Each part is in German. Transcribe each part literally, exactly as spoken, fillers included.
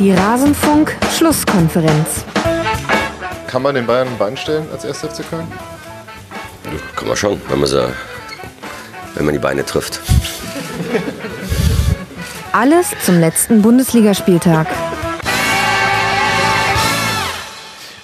Die Rasenfunk-Schlusskonferenz. Kann man den Bayern ein Bein stellen als erster F C Köln? Kann man schon, wenn man, so, wenn man die Beine trifft. Alles zum letzten Bundesligaspieltag.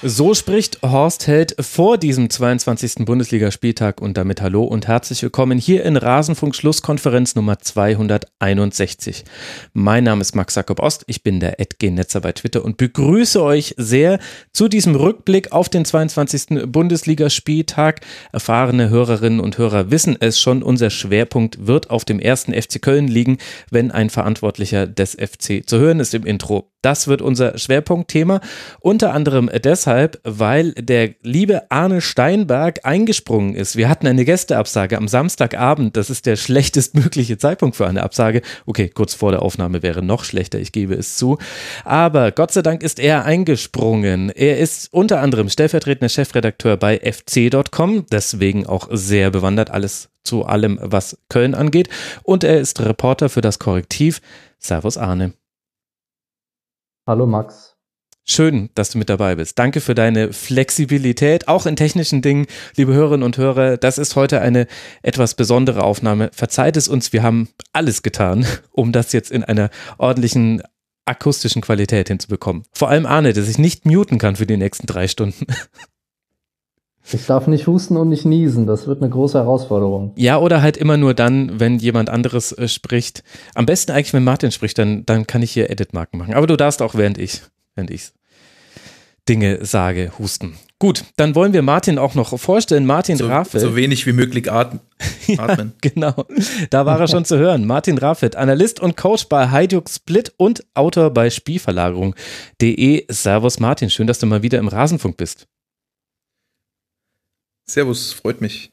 So spricht Horst Held vor diesem zweiundzwanzigsten Bundesligaspieltag und damit hallo und herzlich willkommen hier in Rasenfunk Schlusskonferenz Nummer zweihunderteinundsechzig. Mein Name ist Max Jakob Ost, ich bin der at g netzer bei Twitter und begrüße euch sehr zu diesem Rückblick auf den zweiundzwanzigsten Bundesligaspieltag. Erfahrene Hörerinnen und Hörer wissen es schon, unser Schwerpunkt wird auf dem ersten F C Köln liegen, wenn ein Verantwortlicher des F C zu hören ist im Intro. Das wird unser Schwerpunktthema, unter anderem deshalb, weil der liebe Arne Steinberg eingesprungen ist. Wir hatten eine Gästeabsage am Samstagabend. Das ist der schlechtestmögliche Zeitpunkt für eine Absage. Okay, kurz vor der Aufnahme wäre noch schlechter, ich gebe es zu. Aber Gott sei Dank ist er eingesprungen. Er ist unter anderem stellvertretender Chefredakteur bei eff zeh punkt com, deswegen auch sehr bewandert, alles zu allem, was Köln angeht. Und er ist Reporter für das Korrektiv. Servus Arne. Hallo Max. Schön, dass du mit dabei bist. Danke für deine Flexibilität, auch in technischen Dingen. Liebe Hörerinnen und Hörer, das ist heute eine etwas besondere Aufnahme. Verzeiht es uns, wir haben alles getan, um das jetzt in einer ordentlichen akustischen Qualität hinzubekommen. Vor allem Arne, der sich nicht muten kann für die nächsten drei Stunden. Ich darf nicht husten und nicht niesen, das wird eine große Herausforderung. Ja, oder halt immer nur dann, wenn jemand anderes äh, spricht. Am besten eigentlich, wenn Martin spricht, dann, dann kann ich hier Editmarken machen. Aber du darfst auch, während ich, während ich's Dinge sage, husten. Gut, dann wollen wir Martin auch noch vorstellen. Martin so, Rafelt. So wenig wie möglich atmen. atmen. Ja, genau, da war er schon zu hören. Martin Rafelt, Analyst und Coach bei Hajduk Split und Autor bei Spielverlagerung punkt de. Servus Martin, schön, dass du mal wieder im Rasenfunk bist. Servus, freut mich.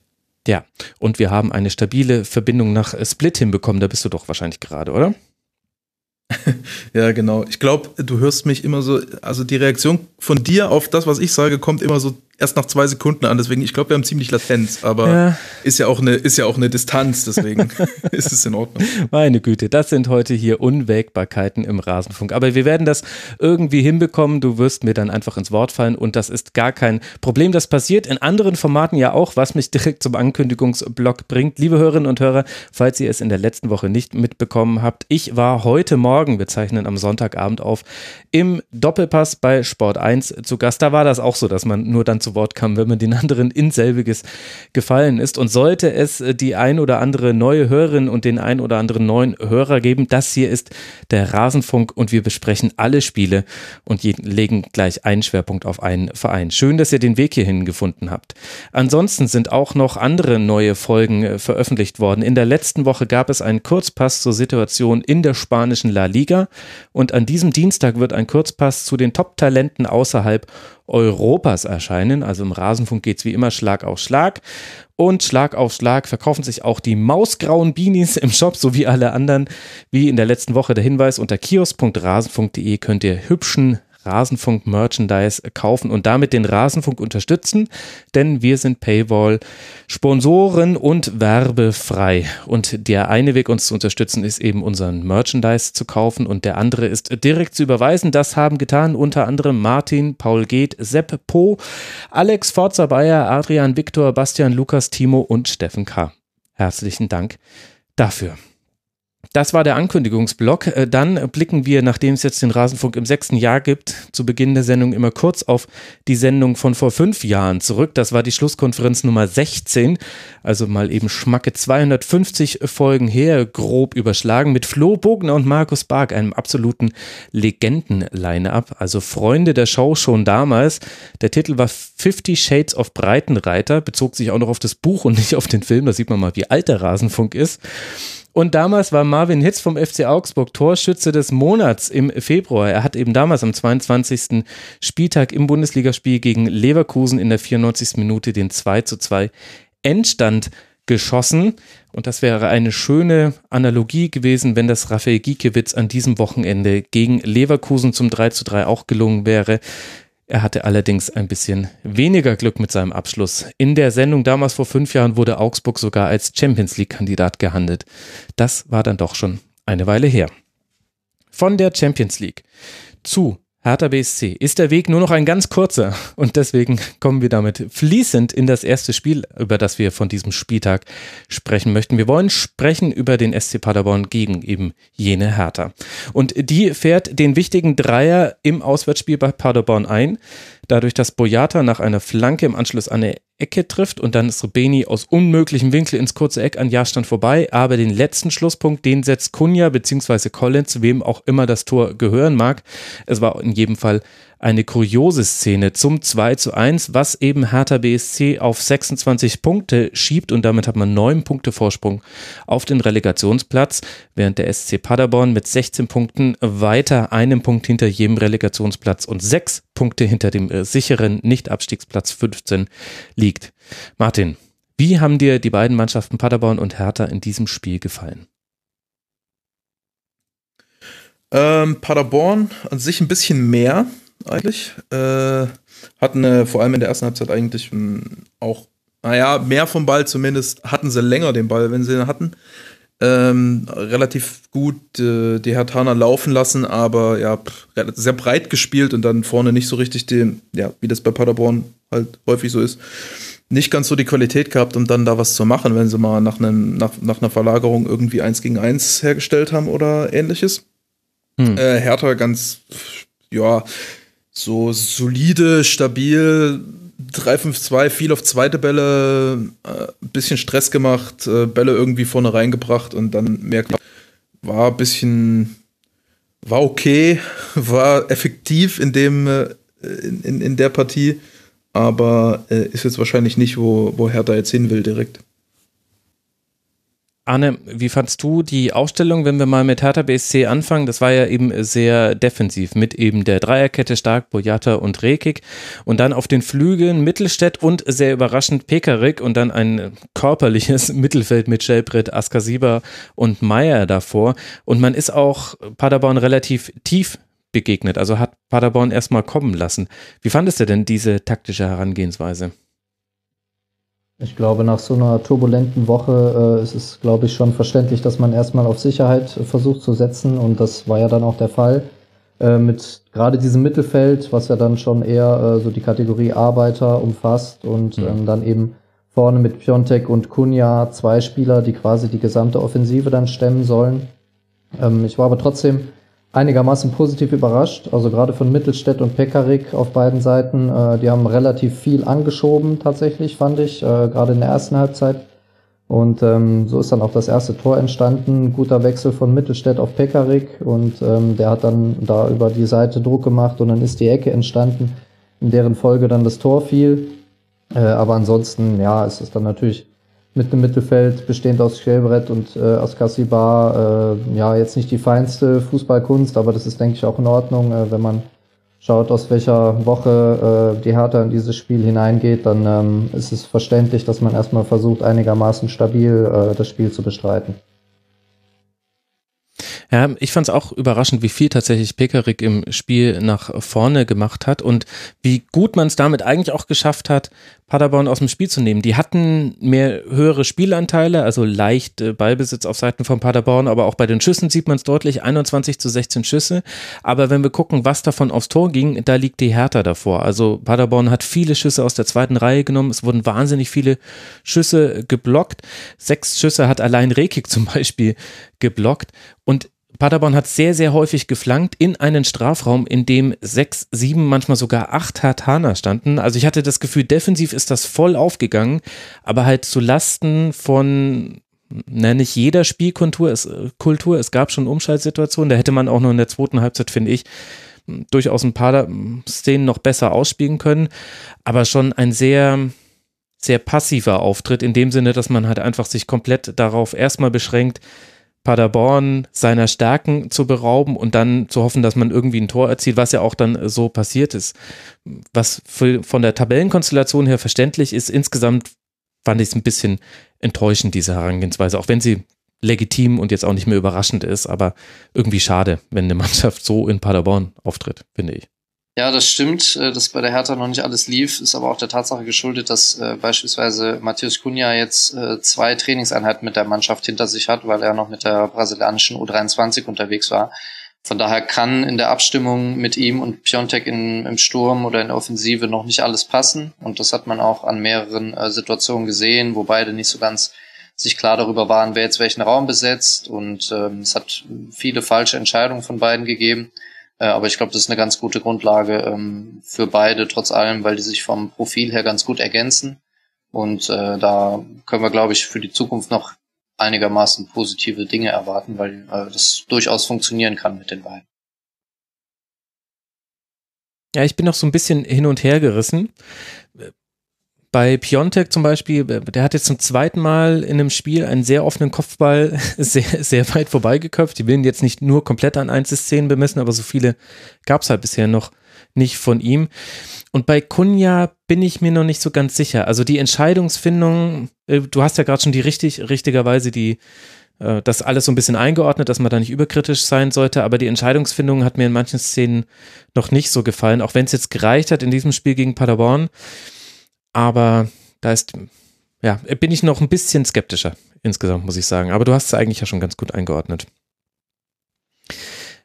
Ja, und wir haben eine stabile Verbindung nach Split hinbekommen. Da bist du doch wahrscheinlich gerade, oder? Ja, genau. Ich glaube, du hörst mich immer so, also die Reaktion von dir auf das, was ich sage, kommt immer so erst nach zwei Sekunden an. Deswegen, ich glaube, wir haben ziemlich Latenz, aber ja. ist ja auch eine, ist ja auch eine Distanz, deswegen ist es in Ordnung. Meine Güte, das sind heute hier Unwägbarkeiten im Rasenfunk. Aber wir werden das irgendwie hinbekommen. Du wirst mir dann einfach ins Wort fallen und das ist gar kein Problem. Das passiert in anderen Formaten ja auch, was mich direkt zum Ankündigungsblock bringt. Liebe Hörerinnen und Hörer, falls ihr es in der letzten Woche nicht mitbekommen habt, ich war heute Morgen, wir zeichnen am Sonntagabend auf, im Doppelpass bei Sport eins zu Gast. Da war das auch so, dass man nur dann zu Wort kam, wenn man den anderen in selbiges gefallen ist. Und sollte es die ein oder andere neue Hörerin und den ein oder anderen neuen Hörer geben, das hier ist der Rasenfunk und wir besprechen alle Spiele und legen gleich einen Schwerpunkt auf einen Verein. Schön, dass ihr den Weg hierhin gefunden habt. Ansonsten sind auch noch andere neue Folgen veröffentlicht worden. In der letzten Woche gab es einen Kurzpass zur Situation in der spanischen La Liga und an diesem Dienstag wird ein Kurzpass zu den Top-Talenten außerhalb Europas erscheinen. Also im Rasenfunk geht es wie immer Schlag auf Schlag. Und Schlag auf Schlag verkaufen sich auch die mausgrauen Beanies im Shop, so wie alle anderen. Wie in der letzten Woche der Hinweis, unter kiosk punkt rasenfunk punkt de könnt ihr hübschen Rasenfunk-Merchandise kaufen und damit den Rasenfunk unterstützen, denn wir sind Paywall, Sponsoren und werbefrei. Und der eine Weg, uns zu unterstützen, ist eben unseren Merchandise zu kaufen und der andere ist direkt zu überweisen. Das haben getan unter anderem Martin, Paul Geht, Sepp Po, Alex Forza Bayer, Adrian, Viktor, Bastian, Lukas, Timo und Steffen K. Herzlichen Dank dafür. Das war der Ankündigungsblock. Dann blicken wir, nachdem es jetzt den Rasenfunk im sechsten Jahr gibt, zu Beginn der Sendung immer kurz auf die Sendung von vor fünf Jahren zurück. Das war die Schlusskonferenz Nummer sechzehn, also mal eben schmacke zweihundertfünfzig Folgen her, grob überschlagen, mit Flo Bogner und Markus Bark, einem absoluten Legenden-Line-Up, also Freunde der Show schon damals. Der Titel war Fifty Shades of Breitenreiter, bezog sich auch noch auf das Buch und nicht auf den Film, da sieht man mal, wie alt der Rasenfunk ist. Und damals war Marvin Hitz vom F C Augsburg Torschütze des Monats im Februar. Er hat eben damals am zweiundzwanzigsten Spieltag im Bundesligaspiel gegen Leverkusen in der vierundneunzigsten Minute den zwei zu zwei Endstand geschossen. Und das wäre eine schöne Analogie gewesen, wenn das Rafael Giekewitz an diesem Wochenende gegen Leverkusen zum drei zu drei auch gelungen wäre. Er hatte allerdings ein bisschen weniger Glück mit seinem Abschluss. In der Sendung damals vor fünf Jahren wurde Augsburg sogar als Champions-League-Kandidat gehandelt. Das war dann doch schon eine Weile her. von der Champions League zu Hertha B S C ist der Weg nur noch ein ganz kurzer und deswegen kommen wir damit fließend in das erste Spiel, über das wir von diesem Spieltag sprechen möchten. Wir wollen sprechen über den S C Paderborn gegen eben jene Hertha und die fährt den wichtigen Dreier im Auswärtsspiel bei Paderborn ein, dadurch dass Boyata nach einer Flanke im Anschluss an eine Ecke trifft und dann ist Rubeni aus unmöglichem Winkel ins kurze Eck an Jahrstand vorbei, aber den letzten Schlusspunkt, den setzt Kunja bzw. Collins, wem auch immer das Tor gehören mag. Es war in jedem Fall eine kuriose Szene zum zwei zu eins, was eben Hertha B S C auf sechsundzwanzig Punkte schiebt und damit hat man neun Punkte Vorsprung auf den Relegationsplatz, während der S C Paderborn mit sechzehn Punkten weiter einen Punkt hinter jedem Relegationsplatz und sechs Punkte hinter dem sicheren Nicht-Abstiegsplatz fünfzehn liegt. Martin, wie haben dir die beiden Mannschaften Paderborn und Hertha in diesem Spiel gefallen? Ähm, Paderborn an sich ein bisschen mehr eigentlich. Äh, hatten äh, vor allem in der ersten Halbzeit eigentlich mh, auch, naja, mehr vom Ball zumindest, hatten sie länger den Ball, wenn sie ihn hatten. Ähm, relativ gut äh, die Herthaner laufen lassen, aber ja, sehr breit gespielt und dann vorne nicht so richtig den, ja, wie das bei Paderborn halt häufig so ist, nicht ganz so die Qualität gehabt, um dann da was zu machen, wenn sie mal nach, einem, nach, nach einer Verlagerung irgendwie eins gegen eins hergestellt haben oder ähnliches. Hm. Äh, Hertha ganz, ja, so solide, stabil, drei fünf zwei, viel auf zweite Bälle, äh, bisschen Stress gemacht, äh, Bälle irgendwie vorne reingebracht und dann merkt man, war ein bisschen, war okay, war effektiv in dem, äh, in, in, in der Partie, aber äh, ist jetzt wahrscheinlich nicht, wo, wo Hertha jetzt hin will direkt. Arne, wie fandst du die Aufstellung, wenn wir mal mit Hertha B S C anfangen? Das war ja eben sehr defensiv mit eben der Dreierkette Stark, Boyata und Rekik und dann auf den Flügeln Mittelstädt und sehr überraschend Pekarik und dann ein körperliches Mittelfeld mit Schellbrett, Askasiba und Meier davor und man ist auch Paderborn relativ tief begegnet, also hat Paderborn erstmal kommen lassen. Wie fandest du denn diese taktische Herangehensweise? Ich glaube, nach so einer turbulenten Woche äh, ist es, glaube ich, schon verständlich, dass man erstmal auf Sicherheit äh, versucht zu setzen und das war ja dann auch der Fall äh, mit gerade diesem Mittelfeld, was ja dann schon eher äh, so die Kategorie Arbeiter umfasst und mhm. ähm, dann eben vorne mit Piontek und Kunja zwei Spieler, die quasi die gesamte Offensive dann stemmen sollen. Ähm, ich war aber trotzdem einigermaßen positiv überrascht, also gerade von Mittelstädt und Pekarik auf beiden Seiten, äh, die haben relativ viel angeschoben tatsächlich, fand ich, äh, gerade in der ersten Halbzeit und ähm, so ist dann auch das erste Tor entstanden, guter Wechsel von Mittelstädt auf Pekarik und ähm, der hat dann da über die Seite Druck gemacht und dann ist die Ecke entstanden, in deren Folge dann das Tor fiel, äh, aber ansonsten, ja, ist es dann natürlich mit einem Mittelfeld, bestehend aus Schellbrett und äh, aus Kassibar, äh, ja, jetzt nicht die feinste Fußballkunst, aber das ist, denke ich, auch in Ordnung. Äh, wenn man schaut, aus welcher Woche äh, die Hertha in dieses Spiel hineingeht, dann ähm, ist es verständlich, dass man erstmal versucht, einigermaßen stabil äh, das Spiel zu bestreiten. Ja, ich fand es auch überraschend, wie viel tatsächlich Pekarik im Spiel nach vorne gemacht hat und wie gut man es damit eigentlich auch geschafft hat, Paderborn aus dem Spiel zu nehmen. Die hatten mehr höhere Spielanteile, also leicht äh, Ballbesitz auf Seiten von Paderborn, aber auch bei den Schüssen sieht man es deutlich, einundzwanzig zu sechzehn Schüsse. Aber wenn wir gucken, was davon aufs Tor ging, da liegt die Hertha davor. Also Paderborn hat viele Schüsse aus der zweiten Reihe genommen, es wurden wahnsinnig viele Schüsse geblockt. Sechs Schüsse hat allein Rekik zum Beispiel geblockt und Paderborn hat sehr, sehr häufig geflankt in einen Strafraum, in dem sechs, sieben, manchmal sogar acht Herthaner standen. Also ich hatte das Gefühl, defensiv ist das voll aufgegangen, aber halt zu Lasten von, na, nicht jeder Spielkultur. Es, Kultur, es gab schon Umschaltsituationen, da hätte man auch noch in der zweiten Halbzeit, finde ich, durchaus ein paar Szenen noch besser ausspielen können, aber schon ein sehr... sehr passiver Auftritt, in dem Sinne, dass man halt einfach sich komplett darauf erstmal beschränkt, Paderborn seiner Stärken zu berauben und dann zu hoffen, dass man irgendwie ein Tor erzielt, was ja auch dann so passiert ist. Was für, von der Tabellenkonstellation her verständlich ist, insgesamt fand ich es ein bisschen enttäuschend, diese Herangehensweise, auch wenn sie legitim und jetzt auch nicht mehr überraschend ist, aber irgendwie schade, wenn eine Mannschaft so in Paderborn auftritt, finde ich. Ja, das stimmt, dass bei der Hertha noch nicht alles lief, ist aber auch der Tatsache geschuldet, dass äh, beispielsweise Matthäus Cunha jetzt äh, zwei Trainingseinheiten mit der Mannschaft hinter sich hat, weil er noch mit der brasilianischen U dreiundzwanzig unterwegs war. Von daher kann in der Abstimmung mit ihm und Piontek in, im Sturm oder in der Offensive noch nicht alles passen. Und das hat man auch an mehreren äh, Situationen gesehen, wo beide nicht so ganz sich klar darüber waren, wer jetzt welchen Raum besetzt. Und ähm, es hat viele falsche Entscheidungen von beiden gegeben. Äh, aber ich glaube, das ist eine ganz gute Grundlage ähm, für beide, trotz allem, weil die sich vom Profil her ganz gut ergänzen. Und äh, da können wir, glaube ich, für die Zukunft noch einigermaßen positive Dinge erwarten, weil äh, das durchaus funktionieren kann mit den beiden. Ja, ich bin noch so ein bisschen hin und her gerissen. Bei Piontek zum Beispiel, der hat jetzt zum zweiten Mal in einem Spiel einen sehr offenen Kopfball sehr, sehr weit vorbeigeköpft. Ich will ihn jetzt nicht nur komplett an eins zu zehn bemessen, aber so viele gab es halt bisher noch nicht von ihm. Und bei Kunja bin ich mir noch nicht so ganz sicher. Also die Entscheidungsfindung, du hast ja gerade schon die richtig, richtigerweise die, das alles so ein bisschen eingeordnet, dass man da nicht überkritisch sein sollte, aber die Entscheidungsfindung hat mir in manchen Szenen noch nicht so gefallen, auch wenn es jetzt gereicht hat in diesem Spiel gegen Paderborn. Aber da ist, ja, bin ich noch ein bisschen skeptischer insgesamt, muss ich sagen. Aber du hast es eigentlich ja schon ganz gut eingeordnet.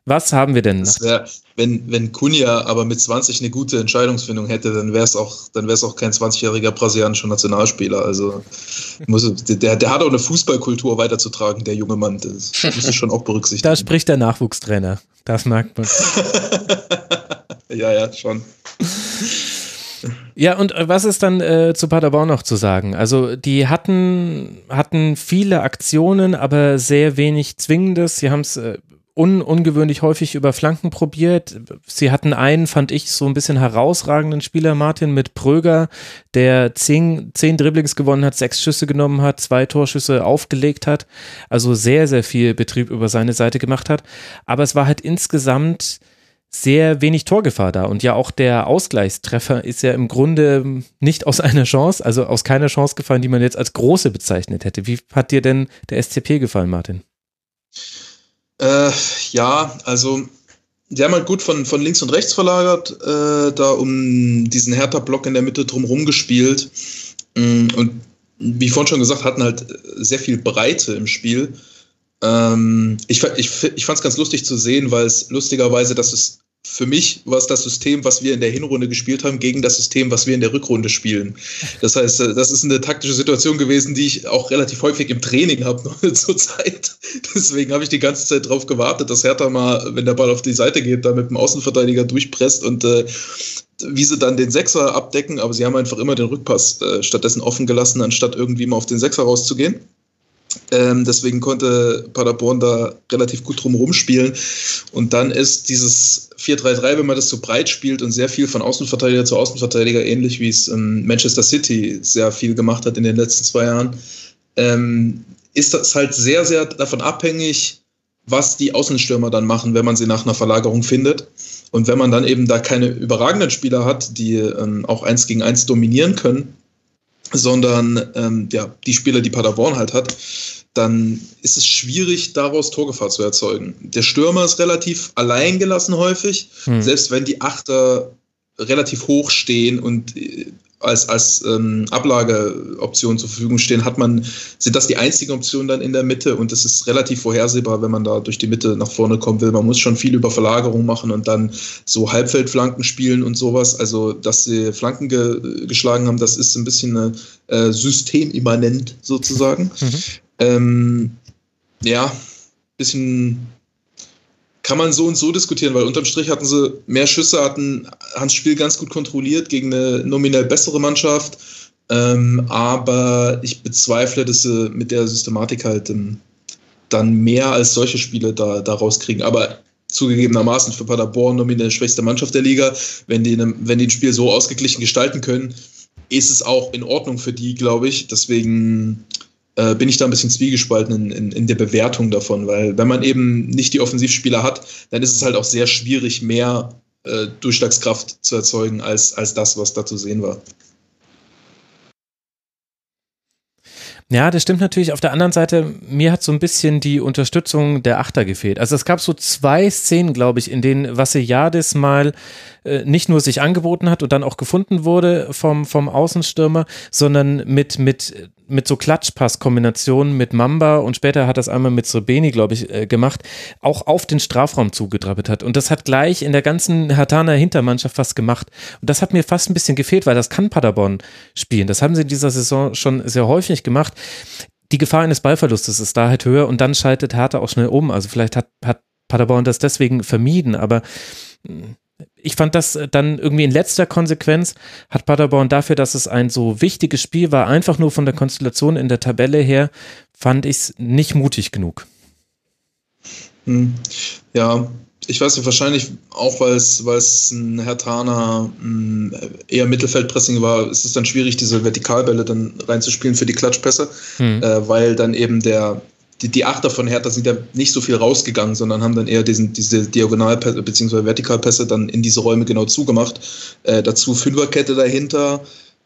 Was haben wir denn? Wär, wenn, wenn Cunha aber mit zwanzig eine gute Entscheidungsfindung hätte, dann wäre es auch, dann wäre es auch kein zwanzigjähriger brasilianischer Nationalspieler. Also muss, der, der hat auch eine Fußballkultur weiterzutragen, der junge Mann. Das muss ich schon auch berücksichtigen. Da spricht der Nachwuchstrainer. Das merkt man. Ja, ja, schon. Ja, und was ist dann äh, zu Paderborn noch zu sagen? Also die hatten, hatten viele Aktionen, aber sehr wenig Zwingendes. Sie haben es äh, Un ungewöhnlich häufig über Flanken probiert. Sie hatten einen, fand ich, so ein bisschen herausragenden Spieler, Martin, mit Pröger, der zehn, zehn Dribblings gewonnen hat, sechs Schüsse genommen hat, zwei Torschüsse aufgelegt hat, also sehr, sehr viel Betrieb über seine Seite gemacht hat. Aber es war halt insgesamt sehr wenig Torgefahr da. Und ja, auch der Ausgleichstreffer ist ja im Grunde nicht aus einer Chance, also aus keiner Chance gefallen, die man jetzt als große bezeichnet hätte. Wie hat dir denn der S C P gefallen, Martin? Äh, ja, also die haben halt gut von, von links und rechts verlagert, äh, da um diesen Hertha-Block in der Mitte drumherum gespielt und wie vorhin schon gesagt, hatten halt sehr viel Breite im Spiel. Ähm, ich ich, ich fand es ganz lustig zu sehen, weil es lustigerweise, das ist für mich, war es das System, was wir in der Hinrunde gespielt haben, gegen das System, was wir in der Rückrunde spielen. Das heißt, das ist eine taktische Situation gewesen, die ich auch relativ häufig im Training habe noch zur Zeit. Deswegen habe ich die ganze Zeit drauf gewartet, dass Hertha mal, wenn der Ball auf die Seite geht, da mit dem Außenverteidiger durchpresst und äh, wie sie dann den Sechser abdecken, aber sie haben einfach immer den Rückpass äh, stattdessen offen gelassen, anstatt irgendwie mal auf den Sechser rauszugehen. Ähm, deswegen konnte Paderborn da relativ gut drum rumspielen. Und dann ist dieses vier drei drei, wenn man das so breit spielt und sehr viel von Außenverteidiger zu Außenverteidiger, ähnlich wie es ähm, Manchester City sehr viel gemacht hat in den letzten zwei Jahren, ähm, ist das halt sehr, sehr davon abhängig, was die Außenstürmer dann machen, wenn man sie nach einer Verlagerung findet. Und wenn man dann eben da keine überragenden Spieler hat, die ähm, auch eins gegen eins dominieren können, sondern ähm, ja, die Spieler, die Paderborn halt hat, dann ist es schwierig, daraus Torgefahr zu erzeugen. Der Stürmer ist relativ allein gelassen häufig, hm. selbst wenn die Achter relativ hoch stehen und als, als ähm, Ablageoption zur Verfügung stehen, hat man, sind das die einzige Option dann in der Mitte und es ist relativ vorhersehbar, wenn man da durch die Mitte nach vorne kommen will. Man muss schon viel über Verlagerung machen und dann so Halbfeldflanken spielen und sowas. Also, dass sie Flanken ge geschlagen haben, das ist ein bisschen äh, systemimmanent sozusagen. Mhm. Ähm, ja, bisschen kann man so und so diskutieren, weil unterm Strich hatten sie mehr Schüsse, hatten das Spiel ganz gut kontrolliert gegen eine nominell bessere Mannschaft. Ähm, aber ich bezweifle, dass sie mit der Systematik halt ähm, dann mehr als solche Spiele da, da rauskriegen. Aber zugegebenermaßen für Paderborn nominell schwächste Mannschaft der Liga, wenn die, ne, wenn die ein Spiel so ausgeglichen gestalten können, ist es auch in Ordnung für die, glaube ich. Deswegen Äh, bin ich da ein bisschen zwiegespalten in, in, in der Bewertung davon, weil wenn man eben nicht die Offensivspieler hat, dann ist es halt auch sehr schwierig, mehr äh, Durchschlagskraft zu erzeugen, als, als das, was da zu sehen war. Ja, das stimmt natürlich. Auf der anderen Seite, mir hat so ein bisschen die Unterstützung der Achter gefehlt. Also es gab so zwei Szenen, glaube ich, in denen Vassiliadis mal äh, nicht nur sich angeboten hat und dann auch gefunden wurde vom, vom Außenstürmer, sondern mit, mit, mit so Klatschpass-Kombinationen mit Mamba und später hat das einmal mit Srebeni, glaube ich, äh, gemacht, auch auf den Strafraum zugetrappelt hat. Und das hat gleich in der ganzen Herthaner Hintermannschaft was gemacht. Und das hat mir fast ein bisschen gefehlt, weil das kann Paderborn spielen. Das haben sie in dieser Saison schon sehr häufig gemacht. Die Gefahr eines Ballverlustes ist da halt höher und dann schaltet Hertha auch schnell um. Also vielleicht hat, hat Paderborn das deswegen vermieden, aber ich fand das dann irgendwie in letzter Konsequenz hat Paderborn dafür, dass es ein so wichtiges Spiel war, einfach nur von der Konstellation in der Tabelle her, fand ich es nicht mutig genug. Ja, ich weiß nicht, wahrscheinlich auch, weil es, weil es ein Herthaner eher Mittelfeldpressing war, ist es dann schwierig, diese Vertikalbälle dann reinzuspielen für die Klatschpässe, mhm. äh, weil dann eben der Die, die Achter von Hertha sind ja nicht so viel rausgegangen, sondern haben dann eher diesen, diese Diagonalpässe bzw. Vertikalpässe dann in diese Räume genau zugemacht. Äh, dazu Fünferkette dahinter,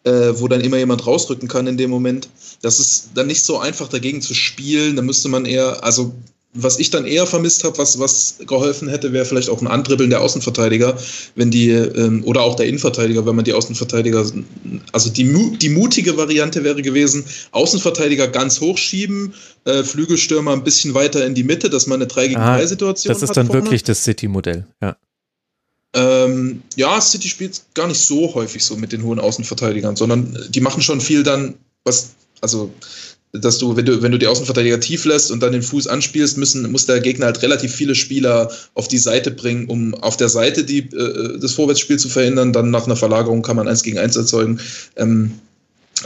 äh, wo dann immer jemand rausrücken kann in dem Moment. Das ist dann nicht so einfach dagegen zu spielen. Da müsste man eher, also was ich dann eher vermisst habe, was, was geholfen hätte, wäre vielleicht auch ein Andribbeln der Außenverteidiger, wenn die, ähm, oder auch der Innenverteidiger, wenn man die Außenverteidiger, also die, die mutige Variante wäre gewesen, Außenverteidiger ganz hoch schieben, äh, Flügelstürmer ein bisschen weiter in die Mitte, dass man eine drei gegen drei Situation hat. Das ist dann vorne. Wirklich das City-Modell, ja. Ähm, ja, City spielt gar nicht so häufig so mit den hohen Außenverteidigern, sondern die machen schon viel dann, was, also dass du, wenn du, wenn du die Außenverteidiger tief lässt und dann den Fuß anspielst, müssen, muss der Gegner halt relativ viele Spieler auf die Seite bringen, um auf der Seite die, äh, das Vorwärtsspiel zu verhindern. Dann nach einer Verlagerung kann man eins gegen eins erzeugen. Ähm,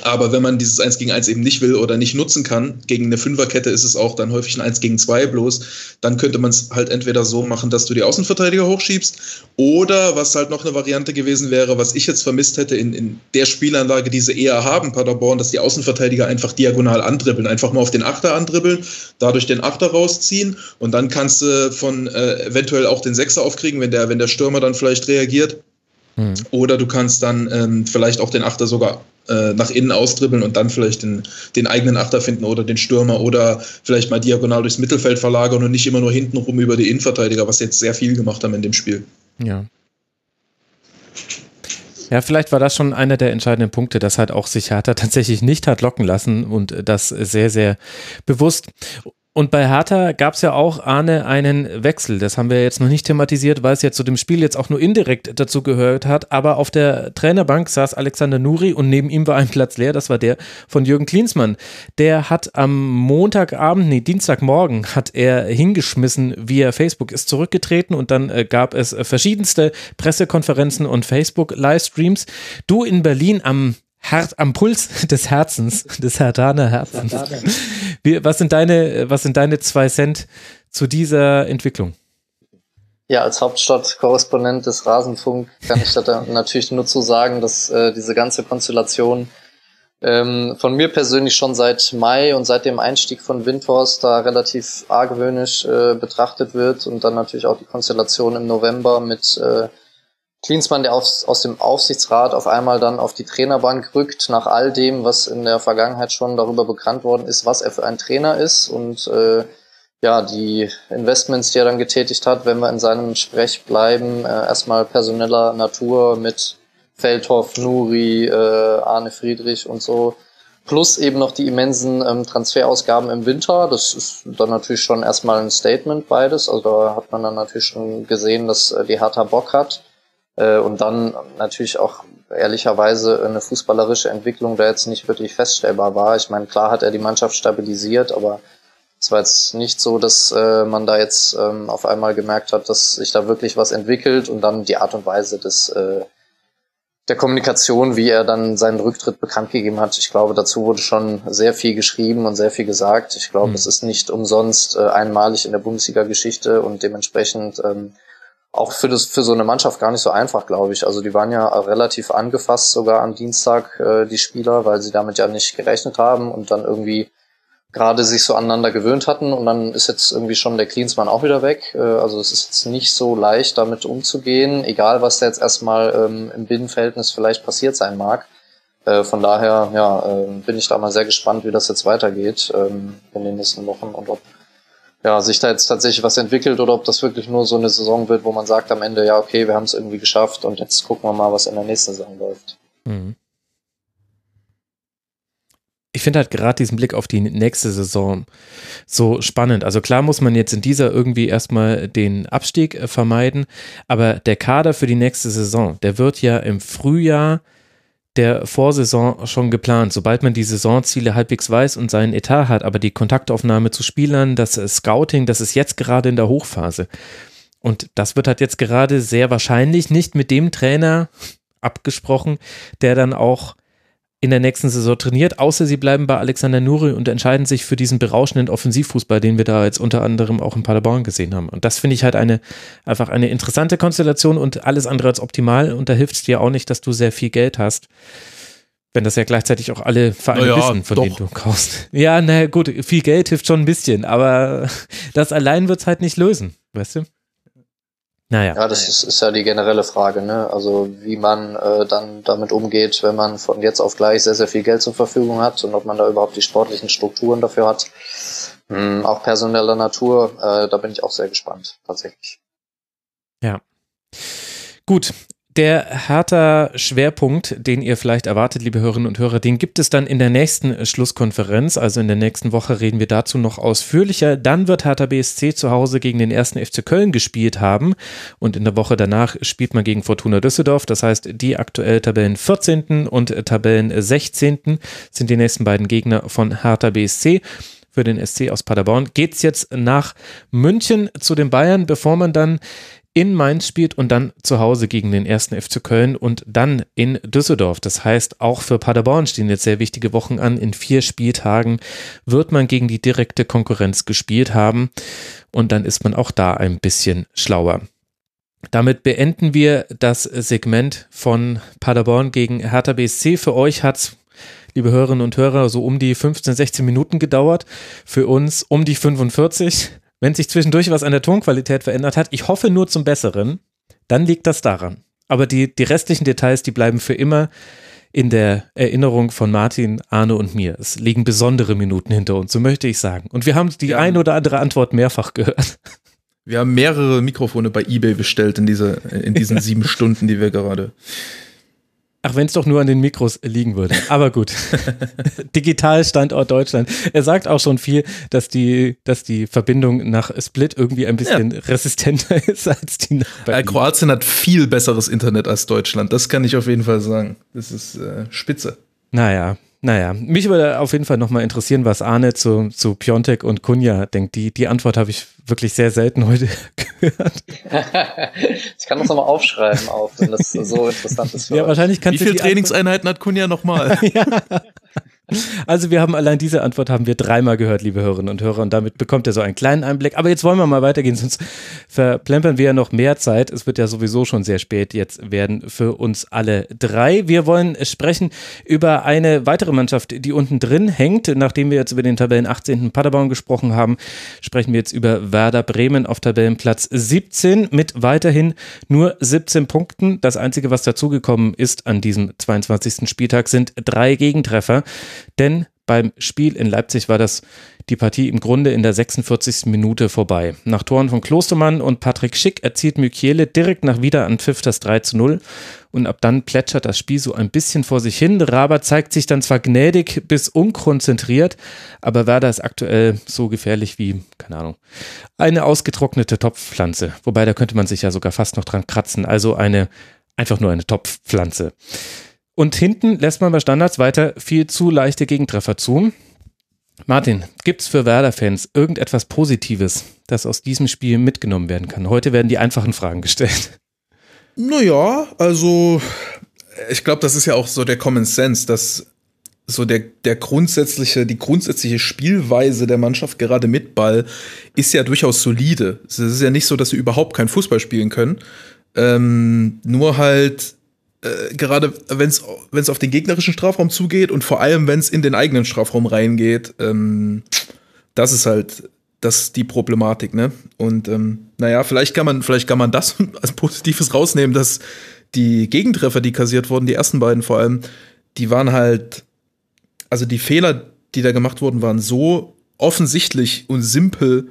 aber wenn man dieses eins gegen eins eben nicht will oder nicht nutzen kann, gegen eine Fünferkette ist es auch dann häufig ein eins gegen zwei bloß, dann könnte man es halt entweder so machen, dass du die Außenverteidiger hochschiebst oder, was halt noch eine Variante gewesen wäre, was ich jetzt vermisst hätte in, in der Spielanlage, die sie eher haben, Paderborn, dass die Außenverteidiger einfach diagonal andribbeln, einfach mal auf den Achter andribbeln, dadurch den Achter rausziehen und dann kannst du von äh, eventuell auch den Sechser aufkriegen, wenn der, wenn der Stürmer dann vielleicht reagiert. Mhm. Oder du kannst dann ähm, vielleicht auch den Achter sogar äh, nach innen ausdribbeln und dann vielleicht den, den eigenen Achter finden oder den Stürmer oder vielleicht mal diagonal durchs Mittelfeld verlagern und nicht immer nur hintenrum über die Innenverteidiger, was jetzt sehr viel gemacht haben in dem Spiel. Ja. Ja, vielleicht war das schon einer der entscheidenden Punkte, dass halt auch sich Hertha tatsächlich nicht hat locken lassen und das sehr, sehr bewusst. Und bei Hertha gab es ja auch, Arne, einen Wechsel. Das haben wir jetzt noch nicht thematisiert, weil es ja zu dem Spiel jetzt auch nur indirekt dazu gehört hat. Aber auf der Trainerbank saß Alexander Nuri und neben ihm war ein Platz leer. Das war der von Jürgen Klinsmann. Der hat am Montagabend, nee, Dienstagmorgen hat er hingeschmissen via Facebook, ist zurückgetreten und dann äh, gab es verschiedenste Pressekonferenzen und Facebook-Livestreams. Du in Berlin am Hart am Puls des Herzens, des Herthaner Herzens. Wie, was sind deine, was sind deine zwei Cent zu dieser Entwicklung? Ja, als Hauptstadtkorrespondent des Rasenfunk kann ich da natürlich nur zu sagen, dass äh, diese ganze Konstellation ähm, von mir persönlich schon seit Mai und seit dem Einstieg von Windhorst da relativ argwöhnisch äh, betrachtet wird und dann natürlich auch die Konstellation im November mit äh, Klinsmann, der aus, aus dem Aufsichtsrat auf einmal dann auf die Trainerbank rückt, nach all dem, was in der Vergangenheit schon darüber bekannt worden ist, was er für ein Trainer ist und äh, ja, die Investments, die er dann getätigt hat, wenn wir in seinem Sprech bleiben, äh, erstmal personeller Natur mit Feldhoff, Nuri, äh, Arne Friedrich und so, plus eben noch die immensen ähm, Transferausgaben im Winter. Das ist dann natürlich schon erstmal ein Statement beides, also da hat man dann natürlich schon gesehen, dass äh, die Hertha Bock hat. Und dann natürlich auch ehrlicherweise eine fußballerische Entwicklung, da jetzt nicht wirklich feststellbar war. Ich meine, klar hat er die Mannschaft stabilisiert, aber es war jetzt nicht so, dass man da jetzt auf einmal gemerkt hat, dass sich da wirklich was entwickelt und dann die Art und Weise des der Kommunikation, wie er dann seinen Rücktritt bekannt gegeben hat. Ich glaube, dazu wurde schon sehr viel geschrieben und sehr viel gesagt. Ich glaube, es ist nicht umsonst einmalig in der Bundesliga-Geschichte und dementsprechend auch für das für so eine Mannschaft gar nicht so einfach, glaube ich. Also die waren ja relativ angefasst sogar am Dienstag, äh, die Spieler, weil sie damit ja nicht gerechnet haben und dann irgendwie gerade sich so aneinander gewöhnt hatten. Und dann ist jetzt irgendwie schon der Klinsmann auch wieder weg. Äh, also es ist jetzt nicht so leicht, damit umzugehen, egal was da jetzt erstmal ähm, im Binnenverhältnis vielleicht passiert sein mag. Äh, von daher ja äh, bin ich da mal sehr gespannt, wie das jetzt weitergeht ähm, in den nächsten Wochen und ob ja, sich da jetzt tatsächlich was entwickelt oder ob das wirklich nur so eine Saison wird, wo man sagt am Ende, ja okay, wir haben es irgendwie geschafft und jetzt gucken wir mal, was in der nächsten Saison läuft. Mhm. ich finde halt gerade diesen Blick auf die nächste Saison so spannend. Also klar muss man jetzt in dieser irgendwie erstmal den Abstieg vermeiden, aber der Kader für die nächste Saison, der wird ja im Frühjahr der Vorsaison schon geplant, sobald man die Saisonziele halbwegs weiß und seinen Etat hat, aber die Kontaktaufnahme zu Spielern, das Scouting, das ist jetzt gerade in der Hochphase. Und das wird halt jetzt gerade sehr wahrscheinlich nicht mit dem Trainer abgesprochen, der dann auch in der nächsten Saison trainiert, außer sie bleiben bei Alexander Nuri und entscheiden sich für diesen berauschenden Offensivfußball, den wir da jetzt unter anderem auch in Paderborn gesehen haben. Und das finde ich halt eine, einfach eine interessante Konstellation und alles andere als optimal. Und da hilft es dir auch nicht, dass du sehr viel Geld hast, wenn das ja gleichzeitig auch alle Vereine naja, wissen, von doch. denen du kaufst. Ja, na gut, viel Geld hilft schon ein bisschen, aber das allein wird es halt nicht lösen, weißt du? Naja. Ja, das ist, ist ja die generelle Frage, ne? Also wie man äh, dann damit umgeht, wenn man von jetzt auf gleich sehr, sehr viel Geld zur Verfügung hat und ob man da überhaupt die sportlichen Strukturen dafür hat. Mhm, auch personeller Natur, äh, da bin ich auch sehr gespannt, tatsächlich. Ja, gut. Der Hertha-Schwerpunkt, den ihr vielleicht erwartet, liebe Hörerinnen und Hörer, den gibt es dann in der nächsten Schlusskonferenz. Also in der nächsten Woche reden wir dazu noch ausführlicher. Dann wird Hertha B S C zu Hause gegen den ersten F C Köln gespielt haben. Und in der Woche danach spielt man gegen Fortuna Düsseldorf. Das heißt, die aktuell Tabellen vierzehnten und Tabellen sechzehnten sind die nächsten beiden Gegner von Hertha B S C. Für den S C aus Paderborn geht es jetzt nach München zu den Bayern, bevor man dann in Mainz spielt und dann zu Hause gegen den ersten F C Köln und dann in Düsseldorf. Das heißt, auch für Paderborn stehen jetzt sehr wichtige Wochen an. In vier Spieltagen wird man gegen die direkte Konkurrenz gespielt haben und dann ist man auch da ein bisschen schlauer. Damit beenden wir das Segment von Paderborn gegen Hertha B S C. Für euch hat es, liebe Hörerinnen und Hörer, so um die fünfzehn, sechzehn Minuten gedauert. Für uns um die fünfundvierzig. Wenn sich zwischendurch was an der Tonqualität verändert hat, ich hoffe nur zum Besseren, dann liegt das daran. Aber die, die restlichen Details, die bleiben für immer in der Erinnerung von Martin, Arne und mir. Es liegen besondere Minuten hinter uns, so möchte ich sagen. Und wir haben die ja. eine oder andere Antwort mehrfach gehört. Wir haben mehrere Mikrofone bei eBay bestellt in, diese, in diesen ja. sieben Stunden, die wir gerade... Ach, wenn es doch nur an den Mikros liegen würde. Aber gut. Digitalstandort Deutschland. Er sagt auch schon viel, dass die, dass die Verbindung nach Split irgendwie ein bisschen ja. resistenter ist als die nach Berlin. Kroatien hat viel besseres Internet als Deutschland. Das kann ich auf jeden Fall sagen. Das ist äh, spitze. Naja. Naja, mich würde auf jeden Fall nochmal interessieren, was Arne zu, zu Piontek und Kunja denkt. Die, die Antwort habe ich wirklich sehr selten heute gehört. Ich kann das nochmal aufschreiben, auf, wenn das so interessant ist für ja, euch. Wahrscheinlich kannst Wie viele Trainingseinheiten Antwort hat Kunja nochmal? Ja. Also wir haben allein diese Antwort haben wir dreimal gehört, liebe Hörerinnen und Hörer, und damit bekommt ihr so einen kleinen Einblick. Aber jetzt wollen wir mal weitergehen, sonst verplempern wir ja noch mehr Zeit. Es wird ja sowieso schon sehr spät jetzt werden für uns alle drei. Wir wollen sprechen über eine weitere Mannschaft, die unten drin hängt. Nachdem wir jetzt über den Tabellen achtzehnten Paderborn gesprochen haben, sprechen wir jetzt über Werder Bremen auf Tabellenplatz siebzehn mit weiterhin nur siebzehn Punkten. Das Einzige, was dazugekommen ist an diesem zweiundzwanzigsten Spieltag, sind drei Gegentreffer. Denn beim Spiel in Leipzig war das die Partie im Grunde in der sechsundvierzigsten Minute vorbei. Nach Toren von Klostermann und Patrick Schick erzielt Mykiele direkt nach Wiederanpfiff das drei zu null. Und ab dann plätschert das Spiel so ein bisschen vor sich hin. Raber zeigt sich dann zwar gnädig bis unkonzentriert, aber Werder ist aktuell so gefährlich wie, keine Ahnung, eine ausgetrocknete Topfpflanze. Wobei, da könnte man sich ja sogar fast noch dran kratzen. Also eine, einfach nur eine Topfpflanze. Und hinten lässt man bei Standards weiter viel zu leichte Gegentreffer zu. Martin, gibt's für Werder-Fans irgendetwas Positives, das aus diesem Spiel mitgenommen werden kann? Heute werden die einfachen Fragen gestellt. Naja, also ich glaube, das ist ja auch so der Common Sense, dass so der, der grundsätzliche, die grundsätzliche Spielweise der Mannschaft gerade mit Ball ist ja durchaus solide. Es ist ja nicht so, dass sie überhaupt keinen Fußball spielen können. Ähm, nur halt Äh, gerade wenn es auf den gegnerischen Strafraum zugeht und vor allem, wenn es in den eigenen Strafraum reingeht, ähm, das ist halt das die Problematik, ne? Und ähm, naja, vielleicht kann man, vielleicht kann man das als Positives rausnehmen, dass die Gegentreffer, die kassiert wurden, die ersten beiden vor allem, die waren halt, also die Fehler, die da gemacht wurden, waren so offensichtlich und simpel,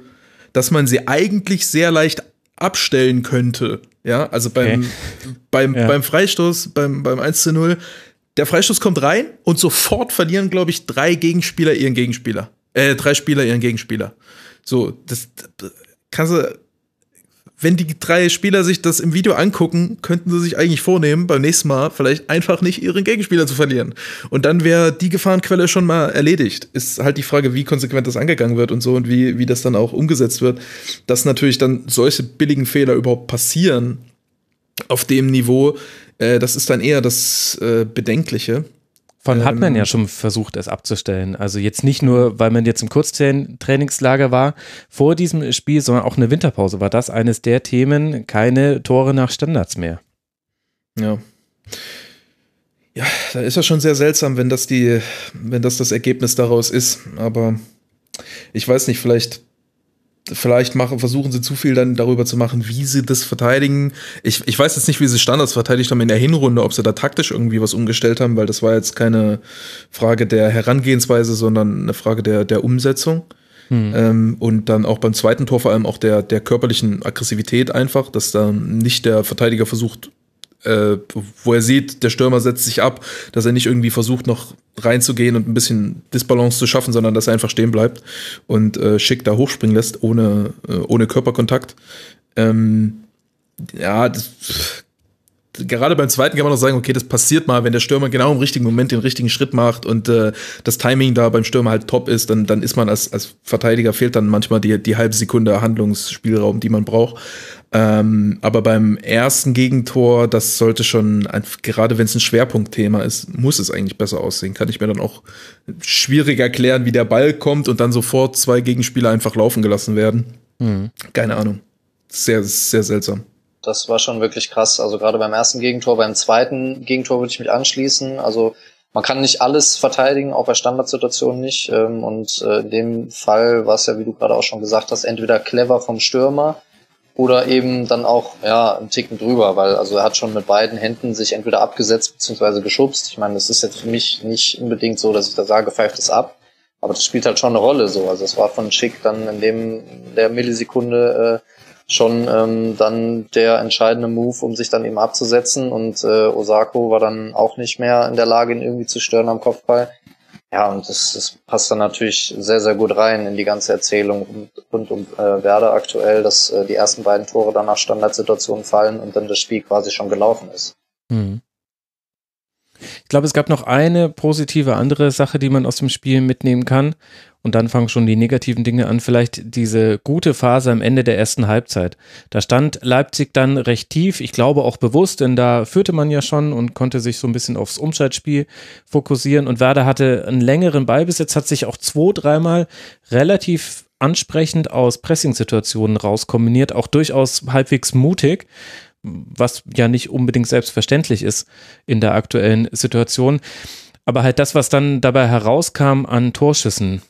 dass man sie eigentlich sehr leicht abstellen könnte. Ja, also beim, okay. beim, ja. beim Freistoß, beim, beim eins zu null, Der Freistoß kommt rein und sofort verlieren, glaube ich, drei Gegenspieler ihren Gegenspieler. Äh, drei Spieler ihren Gegenspieler. So, das, das kannst du, wenn die drei Spieler sich das im Video angucken, könnten sie sich eigentlich vornehmen, beim nächsten Mal vielleicht einfach nicht ihren Gegenspieler zu verlieren. Und dann wäre die Gefahrenquelle schon mal erledigt. Ist halt die Frage, wie konsequent das angegangen wird und so und wie, wie das dann auch umgesetzt wird. Dass natürlich dann solche billigen Fehler überhaupt passieren auf dem Niveau, äh, das ist dann eher das äh, Bedenkliche. Von hat man ja schon versucht, es abzustellen. Also jetzt nicht nur, weil man jetzt im Kurztrainingslager war vor diesem Spiel, sondern auch eine Winterpause war das eines der Themen, keine Tore nach Standards mehr. Ja. Ja, da ist ja schon sehr seltsam, wenn das die, wenn das das Ergebnis daraus ist. Aber ich weiß nicht, vielleicht Vielleicht machen, versuchen sie zu viel dann darüber zu machen, wie sie das verteidigen. Ich, ich weiß jetzt nicht, wie sie Standards verteidigt haben in der Hinrunde, ob sie da taktisch irgendwie was umgestellt haben, weil das war jetzt keine Frage der Herangehensweise, sondern eine Frage der, der Umsetzung. Hm. Ähm, und dann auch beim zweiten Tor vor allem auch der, der körperlichen Aggressivität einfach, dass da nicht der Verteidiger versucht, äh, wo er sieht, der Stürmer setzt sich ab, dass er nicht irgendwie versucht, noch reinzugehen und ein bisschen Disbalance zu schaffen, sondern dass er einfach stehen bleibt und äh, schick da hochspringen lässt, ohne, äh, ohne Körperkontakt. Ähm, ja, das, gerade beim zweiten kann man noch sagen, okay, das passiert mal, wenn der Stürmer genau im richtigen Moment den richtigen Schritt macht und äh, das Timing da beim Stürmer halt top ist, dann, dann ist man als, als Verteidiger, fehlt dann manchmal die, die halbe Sekunde Handlungsspielraum, die man braucht. Ähm, aber beim ersten Gegentor, das sollte schon, gerade wenn es ein Schwerpunktthema ist, muss es eigentlich besser aussehen. Kann ich mir dann auch schwierig erklären, wie der Ball kommt und dann sofort zwei Gegenspieler einfach laufen gelassen werden. Mhm. Keine Ahnung. Sehr, sehr seltsam. Das war schon wirklich krass. Also gerade beim ersten Gegentor, beim zweiten Gegentor würde ich mich anschließen. Also man kann nicht alles verteidigen, auch bei Standardsituationen nicht. Und in dem Fall war es ja, wie du gerade auch schon gesagt hast, entweder clever vom Stürmer oder eben dann auch, ja, einen Ticken drüber, weil also er hat schon mit beiden Händen sich entweder abgesetzt bzw. geschubst. Ich meine, das ist jetzt für mich nicht unbedingt so, dass ich da sage, pfeift es ab, aber das spielt halt schon eine Rolle so. Also es war von Schick dann in dem der Millisekunde äh, schon ähm, dann der entscheidende Move, um sich dann eben abzusetzen, und äh, Osako war dann auch nicht mehr in der Lage, ihn irgendwie zu stören am Kopfball. Ja, und das, das passt dann natürlich sehr, sehr gut rein in die ganze Erzählung rund um äh, Werder aktuell, dass äh, die ersten beiden Tore dann nach Standardsituationen fallen und dann das Spiel quasi schon gelaufen ist. Mhm. Ich glaube, es gab noch eine positive andere Sache, die man aus dem Spiel mitnehmen kann. Und dann fangen schon die negativen Dinge an. Vielleicht diese gute Phase am Ende der ersten Halbzeit. Da stand Leipzig dann recht tief. Ich glaube auch bewusst, denn da führte man ja schon und konnte sich so ein bisschen aufs Umschaltspiel fokussieren. Und Werder hatte einen längeren Ballbesitz, hat sich auch zwei, dreimal relativ ansprechend aus Pressing-Situationen rauskombiniert. Auch durchaus halbwegs mutig, was ja nicht unbedingt selbstverständlich ist in der aktuellen Situation. Aber halt das, was dann dabei herauskam an Torschüssen,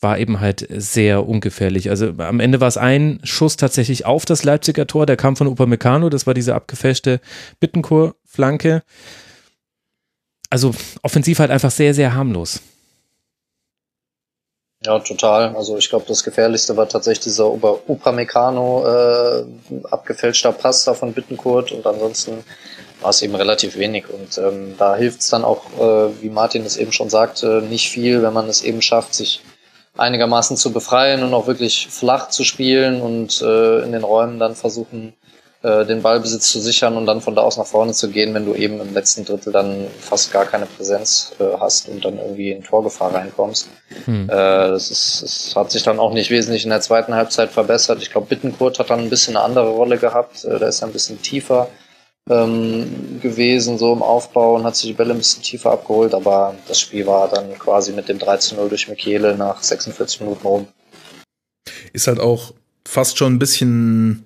war eben halt sehr ungefährlich. Also am Ende war es ein Schuss tatsächlich auf das Leipziger Tor, der kam von Upamecano, das war diese abgefälschte Bittencourt-Flanke. Also offensiv halt einfach sehr, sehr harmlos. Ja, total. Also ich glaube, das Gefährlichste war tatsächlich dieser Upamecano äh, abgefälschter Pass da von Bittencourt, und ansonsten war es eben relativ wenig, und ähm, da hilft es dann auch, äh, wie Martin es eben schon sagte, nicht viel, wenn man es eben schafft, sich einigermaßen zu befreien und auch wirklich flach zu spielen und äh, in den Räumen dann versuchen, äh, den Ballbesitz zu sichern und dann von da aus nach vorne zu gehen, wenn du eben im letzten Drittel dann fast gar keine Präsenz äh, hast und dann irgendwie in Torgefahr reinkommst. Hm. Äh, das ist, das hat sich dann auch nicht wesentlich in der zweiten Halbzeit verbessert. Ich glaube, Bittencourt hat dann ein bisschen eine andere Rolle gehabt, äh, der ist ein bisschen tiefer ähm, gewesen, so im Aufbau, und hat sich die Bälle ein bisschen tiefer abgeholt, aber das Spiel war dann quasi mit dem dreizehn null durch Michele nach sechsundvierzig Minuten rum. Ist halt auch fast schon ein bisschen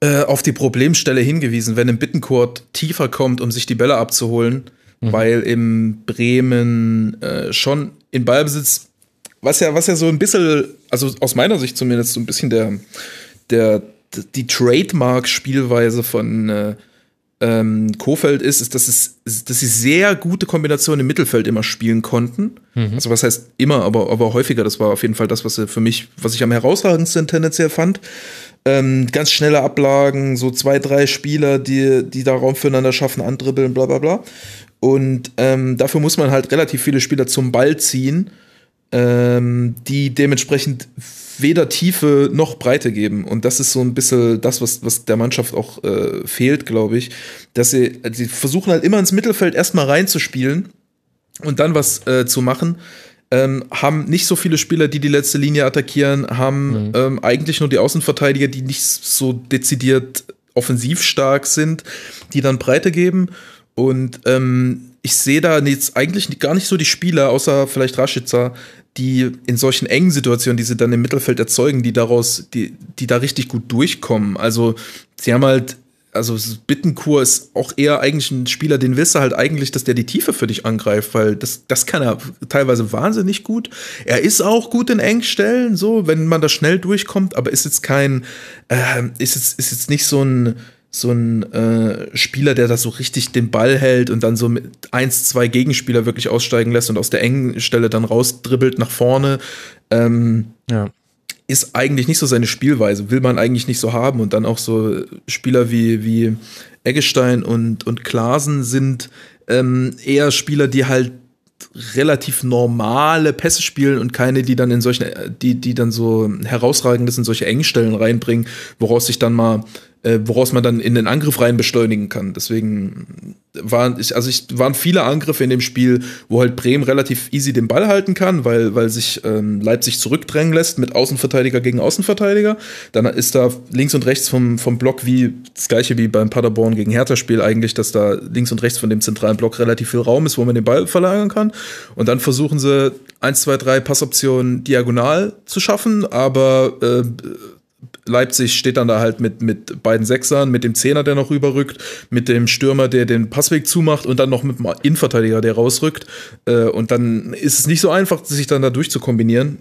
äh, auf die Problemstelle hingewiesen, wenn im Bittencourt tiefer kommt, um sich die Bälle abzuholen, mhm. weil im Bremen äh, schon in Ballbesitz, was ja, was ja so ein bisschen, also aus meiner Sicht zumindest so ein bisschen der, der die Trademark-Spielweise von äh, ähm, Kofeld ist, ist dass, es, dass sie sehr gute Kombinationen im Mittelfeld immer spielen konnten. Mhm. Also was heißt immer, aber, aber häufiger. Das war auf jeden Fall das, was für mich, was ich am herausragendsten tendenziell fand. Ähm, ganz schnelle Ablagen, so zwei, drei Spieler, die, die da Raum füreinander schaffen, andribbeln, bla bla bla. Und ähm, dafür muss man halt relativ viele Spieler zum Ball ziehen, ähm, die dementsprechend weder Tiefe noch Breite geben. Und das ist so ein bisschen das, was, was der Mannschaft auch äh, fehlt, glaube ich. Dass sie, sie versuchen halt immer ins Mittelfeld erstmal reinzuspielen und dann was äh, zu machen. Ähm, haben nicht so viele Spieler, die die letzte Linie attackieren, haben mhm. ähm, eigentlich nur die Außenverteidiger, die nicht so dezidiert offensiv stark sind, die dann Breite geben. Und ähm, ich sehe da jetzt eigentlich gar nicht so die Spieler, außer vielleicht Rashica, die in solchen engen Situationen, die sie dann im Mittelfeld erzeugen, die daraus, die, die da richtig gut durchkommen. Also sie haben halt, also Bittenkur ist auch eher eigentlich ein Spieler, den willst du halt eigentlich, dass der die Tiefe für dich angreift, weil das, das kann er teilweise wahnsinnig gut. Er ist auch gut in engen Stellen, so, wenn man da schnell durchkommt, aber ist jetzt kein, äh, ist jetzt, ist jetzt nicht so ein so ein äh, Spieler, der da so richtig den Ball hält und dann so mit eins, zwei Gegenspieler wirklich aussteigen lässt und aus der engen Stelle dann rausdribbelt nach vorne, ähm, ja. ist eigentlich nicht so seine Spielweise, will man eigentlich nicht so haben. Und dann auch so Spieler wie, wie Eggestein und, und Klaassen sind ähm, eher Spieler, die halt relativ normale Pässe spielen und keine, die dann in solchen, die, die dann so herausragendes in solche engen Stellen reinbringen, woraus sich dann mal, äh, woraus man dann in den Angriff rein beschleunigen kann. Deswegen waren, ich, also ich, waren viele Angriffe in dem Spiel, wo halt Bremen relativ easy den Ball halten kann, weil, weil sich ähm, Leipzig zurückdrängen lässt mit Außenverteidiger gegen Außenverteidiger. Dann ist da links und rechts vom, vom Block wie das gleiche wie beim Paderborn gegen Hertha-Spiel eigentlich, dass da links und rechts von dem zentralen Block relativ viel Raum ist, wo man den Ball verlagern kann. Und dann versuchen sie eins, zwei, drei Passoptionen diagonal zu schaffen, aber äh, Leipzig steht dann da halt mit, mit beiden Sechsern, mit dem Zehner, der noch rüberrückt, mit dem Stürmer, der den Passweg zumacht und dann noch mit dem Innenverteidiger, der rausrückt. Äh, und dann ist es nicht so einfach, sich dann da durchzukombinieren.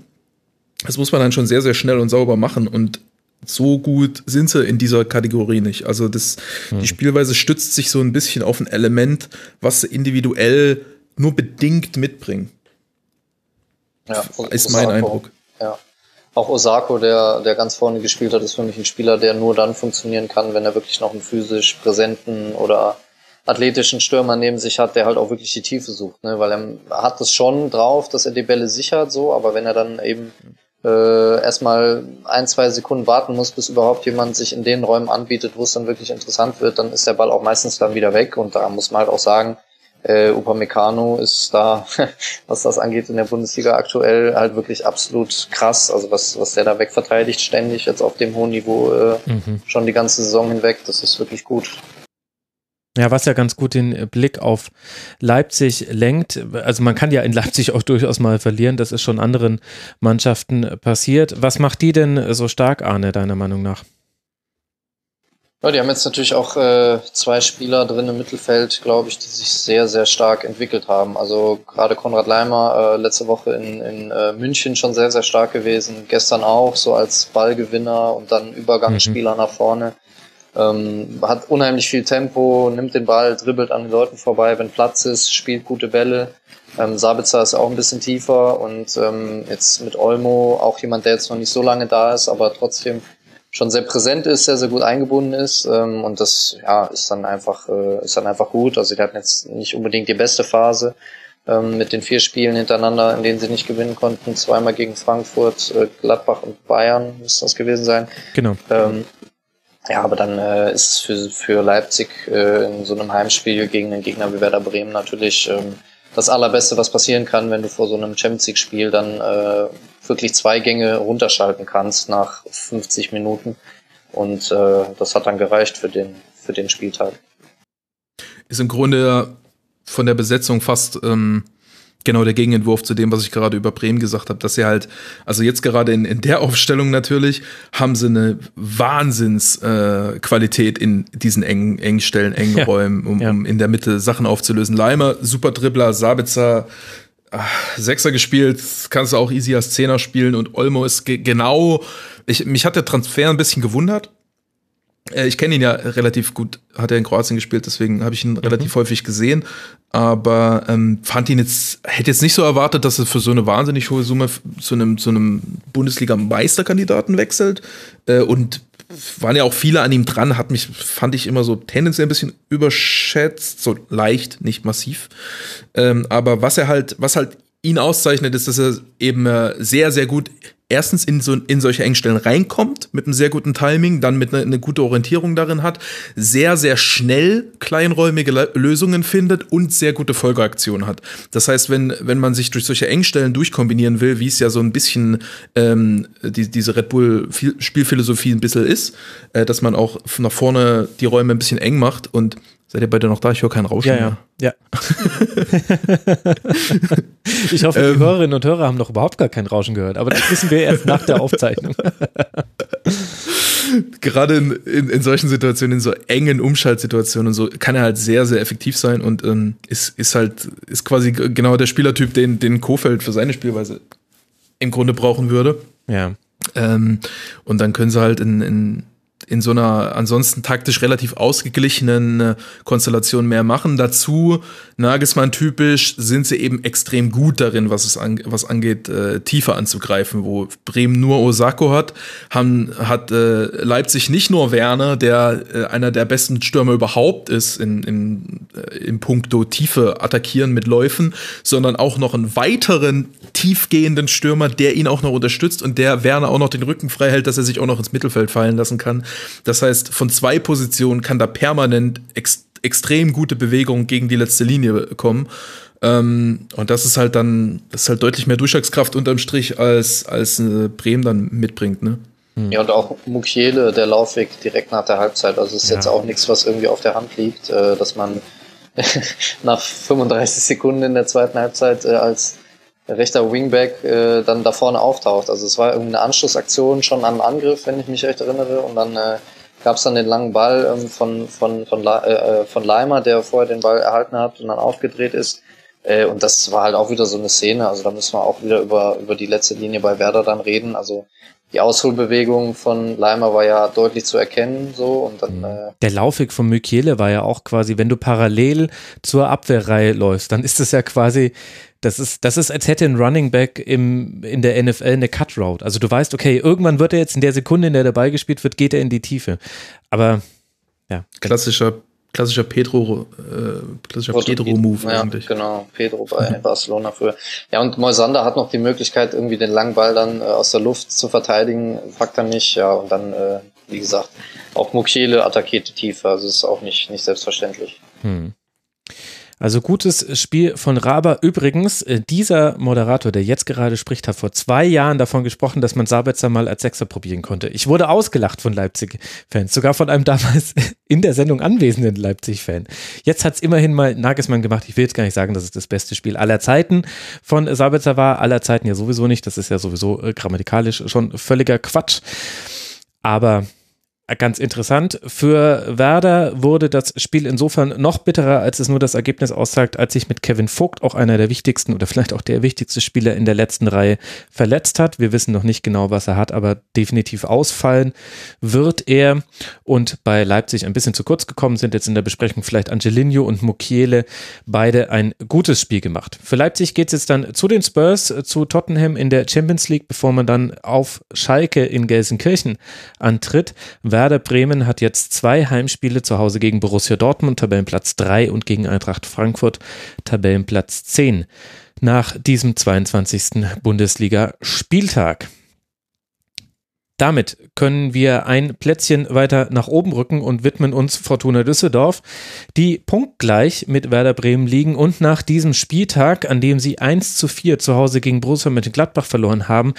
Das muss man dann schon sehr, sehr schnell und sauber machen. Und so gut sind sie in dieser Kategorie nicht. Also das, mhm. die Spielweise stützt sich so ein bisschen auf ein Element, was sie individuell nur bedingt mitbringen. Ja, ist mein Osako. Eindruck. Ja. Auch Osako, der, der ganz vorne gespielt hat, ist für mich ein Spieler, der nur dann funktionieren kann, wenn er wirklich noch einen physisch präsenten oder athletischen Stürmer neben sich hat, der halt auch wirklich die Tiefe sucht, ne? Weil er hat es schon drauf, dass er die Bälle sichert, so, aber wenn er dann eben äh, erstmal ein, zwei Sekunden warten muss, bis überhaupt jemand sich in den Räumen anbietet, wo es dann wirklich interessant wird, dann ist der Ball auch meistens dann wieder weg. Und da muss man halt auch sagen, Äh, Upamecano ist da, was das angeht, in der Bundesliga aktuell halt wirklich absolut krass. Also was was der da wegverteidigt ständig, jetzt auf dem hohen Niveau äh, mhm. schon die ganze Saison hinweg, das ist wirklich gut. Ja, was ja ganz gut den Blick auf Leipzig lenkt. Also man kann ja in Leipzig auch durchaus mal verlieren, das ist schon anderen Mannschaften passiert. Was macht die denn so stark, Arne, deiner Meinung nach? Ja, die haben jetzt natürlich auch äh, zwei Spieler drin im Mittelfeld, glaube ich, die sich sehr, sehr stark entwickelt haben. Also gerade Konrad Leimer äh, letzte Woche in, in äh, München schon sehr, sehr stark gewesen. Gestern auch, so als Ballgewinner und dann Übergangsspieler mhm. nach vorne. Ähm, hat unheimlich viel Tempo, nimmt den Ball, dribbelt an den Leuten vorbei, wenn Platz ist, spielt gute Bälle. Ähm, Sabitzer ist auch ein bisschen tiefer und ähm, jetzt mit Olmo auch jemand, der jetzt noch nicht so lange da ist, aber trotzdem schon sehr präsent ist, sehr, sehr gut eingebunden ist, ähm, und das, ja, ist dann einfach, äh, ist dann einfach gut. Also die hatten jetzt nicht unbedingt die beste Phase ähm, mit den vier Spielen hintereinander, in denen sie nicht gewinnen konnten. Zweimal gegen Frankfurt, äh, Gladbach und Bayern müsste das gewesen sein. Genau. Ähm, ja, aber dann äh, ist für für Leipzig äh, in so einem Heimspiel gegen einen Gegner wie Werder Bremen natürlich ähm, das Allerbeste, was passieren kann, wenn du vor so einem Champions-League-Spiel dann äh, wirklich zwei Gänge runterschalten kannst nach fünfzig Minuten. Und äh, das hat dann gereicht für den, für den Spieltag. Ist im Grunde von der Besetzung fast ähm, genau der Gegenentwurf zu dem, was ich gerade über Bremen gesagt habe, dass sie halt, also jetzt gerade in, in der Aufstellung natürlich, haben sie eine Wahnsinnsqualität äh, in diesen engen, engen Stellen, engen ja. Räumen, um, ja. um in der Mitte Sachen aufzulösen. Leimer, super Dribbler, Sabitzer, Sechser gespielt, kannst du auch easy als Zehner spielen, und Olmo ist ge- genau, ich, mich hat der Transfer ein bisschen gewundert. Äh, ich kenne ihn ja relativ gut, hat er in Kroatien gespielt, deswegen habe ich ihn mhm. relativ häufig gesehen, aber ähm, fand ihn jetzt, hätte jetzt nicht so erwartet, dass er für so eine wahnsinnig hohe Summe zu einem, zu einem Bundesliga-Meisterkandidaten wechselt, äh, und waren ja auch viele an ihm dran, hat mich, fand ich immer so tendenziell ein bisschen überschätzt, so leicht, nicht massiv. Ähm, aber was er halt, was halt ihn auszeichnet, ist, dass er eben äh, sehr, sehr gut erstens in, so, in solche Engstellen reinkommt, mit einem sehr guten Timing, dann mit einer ne guten Orientierung darin hat, sehr, sehr schnell kleinräumige Le- Lösungen findet und sehr gute Folgeaktionen hat. Das heißt, wenn, wenn man sich durch solche Engstellen durchkombinieren will, wie es ja so ein bisschen ähm, die, diese Red Bull-Spielphilosophie ein bisschen ist, äh, dass man auch nach vorne die Räume ein bisschen eng macht. Und seid ihr beide noch da? Ich höre keinen Rauschen ja, mehr. Ja, ja. Ich hoffe, die ähm, Hörerinnen und Hörer haben noch überhaupt gar kein Rauschen gehört. Aber das wissen wir erst nach der Aufzeichnung. Gerade in, in, in solchen Situationen, in so engen Umschaltsituationen und so, kann er halt sehr, sehr effektiv sein und ähm, ist, ist halt ist quasi genau der Spielertyp, den, den Kohfeldt für seine Spielweise im Grunde brauchen würde. Ja. Ähm, und dann können sie halt in... in in so einer ansonsten taktisch relativ ausgeglichenen Konstellation mehr machen. Dazu, Nagelsmann-typisch, sind sie eben extrem gut darin, was es an, was angeht, äh, tiefer anzugreifen, wo Bremen nur Osako hat, haben, hat äh, Leipzig nicht nur Werner, der äh, einer der besten Stürmer überhaupt ist in, in, äh, in puncto Tiefe attackieren mit Läufen, sondern auch noch einen weiteren tiefgehenden Stürmer, der ihn auch noch unterstützt und der Werner auch noch den Rücken frei hält, dass er sich auch noch ins Mittelfeld fallen lassen kann. Das heißt, von zwei Positionen kann da permanent ex- extrem gute Bewegung gegen die letzte Linie kommen. Ähm, und das ist halt dann, das ist halt deutlich mehr Durchschlagskraft unterm Strich, als, als äh, Bremen dann mitbringt, ne? Ja, und auch Mukiele, der Laufweg direkt nach der Halbzeit. Also ist ja. jetzt auch nichts, was irgendwie auf der Hand liegt, äh, dass man nach fünfunddreißig Sekunden in der zweiten Halbzeit äh, als rechter Wingback äh, dann da vorne auftaucht. Also es war irgendeine Anschlussaktion schon an Angriff, wenn ich mich recht erinnere. Und dann äh, gab es dann den langen Ball ähm, von von von, äh, von Leimer, der vorher den Ball erhalten hat und dann aufgedreht ist. Äh, und das war halt auch wieder so eine Szene. Also da müssen wir auch wieder über über die letzte Linie bei Werder dann reden. Also die Ausholbewegung von Leimer war ja deutlich zu erkennen, so, und dann äh der Laufweg von Mukiele war ja auch quasi, wenn du parallel zur Abwehrreihe läufst, dann ist das ja quasi, das ist, das ist, als hätte ein Running Back im, in der N F L eine Cut Route. Also du weißt, okay, irgendwann wird er jetzt in der Sekunde, in der der Ball gespielt wird, geht er in die Tiefe. Aber ja, klassischer Klassischer Pedro, äh, klassischer Pedro-Move ja, eigentlich. Genau, Pedro bei mhm. Barcelona früher. Ja, und Moisander hat noch die Möglichkeit, irgendwie den langen Ball dann äh, aus der Luft zu verteidigen, packt er nicht, ja, und dann, äh, wie gesagt, auch Mukiele attackiert die Tiefe, also ist auch nicht, nicht selbstverständlich. Hm. Also gutes Spiel von Raba. Übrigens, dieser Moderator, der jetzt gerade spricht, hat vor zwei Jahren davon gesprochen, dass man Sabitzer mal als Sechser probieren konnte. Ich wurde ausgelacht von Leipzig-Fans, sogar von einem damals in der Sendung anwesenden Leipzig-Fan. Jetzt hat es immerhin mal Nagelsmann gemacht. Ich will jetzt gar nicht sagen, dass es das beste Spiel aller Zeiten von Sabitzer war. Aller Zeiten ja sowieso nicht. Das ist ja sowieso grammatikalisch schon völliger Quatsch. Aber... ganz interessant. Für Werder wurde das Spiel insofern noch bitterer, als es nur das Ergebnis aussagt, als sich mit Kevin Vogt, auch einer der wichtigsten oder vielleicht auch der wichtigste Spieler in der letzten Reihe, verletzt hat. Wir wissen noch nicht genau, was er hat, aber definitiv ausfallen wird er. Und bei Leipzig ein bisschen zu kurz gekommen sind jetzt in der Besprechung vielleicht Angelino und Mukiele, beide ein gutes Spiel gemacht. Für Leipzig geht es jetzt dann zu den Spurs, zu Tottenham in der Champions League, bevor man dann auf Schalke in Gelsenkirchen antritt. Werder Bremen hat jetzt zwei Heimspiele zu Hause gegen Borussia Dortmund, Tabellenplatz drei, und gegen Eintracht Frankfurt, Tabellenplatz zehn, nach diesem zweiundzwanzigsten Bundesliga-Spieltag. Damit können wir ein Plätzchen weiter nach oben rücken und widmen uns Fortuna Düsseldorf, die punktgleich mit Werder Bremen liegen und nach diesem Spieltag, an dem sie eins zu vier zu Hause gegen Borussia Mönchengladbach verloren haben,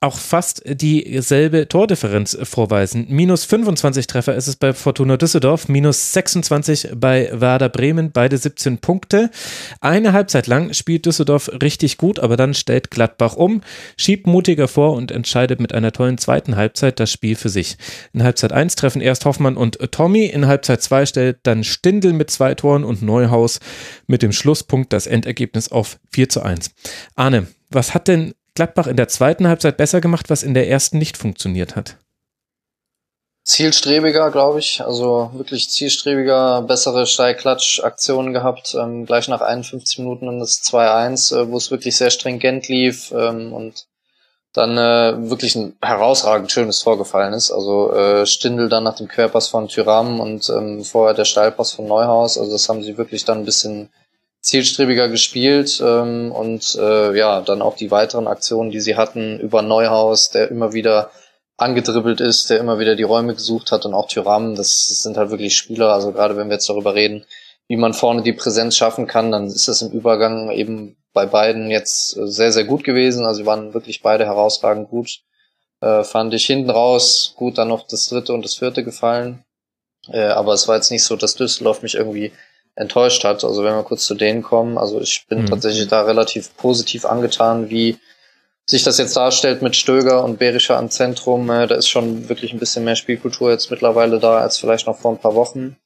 auch fast dieselbe Tordifferenz vorweisen. Minus fünfundzwanzig Treffer ist es bei Fortuna Düsseldorf, minus sechsundzwanzig bei Werder Bremen, beide siebzehn Punkte. Eine Halbzeit lang spielt Düsseldorf richtig gut, aber dann stellt Gladbach um, schiebt mutiger vor und entscheidet mit einer tollen zweiten Halbzeit das Spiel für sich. In Halbzeit eins treffen erst Hoffmann und Tommy, in Halbzeit zwei stellt dann Stindl mit zwei Toren und Neuhaus mit dem Schlusspunkt das Endergebnis auf vier zu eins. Arne, was hat denn Gladbach in der zweiten Halbzeit besser gemacht, was in der ersten nicht funktioniert hat? Zielstrebiger, glaube ich. Also wirklich zielstrebiger, bessere Steilklatsch-Aktionen gehabt. Ähm, gleich nach einundfünfzig Minuten in das zwei eins, äh, wo es wirklich sehr stringent lief. Ähm, und dann äh, wirklich ein herausragend schönes Tor gefallen ist. Also äh, Stindl dann nach dem Querpass von Thuram und ähm, vorher der Steilpass von Neuhaus. Also das haben sie wirklich dann ein bisschen zielstrebiger gespielt ähm, und äh, ja, dann auch die weiteren Aktionen, die sie hatten über Neuhaus, der immer wieder angedribbelt ist, der immer wieder die Räume gesucht hat, und auch Thuram. Das, das sind halt wirklich Spieler, also gerade wenn wir jetzt darüber reden, wie man vorne die Präsenz schaffen kann, dann ist das im Übergang eben bei beiden jetzt sehr, sehr gut gewesen. Also sie waren wirklich beide herausragend gut, äh, fand ich. Hinten raus gut dann noch das dritte und das vierte gefallen. Äh, aber es war jetzt nicht so, dass Düsseldorf mich irgendwie enttäuscht hat. Also wenn wir kurz zu denen kommen, also ich bin mhm. tatsächlich da relativ positiv angetan, wie sich das jetzt darstellt mit Stöger und Berischer am Zentrum. Äh, da ist schon wirklich ein bisschen mehr Spielkultur jetzt mittlerweile da, als vielleicht noch vor ein paar Wochen.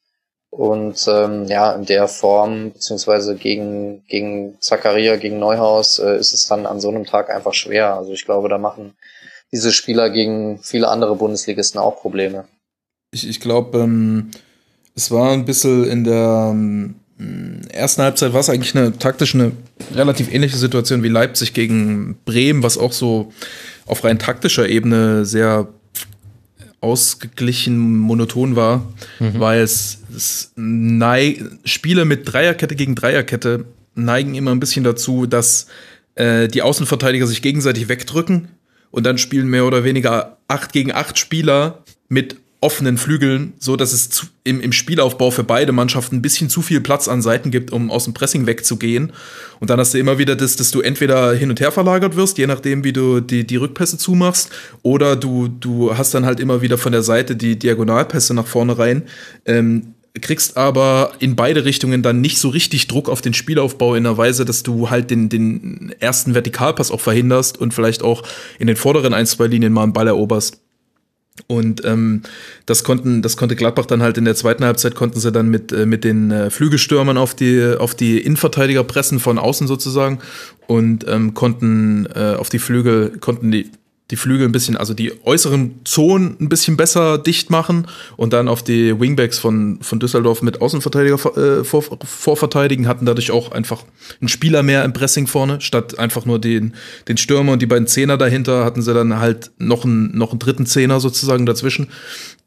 Und ähm, ja, in der Form, beziehungsweise gegen gegen Zakaria, gegen Neuhaus, äh, ist es dann an so einem Tag einfach schwer. Also ich glaube, da machen diese Spieler gegen viele andere Bundesligisten auch Probleme. Ich, ich glaube, ähm, es war ein bisschen in der ähm, ersten Halbzeit war es eigentlich eine taktisch eine relativ ähnliche Situation wie Leipzig gegen Bremen, was auch so auf rein taktischer Ebene sehr ausgeglichen monoton war, mhm. weil es, es neig, Spiele mit Dreierkette gegen Dreierkette neigen immer ein bisschen dazu, dass äh, die Außenverteidiger sich gegenseitig wegdrücken und dann spielen mehr oder weniger acht gegen acht Spieler mit offenen Flügeln, so dass es zu, im, im Spielaufbau für beide Mannschaften ein bisschen zu viel Platz an Seiten gibt, um aus dem Pressing wegzugehen. Und dann hast du immer wieder das, dass du entweder hin und her verlagert wirst, je nachdem, wie du die, die Rückpässe zumachst, oder du, du hast dann halt immer wieder von der Seite die Diagonalpässe nach vorne rein, ähm, kriegst aber in beide Richtungen dann nicht so richtig Druck auf den Spielaufbau in der Weise, dass du halt den, den ersten Vertikalpass auch verhinderst und vielleicht auch in den vorderen ein, zwei Linien mal einen Ball eroberst. Und ähm, das konnten, das konnte Gladbach dann halt in der zweiten Halbzeit, konnten sie dann mit, äh, mit den äh, Flügelstürmern auf die, auf die Innenverteidiger pressen, von außen sozusagen, und ähm, konnten äh, auf die Flügel, konnten die, die Flügel ein bisschen, also die äußeren Zonen ein bisschen besser dicht machen und dann auf die Wingbacks von, von Düsseldorf mit Außenverteidiger äh, vor, vorverteidigen, hatten dadurch auch einfach einen Spieler mehr im Pressing vorne, statt einfach nur den, den Stürmer und die beiden Zehner dahinter, hatten sie dann halt noch einen, noch einen dritten Zehner sozusagen dazwischen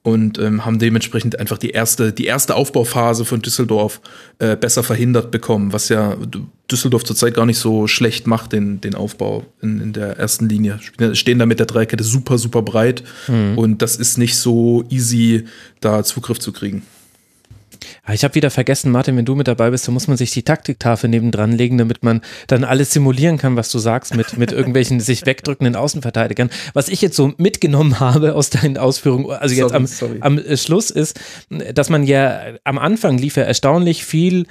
und ähm, haben dementsprechend einfach die erste, die erste Aufbauphase von Düsseldorf äh, besser verhindert bekommen, was ja Düsseldorf zurzeit gar nicht so schlecht macht, den, den Aufbau in, in der ersten Linie. Stehen da mit der Dreikette super, super breit, mhm. und das ist nicht so easy, da Zugriff zu kriegen. Ich habe wieder vergessen, Martin, wenn du mit dabei bist, dann muss man sich die Taktiktafel nebendran legen, damit man dann alles simulieren kann, was du sagst, mit, mit irgendwelchen sich wegdrückenden Außenverteidigern. Was ich jetzt so mitgenommen habe aus deinen Ausführungen, also jetzt am, am Schluss ist, dass man ja am Anfang lief ja erstaunlich viel,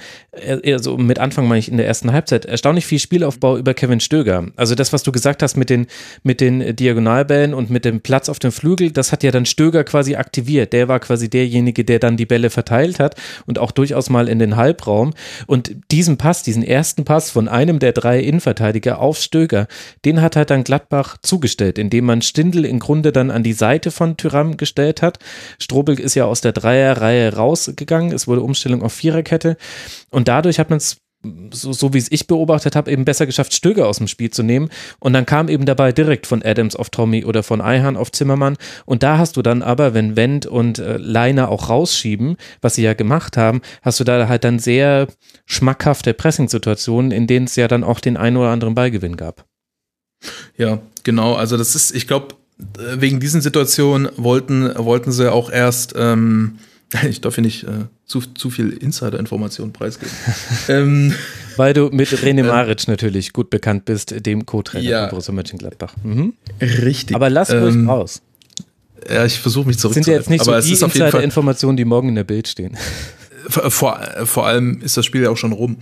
also mit Anfang meine ich in der ersten Halbzeit, erstaunlich viel Spielaufbau über Kevin Stöger. Also das, was du gesagt hast mit den, mit den Diagonalbällen und mit dem Platz auf dem Flügel, das hat ja dann Stöger quasi aktiviert. Der war quasi derjenige, der dann die Bälle verteilt hat. Und auch durchaus mal in den Halbraum. Und diesen Pass, diesen ersten Pass von einem der drei Innenverteidiger auf Stöger, den hat halt dann Gladbach zugestellt, indem man Stindl im Grunde dann an die Seite von Thuram gestellt hat. Strobel ist ja aus der Dreierreihe rausgegangen. Es wurde Umstellung auf Viererkette. Und dadurch hat man es, so, so wie es ich beobachtet habe, eben besser geschafft, Stöger aus dem Spiel zu nehmen. Und dann kam eben dabei direkt von Adams auf Tommy oder von Eihan auf Zimmermann. Und da hast du dann aber, wenn Wendt und äh, Leiner auch rausschieben, was sie ja gemacht haben, hast du da halt dann sehr schmackhafte Pressing-Situationen, in denen es ja dann auch den einen oder anderen Ballgewinn gab. Ja, genau. Also das ist, ich glaube, wegen diesen Situationen wollten, wollten sie auch erst... Ähm Ich darf hier nicht äh, zu, zu viel Insider-Informationen preisgeben. ähm, Weil du mit René Maric äh, natürlich gut bekannt bist, dem Co-Trainer ja, von Borussia Mönchengladbach. Mhm. Richtig. Aber lass ruhig ähm, raus. Ja, ich versuche mich zurückzuhalten. Sind ja jetzt nicht so die Insider-Informationen, die morgen in der Bild stehen. Vor, vor allem ist das Spiel ja auch schon rum.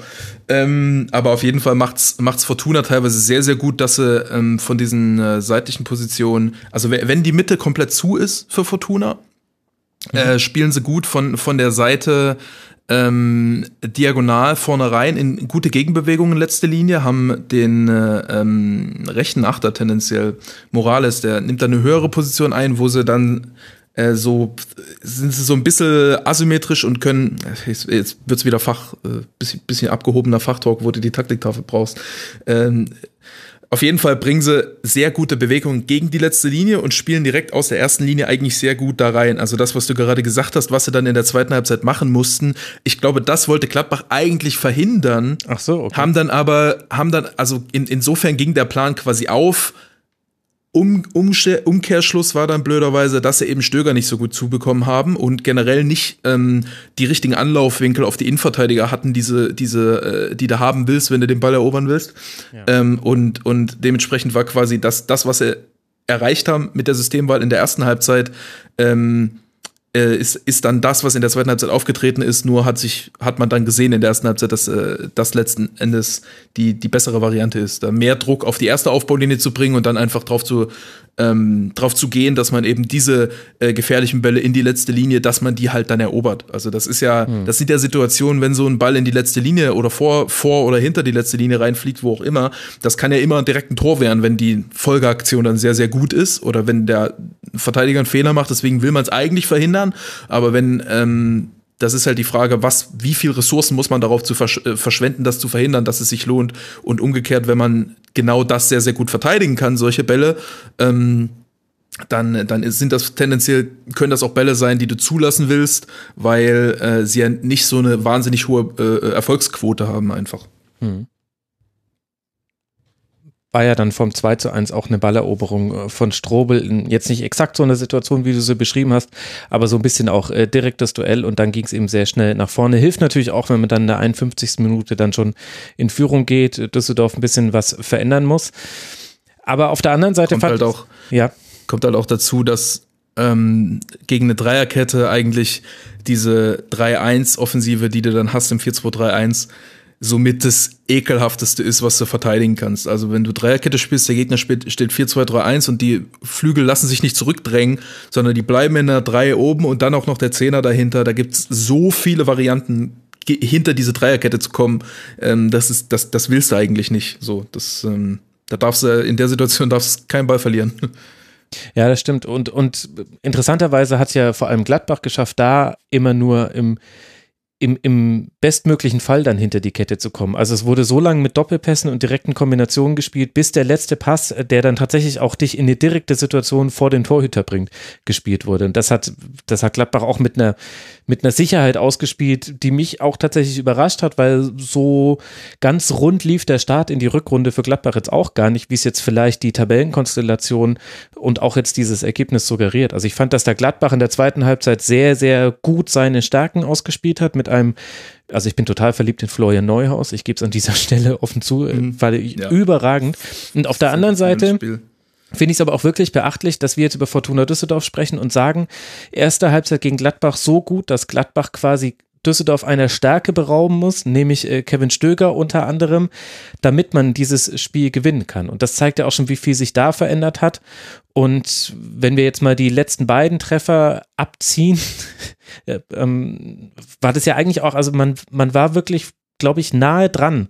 Ähm, aber auf jeden Fall macht's, macht's Fortuna teilweise sehr, sehr gut, dass sie ähm, von diesen äh, seitlichen Positionen, also wenn die Mitte komplett zu ist für Fortuna, Mhm. Äh, spielen sie gut von, von der Seite ähm, diagonal vorne rein in gute Gegenbewegungen, letzte Linie, haben den äh, ähm, rechten Achter tendenziell, Morales, der nimmt dann eine höhere Position ein, wo sie dann äh, so, sind sie so ein bisschen asymmetrisch und können, jetzt, jetzt wird's wieder Fach, äh, bisschen, bisschen abgehobener Fachtalk, wo du die Taktiktafel brauchst, ähm, Auf jeden Fall bringen sie sehr gute Bewegungen gegen die letzte Linie und spielen direkt aus der ersten Linie eigentlich sehr gut da rein. Also das, was du gerade gesagt hast, was sie dann in der zweiten Halbzeit machen mussten, ich glaube, das wollte Gladbach eigentlich verhindern. Ach so, okay. Haben dann aber, haben dann, also in, insofern ging der Plan quasi auf. Um, um, Umkehrschluss war dann blöderweise, dass sie eben Stöger nicht so gut zubekommen haben und generell nicht ähm, die richtigen Anlaufwinkel auf die Innenverteidiger hatten, diese, diese, äh, die du haben willst, wenn du den Ball erobern willst. Ja. Ähm, und, und dementsprechend war quasi das, das, was sie erreicht haben mit der Systemwahl in der ersten Halbzeit, ähm, äh, ist, ist dann das, was in der zweiten Halbzeit aufgetreten ist, nur hat sich, hat man dann gesehen in der ersten Halbzeit, dass äh, das letzten Endes die, die bessere Variante ist, da mehr Druck auf die erste Aufbaulinie zu bringen und dann einfach drauf zu, ähm, drauf zu gehen, dass man eben diese äh, gefährlichen Bälle in die letzte Linie, dass man die halt dann erobert. Also das ist ja, mhm. das sind ja Situationen, wenn so ein Ball in die letzte Linie oder vor, vor oder hinter die letzte Linie reinfliegt, wo auch immer, das kann ja immer direkt ein Tor werden, wenn die Folgeaktion dann sehr, sehr gut ist oder wenn der Verteidiger einen Fehler macht, deswegen will man es eigentlich verhindern. Aber wenn, ähm, das ist halt die Frage, was, wie viel Ressourcen muss man darauf zu versch- äh, verschwenden, das zu verhindern, dass es sich lohnt, und umgekehrt, wenn man genau das sehr, sehr gut verteidigen kann, solche Bälle, ähm, dann, dann sind das tendenziell, können das auch Bälle sein, die du zulassen willst, weil äh, sie ja nicht so eine wahnsinnig hohe äh, Erfolgsquote haben einfach. Hm. War ja dann vom zwei zu eins auch eine Balleroberung von Strobel. Jetzt nicht exakt so eine Situation, wie du sie beschrieben hast, aber so ein bisschen auch äh, direktes Duell, und dann ging es eben sehr schnell nach vorne. Hilft natürlich auch, wenn man dann in der einundfünfzigsten Minute dann schon in Führung geht, Düsseldorf ein bisschen was verändern muss. Aber auf der anderen Seite kommt halt auch, ja. kommt halt auch dazu, dass ähm, gegen eine Dreierkette eigentlich diese drei eins Offensive, die du dann hast im vier zwei drei eins, somit das ekelhafteste ist, was du verteidigen kannst. Also wenn du Dreierkette spielst, der Gegner steht vier zwei drei eins und die Flügel lassen sich nicht zurückdrängen, sondern die bleiben in der drei oben und dann auch noch der Zehner dahinter. Da gibt's so viele Varianten, hinter diese Dreierkette zu kommen. Ähm, das ist, das, das willst du eigentlich nicht. So, das, ähm, da darfst du, in der Situation darfst du keinen Ball verlieren. Ja, das stimmt. Und, und interessanterweise hat es ja vor allem Gladbach geschafft, da immer nur im Im, im bestmöglichen Fall dann hinter die Kette zu kommen. Also es wurde so lange mit Doppelpässen und direkten Kombinationen gespielt, bis der letzte Pass, der dann tatsächlich auch dich in eine direkte Situation vor den Torhüter bringt, gespielt wurde. Und das hat, das hat Gladbach auch mit einer, mit einer Sicherheit ausgespielt, die mich auch tatsächlich überrascht hat, weil so ganz rund lief der Start in die Rückrunde für Gladbach jetzt auch gar nicht, wie es jetzt vielleicht die Tabellenkonstellation und auch jetzt dieses Ergebnis suggeriert. Also ich fand, dass der Gladbach in der zweiten Halbzeit sehr, sehr gut seine Stärken ausgespielt hat, mit einem, also ich bin total verliebt in Florian Neuhaus, ich gebe es an dieser Stelle offen zu, mhm. weil ja. überragend. Und auf der anderen Seite finde ich es aber auch wirklich beachtlich, dass wir jetzt über Fortuna Düsseldorf sprechen und sagen, erste Halbzeit gegen Gladbach so gut, dass Gladbach quasi Düsseldorf einer Stärke berauben muss, nämlich Kevin Stöger unter anderem, damit man dieses Spiel gewinnen kann. Und das zeigt ja auch schon, wie viel sich da verändert hat. Und wenn wir jetzt mal die letzten beiden Treffer abziehen, ähm, war das ja eigentlich auch, also man, man war wirklich, glaube ich, nahe dran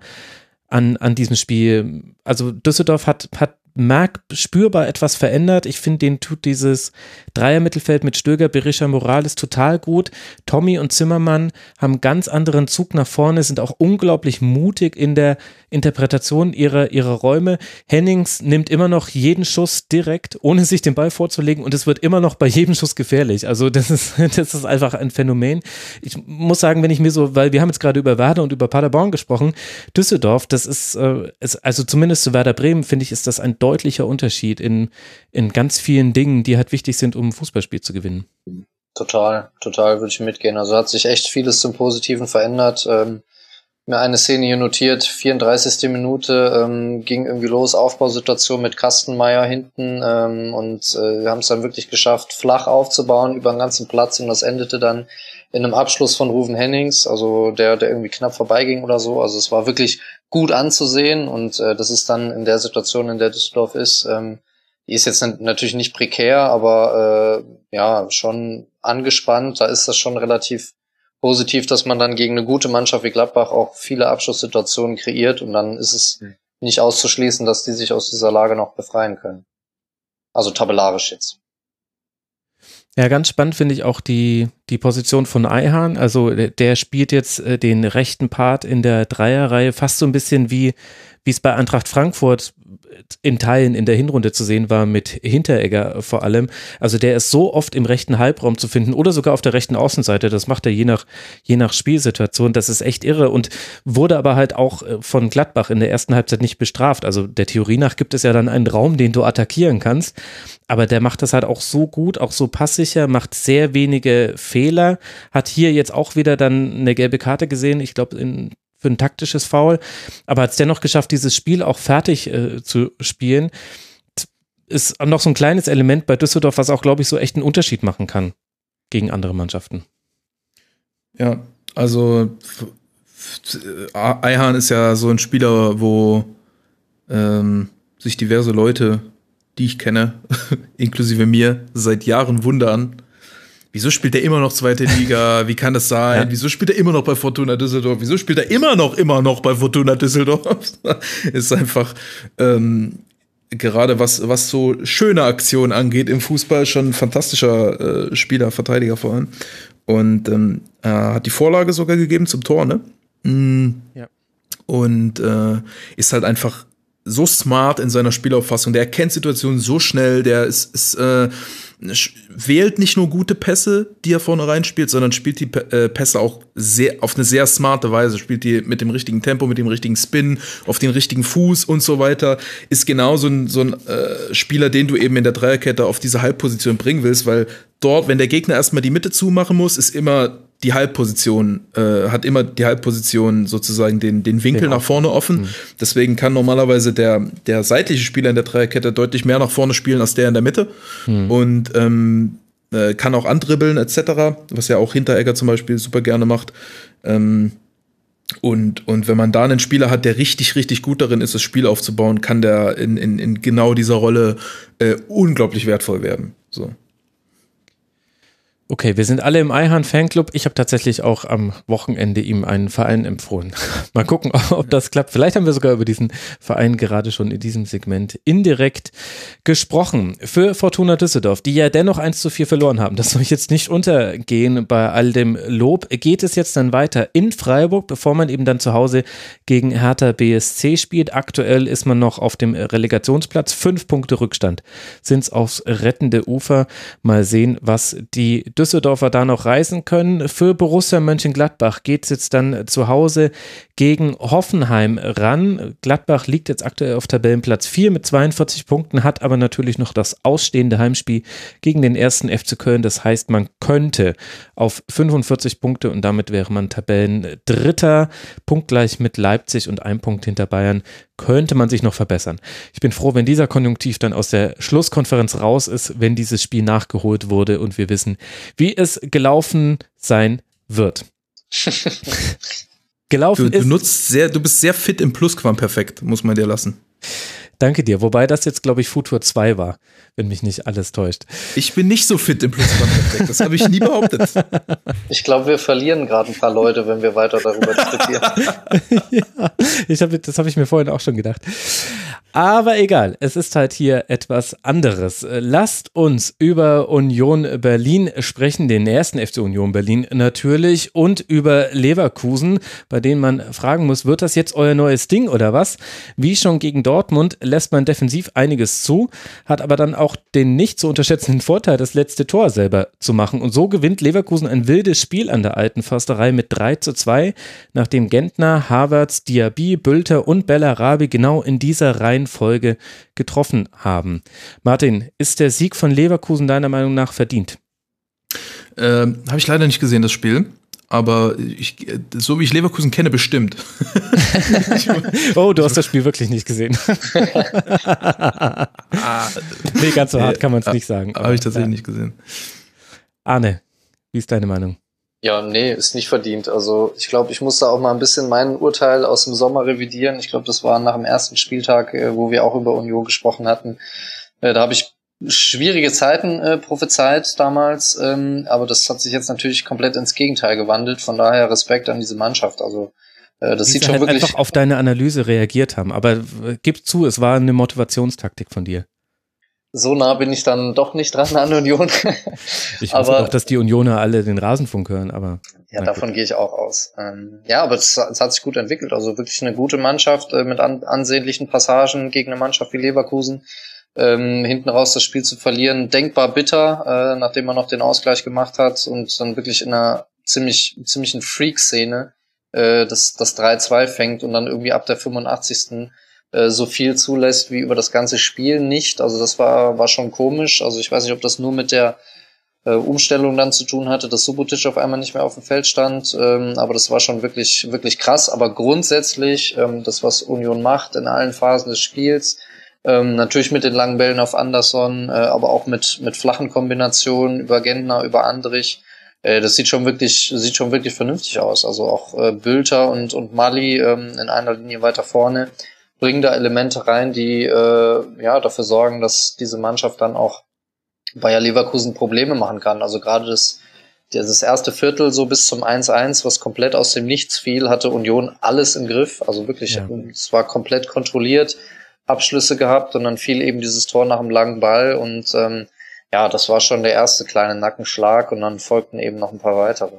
an, an diesem Spiel. Also Düsseldorf hat, hat Merk spürbar etwas verändert. Ich finde, denen tut dieses Dreier-Mittelfeld mit Stöger, Berisha, Morales total gut. Tommy und Zimmermann haben einen ganz anderen Zug nach vorne, sind auch unglaublich mutig in der Interpretation ihrer, ihrer Räume. Hennings nimmt immer noch jeden Schuss direkt, ohne sich den Ball vorzulegen, und es wird immer noch bei jedem Schuss gefährlich. Also das ist, das ist einfach ein Phänomen. Ich muss sagen, wenn ich mir so, weil wir haben jetzt gerade über Werder und über Paderborn gesprochen, Düsseldorf, das ist, äh, ist also zumindest zu Werder Bremen, finde ich, ist das ein deutlicher Unterschied in, in ganz vielen Dingen, die halt wichtig sind, um ein Fußballspiel zu gewinnen. Total, total würde ich mitgehen. Also hat sich echt vieles zum Positiven verändert. Ähm, mir eine Szene hier notiert, vierunddreißigste Minute, ähm, ging irgendwie los, Aufbausituation mit Kastenmeier hinten, ähm, und äh, wir haben es dann wirklich geschafft, flach aufzubauen über den ganzen Platz, und das endete dann in einem Abschluss von Ruven Hennings, also der, der irgendwie knapp vorbeiging oder so. Also es war wirklich gut anzusehen, und äh, das ist dann in der Situation, in der Düsseldorf ist, ähm, die ist jetzt n- natürlich nicht prekär, aber äh, ja, schon angespannt. Da ist das schon relativ positiv, dass man dann gegen eine gute Mannschaft wie Gladbach auch viele Abschlusssituationen kreiert, und dann ist es mhm. nicht auszuschließen, dass die sich aus dieser Lage noch befreien können. Also tabellarisch jetzt. Ja, ganz spannend finde ich auch die, die Position von Ayhan. Also der spielt jetzt äh, den rechten Part in der Dreierreihe fast so ein bisschen wie wie es bei Eintracht Frankfurt in Teilen in der Hinrunde zu sehen war mit Hinteregger vor allem. Also der ist so oft im rechten Halbraum zu finden oder sogar auf der rechten Außenseite. Das macht er je nach, je nach Spielsituation. Das ist echt irre und wurde aber halt auch von Gladbach in der ersten Halbzeit nicht bestraft. Also der Theorie nach gibt es ja dann einen Raum, den du attackieren kannst. Aber der macht das halt auch so gut, auch so passsicher, macht sehr wenige Fehler. Hat hier jetzt auch wieder dann eine gelbe Karte gesehen. Ich glaube, in für ein taktisches Foul, aber hat es dennoch geschafft, dieses Spiel auch fertig äh, zu spielen. Ist noch so ein kleines Element bei Düsseldorf, was auch, glaube ich, so echt einen Unterschied machen kann gegen andere Mannschaften. Ja, also Ayhan ist ja so ein Spieler, wo ähm, sich diverse Leute, die ich kenne, inklusive mir, seit Jahren wundern. Wieso spielt er immer noch zweite Liga? Wie kann das sein? Ja. Wieso spielt er immer noch bei Fortuna Düsseldorf? Wieso spielt er immer noch, immer noch bei Fortuna Düsseldorf? Ist einfach ähm, gerade was, was so schöne Aktionen angeht im Fußball, schon ein fantastischer äh, Spieler, Verteidiger vor allem. Und ähm, äh, hat die Vorlage sogar gegeben zum Tor, ne? Mhm. Ja. Und äh, ist halt einfach so smart in seiner Spielauffassung, der erkennt Situationen so schnell, der ist, ist äh, wählt nicht nur gute Pässe, die er vorne rein spielt, sondern spielt die Pässe auch sehr, auf eine sehr smarte Weise, spielt die mit dem richtigen Tempo, mit dem richtigen Spin, auf den richtigen Fuß und so weiter, ist genau so ein, so ein äh, Spieler, den du eben in der Dreierkette auf diese Halbposition bringen willst, weil dort, wenn der Gegner erstmal die Mitte zumachen muss, ist immer die Halbposition, äh, hat immer die Halbposition sozusagen den, den Winkel genau nach vorne offen. Mhm. Deswegen kann normalerweise der, der seitliche Spieler in der Dreierkette deutlich mehr nach vorne spielen als der in der Mitte. Mhm. Und ähm, äh, kann auch andribbeln et cetera, was ja auch Hinteregger zum Beispiel super gerne macht. Ähm, und, und wenn man da einen Spieler hat, der richtig, richtig gut darin ist, das Spiel aufzubauen, kann der in, in, in genau dieser Rolle äh, unglaublich wertvoll werden. So. Okay, wir sind alle im Ayhan-Fanclub. Ich habe tatsächlich auch am Wochenende ihm einen Verein empfohlen. Mal gucken, ob das klappt. Vielleicht haben wir sogar über diesen Verein gerade schon in diesem Segment indirekt gesprochen. Für Fortuna Düsseldorf, die ja dennoch eins zu vier verloren haben, das soll jetzt nicht untergehen bei all dem Lob, geht es jetzt dann weiter in Freiburg, bevor man eben dann zu Hause gegen Hertha B S C spielt. Aktuell ist man noch auf dem Relegationsplatz. Fünf Punkte Rückstand sind es aufs rettende Ufer. Mal sehen, was die Düsseldorfer da noch reißen können. Für Borussia Mönchengladbach geht es jetzt dann zu Hause gegen Hoffenheim ran. Gladbach liegt jetzt aktuell auf Tabellenplatz vier mit zweiundvierzig Punkten, hat aber natürlich noch das ausstehende Heimspiel gegen den ersten F C Köln. Das heißt, man könnte auf fünfundvierzig Punkte und damit wäre man Tabellendritter, punktgleich mit Leipzig und ein Punkt hinter Bayern, könnte man sich noch verbessern. Ich bin froh, wenn dieser Konjunktiv dann aus der Schlusskonferenz raus ist, wenn dieses Spiel nachgeholt wurde und wir wissen, wie es gelaufen sein wird. Gelaufen du, ist... Du, nutzt sehr, du bist sehr fit im Plusquamperfekt, muss man dir lassen. Danke dir, wobei das jetzt, glaube ich, Futur zwei war, wenn mich nicht alles täuscht. Ich bin nicht so fit im Plusquamperfekt, das habe ich nie behauptet. Ich glaube, wir verlieren gerade ein paar Leute, wenn wir weiter darüber diskutieren. Ja, ich hab, das habe ich mir vorhin auch schon gedacht. Aber egal, es ist halt hier etwas anderes. Lasst uns über Union Berlin sprechen, den ersten F C Union Berlin natürlich und über Leverkusen, bei denen man fragen muss, wird das jetzt euer neues Ding oder was? Wie schon gegen Dortmund lässt man defensiv einiges zu, hat aber dann auch den nicht zu unterschätzenden Vorteil, das letzte Tor selber zu machen. Und so gewinnt Leverkusen ein wildes Spiel an der alten Försterei mit drei zu zwei, nachdem Gentner, Havertz, Diaby, Bülter und Bellarabi genau in dieser Reihe Folge getroffen haben. Martin, ist der Sieg von Leverkusen deiner Meinung nach verdient? Ähm, habe ich leider nicht gesehen, das Spiel. Aber ich, so wie ich Leverkusen kenne, bestimmt. Oh, du hast das Spiel wirklich nicht gesehen. Nee, ganz so hart kann man es nicht sagen. Habe ich tatsächlich nicht gesehen. Arne, wie ist deine Meinung? Ja, nee, ist nicht verdient. Also ich glaube, ich muss da auch mal ein bisschen mein Urteil aus dem Sommer revidieren. Ich glaube, das war nach dem ersten Spieltag, wo wir auch über Union gesprochen hatten. Da habe ich schwierige Zeiten äh, prophezeit damals, ähm, aber das hat sich jetzt natürlich komplett ins Gegenteil gewandelt. Von daher Respekt an diese Mannschaft. Also äh, das sieht schon halt wirklich einfach auf deine Analyse reagiert haben. Aber gib zu, es war eine Motivationstaktik von dir. so nah bin ich dann doch nicht dran an Union. Ich hoffe aber, auch, dass die Unioner alle den Rasenfunk hören, aber. Ja, davon gehe ich auch aus. Ähm, ja, aber es, es hat sich gut entwickelt. Also wirklich eine gute Mannschaft äh, mit an, ansehnlichen Passagen gegen eine Mannschaft wie Leverkusen. Ähm, hinten raus das Spiel zu verlieren, denkbar bitter, äh, nachdem man noch den Ausgleich gemacht hat und dann wirklich in einer ziemlich ziemlichen Freak-Szene äh, das, das drei zwei fängt und dann irgendwie ab der fünfundachtzigsten so viel zulässt wie über das ganze Spiel nicht. Also das war war schon komisch. Also ich weiß nicht, ob das nur mit der äh, Umstellung dann zu tun hatte, dass Subotic auf einmal nicht mehr auf dem Feld stand. Ähm, aber das war schon wirklich wirklich krass. Aber grundsätzlich, ähm, das, was Union macht in allen Phasen des Spiels, ähm, natürlich mit den langen Bällen auf Anderson, äh, aber auch mit mit flachen Kombinationen über Gentner, über Andrich, äh, das sieht schon wirklich sieht schon wirklich vernünftig aus. Also auch äh, Bülter und und Mali ähm, in einer Linie weiter vorne bringen da Elemente rein, die äh, ja dafür sorgen, dass diese Mannschaft dann auch Bayer Leverkusen Probleme machen kann. Also gerade das, das erste Viertel so bis zum eins eins, was komplett aus dem Nichts fiel, hatte Union alles im Griff. Also wirklich, ja. Es war komplett kontrolliert, Abschlüsse gehabt und dann fiel eben dieses Tor nach einem langen Ball. Und ähm, ja, das war schon der erste kleine Nackenschlag und dann folgten eben noch ein paar weitere.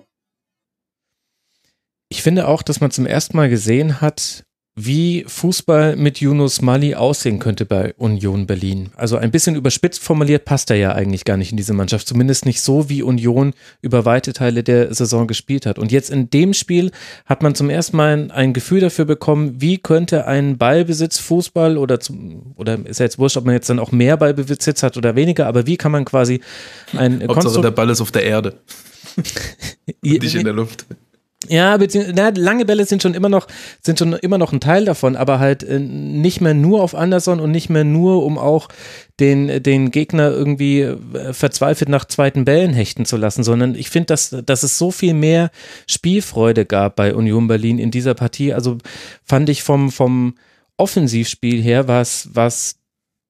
Ich finde auch, dass man zum ersten Mal gesehen hat, wie Fußball mit Yunus Mali aussehen könnte bei Union Berlin. Also ein bisschen überspitzt formuliert passt er ja eigentlich gar nicht in diese Mannschaft. Zumindest nicht so, wie Union über weite Teile der Saison gespielt hat. Und jetzt in dem Spiel hat man zum ersten Mal ein Gefühl dafür bekommen, wie könnte ein Ballbesitzfußball oder, zum, oder ist ja jetzt wurscht, ob man jetzt dann auch mehr Ballbesitz hat oder weniger, aber wie kann man quasi ein Konstrukt... Hauptsache der Ball ist auf der Erde. Nicht in der Luft. Ja, na, lange Bälle sind schon immer noch sind schon immer noch ein Teil davon, aber halt äh, nicht mehr nur auf Anderson und nicht mehr nur, um auch den, den Gegner irgendwie äh, verzweifelt nach zweiten Bällen hechten zu lassen, sondern ich finde, dass, dass es so viel mehr Spielfreude gab bei Union Berlin in dieser Partie. Also fand ich vom, vom Offensivspiel her, was, was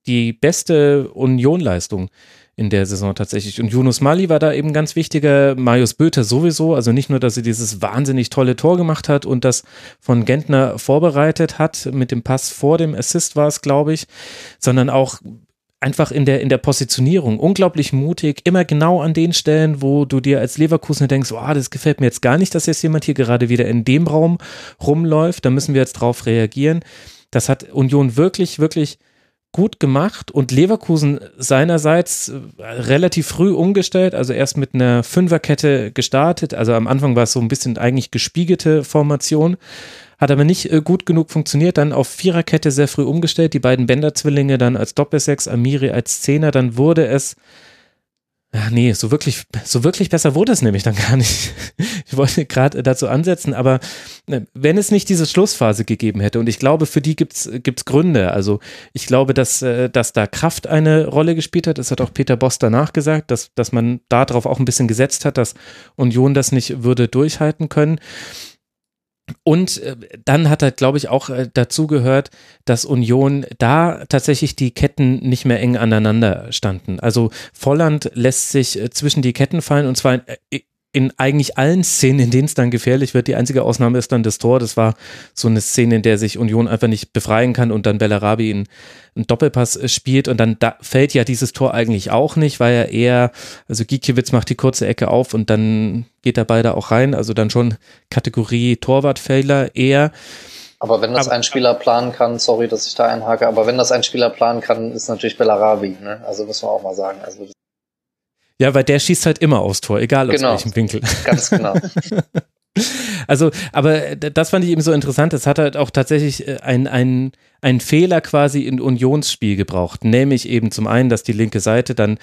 die beste Union-Leistung in der Saison tatsächlich. Und Yunus Mali war da eben ganz wichtiger, Marius Böter sowieso, also nicht nur, dass sie dieses wahnsinnig tolle Tor gemacht hat und das von Gentner vorbereitet hat, mit dem Pass vor dem Assist war es, glaube ich, sondern auch einfach in der, in der Positionierung, unglaublich mutig, immer genau an den Stellen, wo du dir als Leverkusener denkst, oh, das gefällt mir jetzt gar nicht, dass jetzt jemand hier gerade wieder in dem Raum rumläuft, da müssen wir jetzt drauf reagieren. Das hat Union wirklich, wirklich gut gemacht und Leverkusen seinerseits relativ früh umgestellt, also erst mit einer Fünferkette gestartet, also am Anfang war es so ein bisschen eigentlich gespiegelte Formation, hat aber nicht gut genug funktioniert, dann auf Viererkette sehr früh umgestellt, die beiden Bender-Zwillinge dann als Doppelsechs, Amiri als Zehner, dann wurde es, ach nee, so wirklich, so wirklich besser wurde es nämlich dann gar nicht. Ich wollte gerade dazu ansetzen, aber wenn es nicht diese Schlussphase gegeben hätte, und ich glaube, für die gibt's, gibt's Gründe. Also ich glaube, dass, dass da Kraft eine Rolle gespielt hat. Das hat auch Peter Boss danach gesagt, dass, dass man darauf auch ein bisschen gesetzt hat, dass Union das nicht würde durchhalten können. Und dann hat halt, glaube ich, auch dazu gehört, dass Union da tatsächlich die Ketten nicht mehr eng aneinander standen. Also Volland lässt sich zwischen die Ketten fallen und zwar in, in eigentlich allen Szenen, in denen es dann gefährlich wird. Die einzige Ausnahme ist dann das Tor. Das war so eine Szene, in der sich Union einfach nicht befreien kann und dann Bellarabi einen, einen Doppelpass spielt und dann da fällt ja dieses Tor eigentlich auch nicht, weil er eher, also Gikiewicz macht die kurze Ecke auf und dann geht er beide auch rein, also dann schon Kategorie Torwartfehler eher. Aber wenn das aber, ein Spieler planen kann, sorry, dass ich da einhake, aber wenn das ein Spieler planen kann, ist natürlich Bellarabi, ne? Also muss man auch mal sagen, also ja, weil der schießt halt immer aufs Tor, egal aus genau, welchem Winkel. Ganz genau. Also, aber das fand ich eben so interessant. Es hat halt auch tatsächlich ein, ein, ein Fehler quasi in Unionsspiel gebraucht. Nämlich eben zum einen, dass die linke Seite dann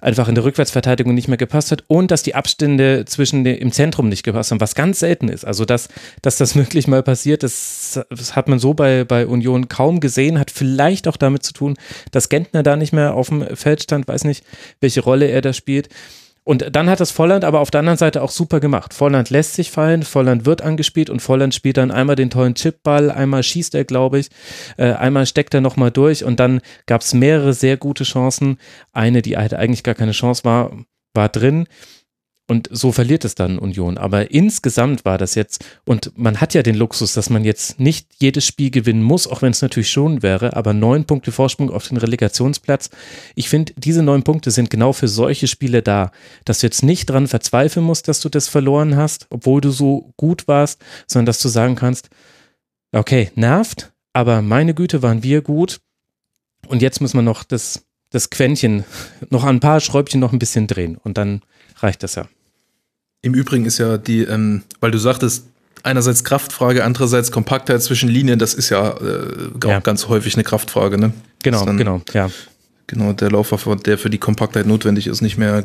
einfach in der Rückwärtsverteidigung nicht mehr gepasst hat und dass die Abstände zwischen dem, im Zentrum nicht gepasst haben, was ganz selten ist. Also, dass, dass das wirklich mal passiert, das, das hat man so bei, bei Union kaum gesehen, hat vielleicht auch damit zu tun, dass Gentner da nicht mehr auf dem Feld stand, weiß nicht, welche Rolle er da spielt. Und dann hat das Volland aber auf der anderen Seite auch super gemacht. Volland lässt sich fallen, Volland wird angespielt und Volland spielt dann einmal den tollen Chipball, einmal schießt er, glaube ich, einmal steckt er nochmal durch und dann gab es mehrere sehr gute Chancen. Eine, die halt eigentlich gar keine Chance war, war drin. Und so verliert es dann Union. Aber insgesamt war das jetzt, und man hat ja den Luxus, dass man jetzt nicht jedes Spiel gewinnen muss, auch wenn es natürlich schon wäre, aber neun Punkte Vorsprung auf den Relegationsplatz. Ich finde, diese neun Punkte sind genau für solche Spiele da, dass du jetzt nicht dran verzweifeln musst, dass du das verloren hast, obwohl du so gut warst, sondern dass du sagen kannst, okay, nervt, aber meine Güte, waren wir gut. Und jetzt müssen wir noch das, das Quäntchen, noch ein paar Schräubchen noch ein bisschen drehen und dann reicht das ja. Im Übrigen ist ja die, ähm, weil du sagtest, einerseits Kraftfrage, andererseits Kompaktheit zwischen Linien, das ist ja, äh, ja. ganz häufig eine Kraftfrage, ne? Genau, dann, genau, ja. Genau, der Laufwaffe, der für die Kompaktheit notwendig ist, nicht mehr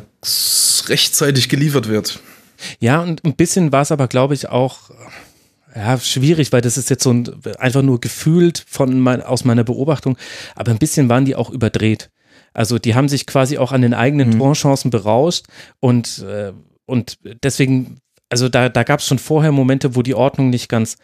rechtzeitig geliefert wird. Ja, und ein bisschen war es aber, glaube ich, auch ja, schwierig, weil das ist jetzt so ein, einfach nur gefühlt von mein, aus meiner Beobachtung, aber ein bisschen waren die auch überdreht. Also die haben sich quasi auch an den eigenen mhm. Torchancen berauscht und, äh, und deswegen, also da, da gab es schon vorher Momente, wo die Ordnung nicht ganz,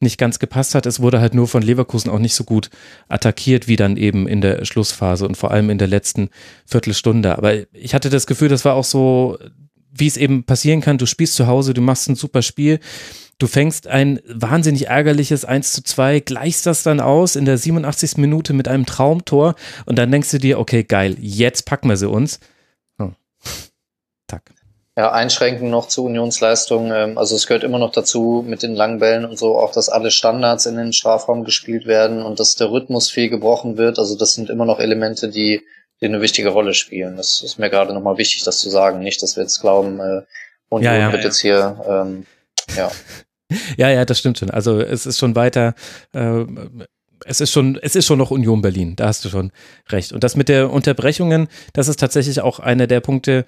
nicht ganz gepasst hat. Es wurde halt nur von Leverkusen auch nicht so gut attackiert wie dann eben in der Schlussphase und vor allem in der letzten Viertelstunde. Aber ich hatte das Gefühl, das war auch so, wie es eben passieren kann. Du spielst zu Hause, du machst ein super Spiel. Du fängst ein wahnsinnig ärgerliches eins zu zwei, gleichst das dann aus in der siebenundachtzigsten Minute mit einem Traumtor und dann denkst du dir, okay, geil, jetzt packen wir sie uns. Oh. Tack. Ja, einschränkend noch zu Unionsleistung. Also es gehört immer noch dazu mit den langen Bällen und so, auch dass alle Standards in den Strafraum gespielt werden und dass der Rhythmus viel gebrochen wird. Also das sind immer noch Elemente, die, die eine wichtige Rolle spielen. Das ist mir gerade nochmal wichtig, das zu sagen. Nicht, dass wir jetzt glauben, äh, und ja, ja, wird ja. jetzt hier... Ähm, ja. Ja, ja, das stimmt schon. Also es ist schon weiter, äh, es ist schon, es ist schon noch Union Berlin, da hast du schon recht. Und das mit der Unterbrechungen, das ist tatsächlich auch einer der Punkte,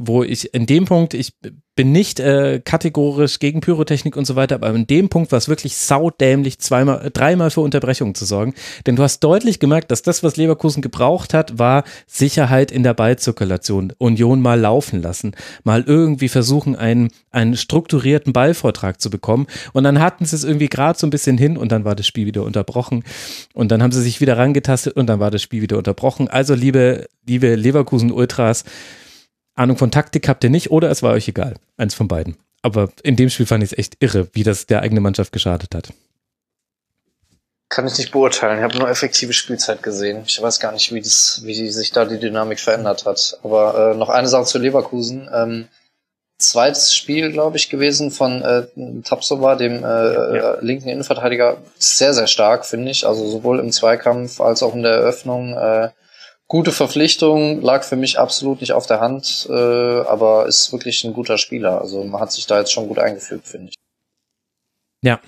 wo ich in dem Punkt, ich bin nicht äh, kategorisch gegen Pyrotechnik und so weiter, aber in dem Punkt war es wirklich saudämlich, zweimal, dreimal für Unterbrechungen zu sorgen. Denn du hast deutlich gemerkt, dass das, was Leverkusen gebraucht hat, war Sicherheit in der Ballzirkulation. Union mal laufen lassen, mal irgendwie versuchen, einen, einen strukturierten Ballvortrag zu bekommen. Und dann hatten sie es irgendwie gerade so ein bisschen hin und dann war das Spiel wieder unterbrochen. Und dann haben sie sich wieder rangetastet und dann war das Spiel wieder unterbrochen. Also liebe, liebe Leverkusen-Ultras, Ahnung von Taktik habt ihr nicht oder es war euch egal. Eins von beiden. Aber in dem Spiel fand ich es echt irre, wie das der eigene Mannschaft geschadet hat. Kann ich nicht beurteilen. Ich habe nur effektive Spielzeit gesehen. Ich weiß gar nicht, wie, das, wie sich da die Dynamik verändert hat. Aber äh, noch eine Sache zu Leverkusen. Ähm, zweites Spiel, glaube ich, gewesen von äh, Tapsoba, dem äh, ja, ja. linken Innenverteidiger. Sehr, sehr stark, finde ich. Also sowohl im Zweikampf als auch in der Eröffnung. Äh, Gute Verpflichtung, lag für mich absolut nicht auf der Hand, äh, aber ist wirklich ein guter Spieler. Also man hat sich da jetzt schon gut eingefügt, finde ich. Ja,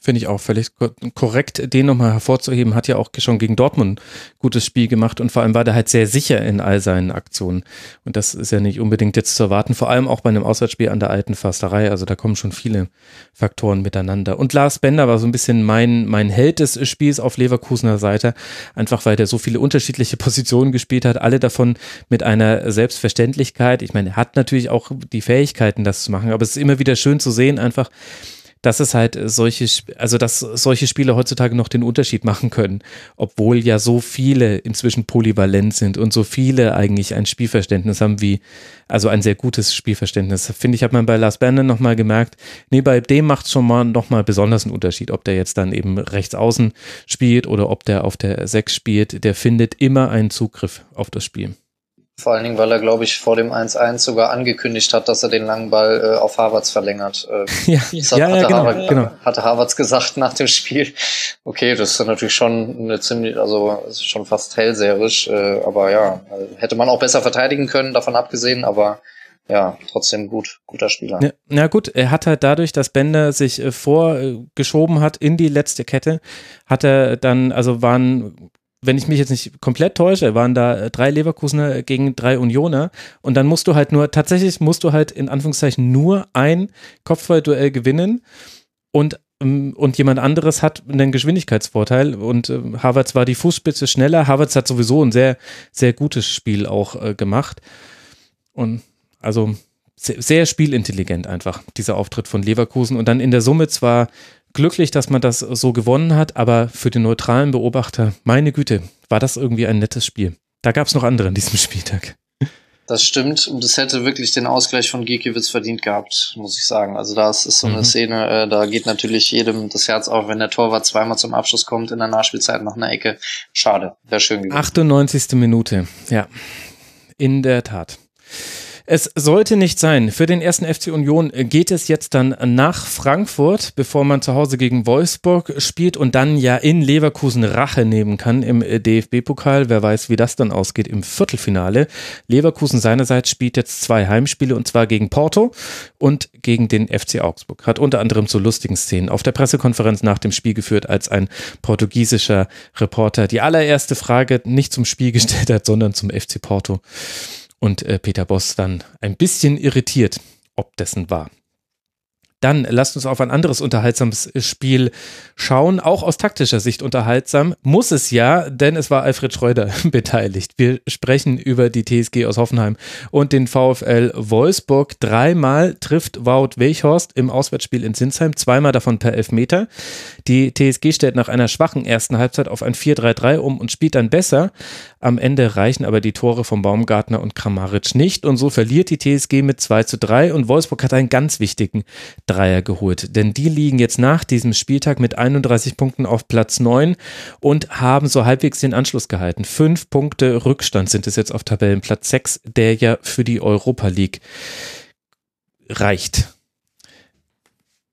finde ich auch völlig korrekt, den nochmal hervorzuheben. Hat ja auch schon gegen Dortmund gutes Spiel gemacht und vor allem war der halt sehr sicher in all seinen Aktionen. Und das ist ja nicht unbedingt jetzt zu erwarten, vor allem auch bei einem Auswärtsspiel an der alten Försterei. Also da kommen schon viele Faktoren miteinander. Und Lars Bender war so ein bisschen mein, mein Held des Spiels auf Leverkusener Seite, einfach weil der so viele unterschiedliche Positionen gespielt hat, alle davon mit einer Selbstverständlichkeit. Ich meine, er hat natürlich auch die Fähigkeiten, das zu machen, aber es ist immer wieder schön zu sehen, einfach, dass es halt solche, also dass solche Spiele heutzutage noch den Unterschied machen können, obwohl ja so viele inzwischen polyvalent sind und so viele eigentlich ein Spielverständnis haben wie, also ein sehr gutes Spielverständnis. Finde ich, hat man bei Lars Bender nochmal gemerkt, nee, bei dem macht es schon mal nochmal besonders einen Unterschied, ob der jetzt dann eben rechts außen spielt oder ob der auf der sechs spielt, der findet immer einen Zugriff auf das Spiel. Vor allen Dingen, weil er, glaube ich, vor dem eins eins sogar angekündigt hat, dass er den langen Ball äh, auf Havertz verlängert. Ähm, ja, das hat, ja, hatte ja genau, Havertz, genau. Hatte Havertz gesagt nach dem Spiel. Okay, das ist natürlich schon eine ziemlich, also schon fast hellseherisch. Äh, aber ja, hätte man auch besser verteidigen können, davon abgesehen. Aber ja, trotzdem gut, guter Spieler. Ja, na gut, er hat halt dadurch, dass Bender sich äh, vorgeschoben hat in die letzte Kette, hat er dann, also waren... wenn ich mich jetzt nicht komplett täusche, waren da drei Leverkusener gegen drei Unioner und dann musst du halt nur, tatsächlich musst du halt in Anführungszeichen nur ein Kopfballduell gewinnen und, und jemand anderes hat einen Geschwindigkeitsvorteil und Havertz war die Fußspitze schneller, Havertz hat sowieso ein sehr, sehr gutes Spiel auch äh, gemacht und also sehr, sehr spielintelligent einfach, dieser Auftritt von Leverkusen und dann in der Summe zwar glücklich, dass man das so gewonnen hat, aber für den neutralen Beobachter, meine Güte, war das irgendwie ein nettes Spiel. Da gab es noch andere an diesem Spieltag. Das stimmt. Und das hätte wirklich den Ausgleich von Gikiewicz verdient gehabt, muss ich sagen. Also da ist so eine mhm. Szene, äh, da geht natürlich jedem das Herz auf, wenn der Torwart zweimal zum Abschluss kommt in der Nachspielzeit nach einer Ecke. Schade, wäre schön gewesen. achtundneunzigste Minute, ja. In der Tat. Es sollte nicht sein. Für den ersten F C Union geht es jetzt dann nach Frankfurt, bevor man zu Hause gegen Wolfsburg spielt und dann ja in Leverkusen Rache nehmen kann im D F B-Pokal. Wer weiß, wie das dann ausgeht im Viertelfinale. Leverkusen seinerseits spielt jetzt zwei Heimspiele, und zwar gegen Porto und gegen den F C Augsburg. Hat unter anderem zu lustigen Szenen auf der Pressekonferenz nach dem Spiel geführt, als ein portugiesischer Reporter die allererste Frage nicht zum Spiel gestellt hat, sondern zum F C Porto. Und äh, Peter Bosz dann ein bisschen irritiert, ob dessen war. Dann lasst uns auf ein anderes unterhaltsames Spiel schauen. Auch aus taktischer Sicht unterhaltsam. Muss es ja, denn es war Alfred Schreuder beteiligt. Wir sprechen über die T S G aus Hoffenheim und den VfL Wolfsburg. Dreimal trifft Wout Weghorst im Auswärtsspiel in Sinsheim. Zweimal davon per Elfmeter. Die T S G stellt nach einer schwachen ersten Halbzeit auf ein vier drei drei um und spielt dann besser. Am Ende reichen aber die Tore von Baumgartner und Kramaric nicht. Und so verliert die T S G mit zwei zu drei. Und Wolfsburg hat einen ganz wichtigen Dreier geholt, denn die liegen jetzt nach diesem Spieltag mit einunddreißig Punkten auf Platz neun und haben so halbwegs den Anschluss gehalten. Fünf Punkte Rückstand sind es jetzt auf Tabellenplatz sechs, der ja für die Europa League reicht.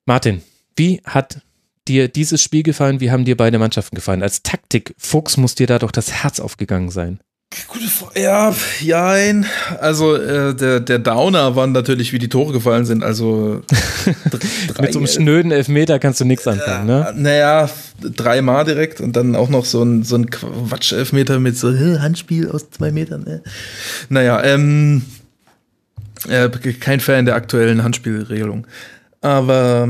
Martin, wie hat dir dieses Spiel gefallen? Wie haben dir beide Mannschaften gefallen? Als Taktikfuchs muss dir da doch das Herz aufgegangen sein. Gute Frage. Ja, jein. Also äh, der, der Downer war natürlich, wie die Tore gefallen sind. Also drei, mit so einem schnöden Elfmeter kannst du nichts anfangen, ne? Äh, naja, dreimal direkt und dann auch noch so ein, so ein Quatsch-Elfmeter mit so Handspiel aus zwei Metern. Äh. Naja, ähm, äh, kein Fan der aktuellen Handspielregelung. Aber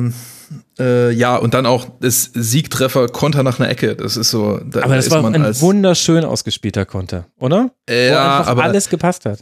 Äh, ja, und dann auch das Siegtreffer Konter nach einer Ecke. Das ist so. Da aber das ist war man ein wunderschön ausgespielter Konter, oder? Äh, Wo ja, einfach aber alles gepasst hat.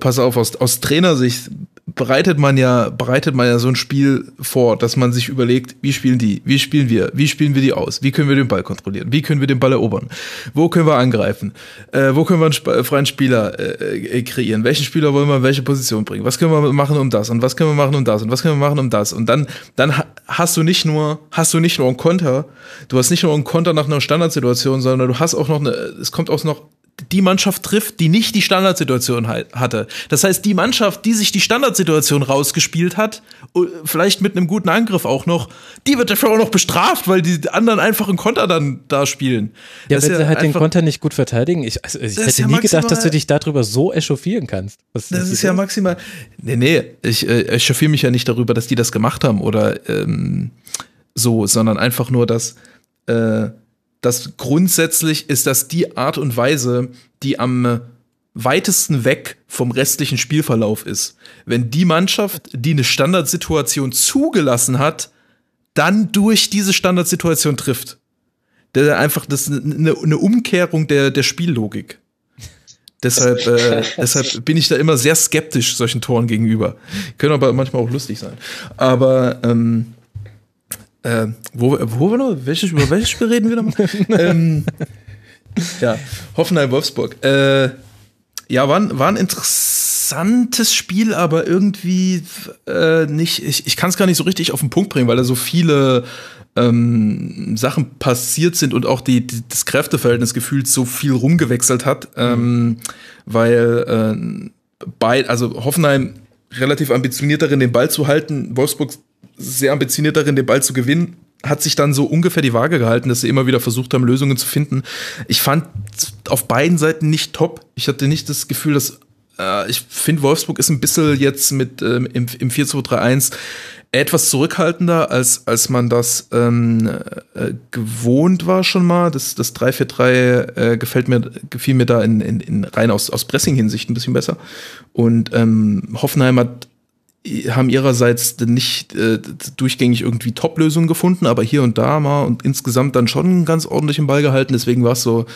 Pass auf, aus, aus Trainersicht bereitet man ja, bereitet man ja so ein Spiel vor, dass man sich überlegt, wie spielen die, wie spielen wir, wie spielen wir die aus, wie können wir den Ball kontrollieren, wie können wir den Ball erobern, wo können wir angreifen, äh, wo können wir einen sp- freien Spieler äh, kreieren, welchen Spieler wollen wir in welche Position bringen, was können wir machen um das und was können wir machen um das und was können wir machen um das und dann, dann hast du nicht nur, hast du nicht nur einen Konter, du hast nicht nur einen Konter nach einer Standardsituation, sondern du hast auch noch eine, es kommt auch noch die Mannschaft trifft, die nicht die Standardsituation hatte. Das heißt, die Mannschaft, die sich die Standardsituation rausgespielt hat, vielleicht mit einem guten Angriff auch noch, die wird dafür auch noch bestraft, weil die anderen einfach einen Konter dann da spielen. Ja, wenn ja sie halt den Konter nicht gut verteidigen. Ich, also, ich hätte ja nie gedacht, dass du dich darüber so echauffieren kannst. Das, das ist ja maximal. Nee, nee, ich äh, echauffiere mich ja nicht darüber, dass die das gemacht haben oder ähm, so, sondern einfach nur, dass äh, dass grundsätzlich ist das die Art und Weise, die am weitesten weg vom restlichen Spielverlauf ist. Wenn die Mannschaft, die eine Standardsituation zugelassen hat, dann durch diese Standardsituation trifft. Der einfach das eine, eine Umkehrung der, der Spiellogik. Deshalb, äh, deshalb bin ich da immer sehr skeptisch solchen Toren gegenüber. Können aber manchmal auch lustig sein. Aber ähm, Äh, wo, wo wir noch? Welches, über welches Spiel reden wir noch? ähm, ja, Hoffenheim-Wolfsburg. Äh, ja, war ein, war ein interessantes Spiel, aber irgendwie äh, nicht. Ich, ich kann es gar nicht so richtig auf den Punkt bringen, weil da so viele ähm, Sachen passiert sind und auch die, die, das Kräfteverhältnis gefühlt so viel rumgewechselt hat. Ähm, mhm. Weil äh, bei, also Hoffenheim relativ ambitioniert darin, den Ball zu halten. Wolfsburg sehr ambitioniert darin, den Ball zu gewinnen, hat sich dann so ungefähr die Waage gehalten, dass sie immer wieder versucht haben, Lösungen zu finden. Ich fand auf beiden Seiten nicht top. Ich hatte nicht das Gefühl, dass äh, ich finde, Wolfsburg ist ein bisschen jetzt mit ähm, im, im vier zwei drei eins etwas zurückhaltender, als als man das ähm, äh, gewohnt war schon mal. Das, das drei vier drei äh, gefällt mir, gefiel mir da in, in, in rein aus, aus Pressing-Hinsicht ein bisschen besser. Und ähm, Hoffenheim hat haben ihrerseits nicht äh, durchgängig irgendwie Top-Lösungen gefunden, aber hier und da mal und insgesamt dann schon ganz ordentlich im Ball gehalten. Deswegen war es so,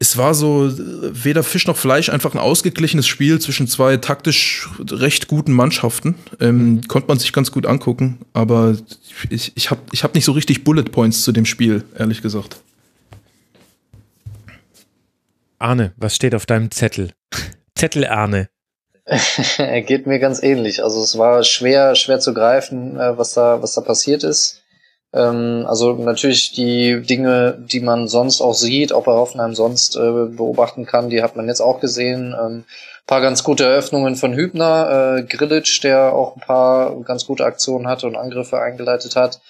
es war so weder Fisch noch Fleisch, einfach ein ausgeglichenes Spiel zwischen zwei taktisch recht guten Mannschaften. Ähm, mhm. Konnte man sich ganz gut angucken, aber ich, ich habe ich hab nicht so richtig Bullet Points zu dem Spiel, ehrlich gesagt. Arne, was steht auf deinem Zettel? Zettel, Arne? Geht mir ganz ähnlich. Also es war schwer, schwer zu greifen, was da, was da passiert ist. Also natürlich die Dinge, die man sonst auch sieht, auch bei Hoffenheim sonst beobachten kann, die hat man jetzt auch gesehen. Ein paar ganz gute Eröffnungen von Hübner, Grillitsch, der auch ein paar ganz gute Aktionen hatte und Angriffe eingeleitet hat.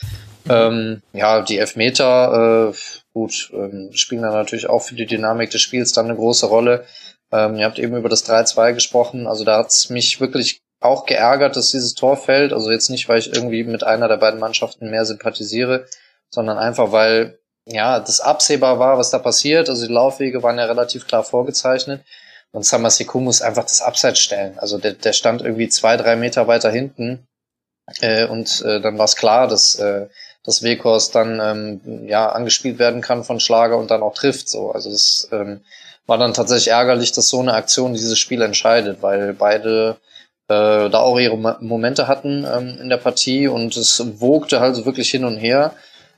Ähm, ja, die Elfmeter, äh, gut, ähm, spielen da natürlich auch für die Dynamik des Spiels dann eine große Rolle. Ähm, ihr habt eben über das drei zwei gesprochen, also da hat's mich wirklich auch geärgert, dass dieses Tor fällt. Also jetzt nicht, weil ich irgendwie mit einer der beiden Mannschaften mehr sympathisiere, sondern einfach, weil ja das absehbar war, was da passiert. Also die Laufwege waren ja relativ klar vorgezeichnet. Und Samasekou muss einfach das Abseits stellen. Also der, der stand irgendwie zwei, drei Meter weiter hinten. Äh, und äh, dann war es klar, dass äh, das Weghorst dann ähm, ja angespielt werden kann von Schlager und dann auch trifft. So, also das ähm, war dann tatsächlich ärgerlich, dass so eine Aktion dieses Spiel entscheidet, weil beide äh, da auch ihre Momente hatten ähm, in der Partie und es wogte halt so wirklich hin und her.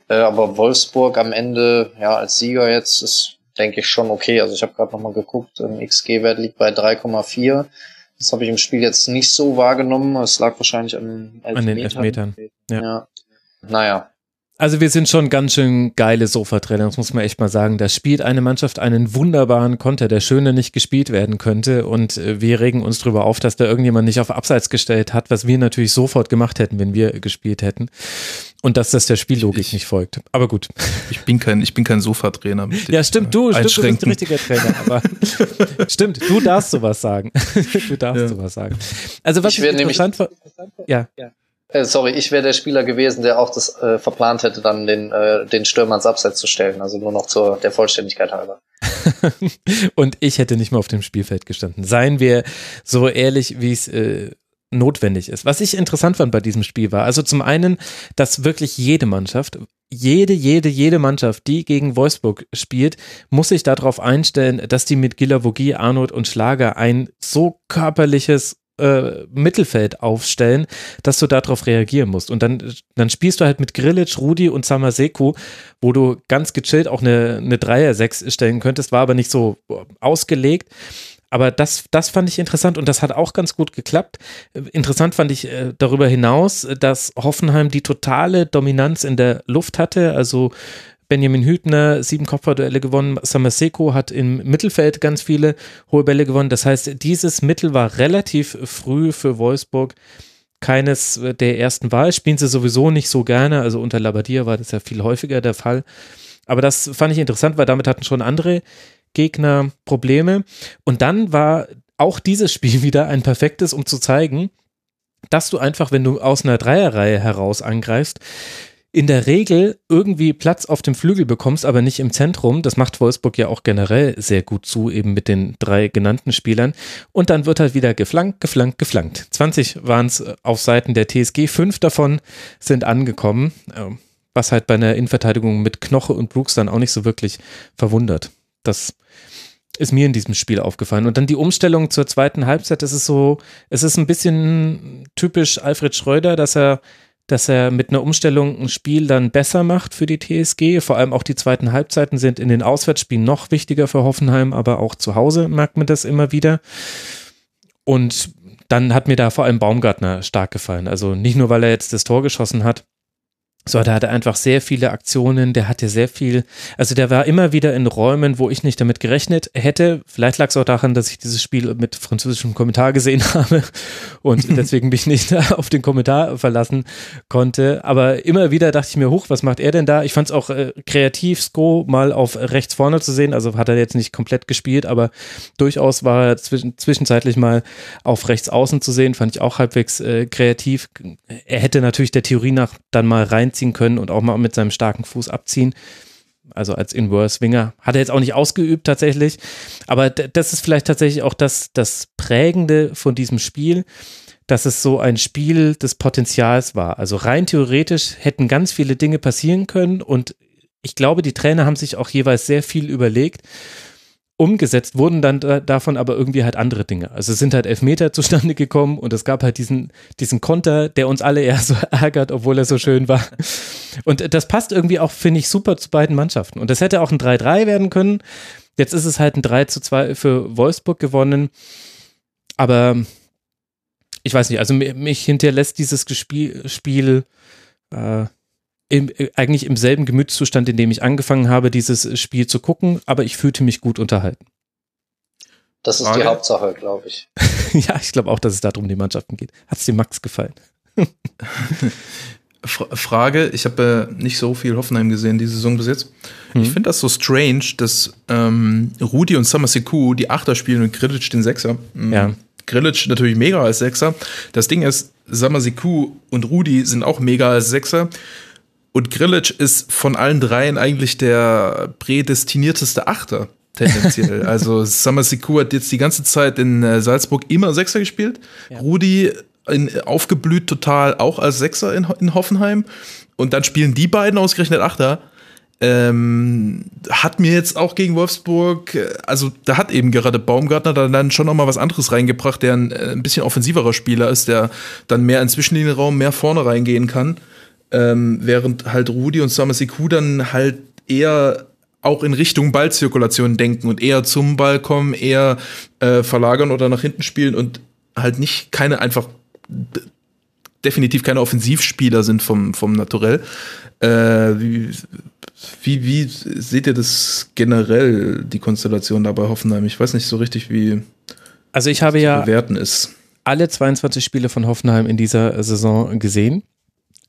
Äh, aber Wolfsburg am Ende ja als Sieger jetzt ist, denke ich, schon okay. Also ich habe gerade nochmal geguckt, ähm, X G-Wert liegt bei drei Komma vier. Das habe ich im Spiel jetzt nicht so wahrgenommen. Es lag wahrscheinlich an, an den Elfmetern. Ja. Ja. Naja. Also wir sind schon ganz schön geile Sofatrainer, das muss man echt mal sagen. Da spielt eine Mannschaft einen wunderbaren Konter, der schöner nicht gespielt werden könnte. Und wir regen uns drüber auf, dass da irgendjemand nicht auf Abseits gestellt hat, was wir natürlich sofort gemacht hätten, wenn wir gespielt hätten. Und dass das der Spiellogik ich, nicht folgt. Aber gut. Ich bin kein, ich bin kein Sofatrainer. Ja, stimmt, du, stimmt, du bist ein richtiger Trainer. Aber stimmt, du darfst sowas sagen. Du darfst ja. sowas sagen. Also was ich wäre interessant nämlich, war, ja. ja. Sorry, ich wäre der Spieler gewesen, der auch das äh, verplant hätte, dann den, äh, den Stürmer ins Abseits zu stellen. Also nur noch zur der Vollständigkeit halber. Und ich hätte nicht mehr auf dem Spielfeld gestanden. Seien wir so ehrlich, wie es äh, notwendig ist. Was ich interessant fand bei diesem Spiel war, also zum einen, dass wirklich jede Mannschaft, jede, jede, jede Mannschaft, die gegen Wolfsburg spielt, muss sich darauf einstellen, dass die mit Guillavogi, Arnold und Schlager ein so körperliches Äh, Mittelfeld aufstellen, dass du darauf reagieren musst. Und dann, dann spielst du halt mit Grillitsch, Rudi und Samasekou, wo du ganz gechillt auch eine, eine Dreier-Sechs stellen könntest, war aber nicht so ausgelegt. Aber das, das fand ich interessant und das hat auch ganz gut geklappt. Interessant fand ich äh, darüber hinaus, dass Hoffenheim die totale Dominanz in der Luft hatte, also Benjamin Hübner, sieben Kopfballduelle gewonnen, Samasekou hat im Mittelfeld ganz viele hohe Bälle gewonnen. Das heißt, dieses Mittel war relativ früh für Wolfsburg keines der ersten Wahl. Spielen sie sowieso nicht so gerne, also unter Labbadia war das ja viel häufiger der Fall. Aber das fand ich interessant, weil damit hatten schon andere Gegner Probleme. Und dann war auch dieses Spiel wieder ein perfektes, um zu zeigen, dass du einfach, wenn du aus einer Dreierreihe heraus angreifst, in der Regel irgendwie Platz auf dem Flügel bekommst, aber nicht im Zentrum. Das macht Wolfsburg ja auch generell sehr gut zu, eben mit den drei genannten Spielern. Und dann wird halt wieder geflankt, geflankt, geflankt. zwanzig waren es auf Seiten der T S G, fünf davon sind angekommen, was halt bei einer Innenverteidigung mit Knoche und Brooks dann auch nicht so wirklich verwundert. Das ist mir in diesem Spiel aufgefallen. Und dann die Umstellung zur zweiten Halbzeit, das ist so, es ist ein bisschen typisch Alfred Schreuder, dass er dass er mit einer Umstellung ein Spiel dann besser macht für die T S G. Vor allem auch die zweiten Halbzeiten sind in den Auswärtsspielen noch wichtiger für Hoffenheim, aber auch zu Hause merkt man das immer wieder. Und dann hat mir da vor allem Baumgartner stark gefallen. Also nicht nur, weil er jetzt das Tor geschossen hat, sondern er hatte einfach sehr viele Aktionen, der hatte sehr viel, also der war immer wieder in Räumen, wo ich nicht damit gerechnet hätte. Vielleicht lag es auch daran, dass ich dieses Spiel mit französischem Kommentar gesehen habe und deswegen mich nicht auf den Kommentar verlassen konnte. Aber immer wieder dachte ich mir, huch, was macht er denn da? Ich fand es auch äh, kreativ, Sko mal auf rechts vorne zu sehen. Also hat er jetzt nicht komplett gespielt, aber durchaus war er zwischen, zwischenzeitlich mal auf rechts außen zu sehen. Fand ich auch halbwegs äh, kreativ. Er hätte natürlich der Theorie nach dann mal rein ziehen können und auch mal mit seinem starken Fuß abziehen. Also als Inverse-Winger. Hat er jetzt auch nicht ausgeübt tatsächlich. Aber das ist vielleicht tatsächlich auch das, das Prägende von diesem Spiel, dass es so ein Spiel des Potenzials war. Also rein theoretisch hätten ganz viele Dinge passieren können und ich glaube, die Trainer haben sich auch jeweils sehr viel überlegt. Umgesetzt wurden dann da, davon aber irgendwie halt andere Dinge. Also es sind halt Elfmeter zustande gekommen und es gab halt diesen, diesen Konter, der uns alle eher so ärgert, obwohl er so schön war. Und das passt irgendwie auch, finde ich, super zu beiden Mannschaften. Und das hätte auch ein drei drei werden können. Jetzt ist es halt ein drei zu zwei für Wolfsburg gewonnen. Aber ich weiß nicht, also mich hinterlässt dieses Gespiel, Spiel äh, im, eigentlich im selben Gemütszustand, in dem ich angefangen habe, dieses Spiel zu gucken, aber ich fühlte mich gut unterhalten. Das ist okay. Die Hauptsache, glaube ich. Ja, ich glaube auch, dass es darum die Mannschaften geht. Hat es dir, Max, gefallen? Frage, ich habe äh, nicht so viel Hoffenheim gesehen diese Saison bis jetzt. Mhm. Ich finde das so strange, dass ähm, Rudi und Sammer Sekou die Achter spielen und Grillitsch den Sechser. Mhm. Ja. Grillitsch natürlich mega als Sechser. Das Ding ist, Sammer Sekou und Rudi sind auch mega als Sechser. Und Grillitsch ist von allen dreien eigentlich der prädestinierteste Achter. Tendenziell. Also Sammer Sekou hat jetzt die ganze Zeit in Salzburg immer Sechser gespielt. Ja. Rudi in, aufgeblüht total auch als Sechser in, in Hoffenheim. Und dann spielen die beiden ausgerechnet Achter. Ähm, hat mir jetzt auch gegen Wolfsburg, also da hat eben gerade Baumgartner dann, dann schon noch mal was anderes reingebracht, der ein, ein bisschen offensiverer Spieler ist, der dann mehr in Zwischenlinienraum, mehr vorne reingehen kann. Ähm, während halt Rudi und Sammer Sekou dann halt eher auch in Richtung Ballzirkulation denken und eher zum Ball kommen, eher äh, verlagern oder nach hinten spielen und halt nicht keine einfach d- definitiv keine Offensivspieler sind vom vom Naturell. Äh, wie, wie, wie seht ihr das generell, die Konstellation da bei Hoffenheim? Ich weiß nicht so richtig, wie also ich habe ja bewerten ist. Alle zweiundzwanzig Spiele von Hoffenheim in dieser Saison gesehen,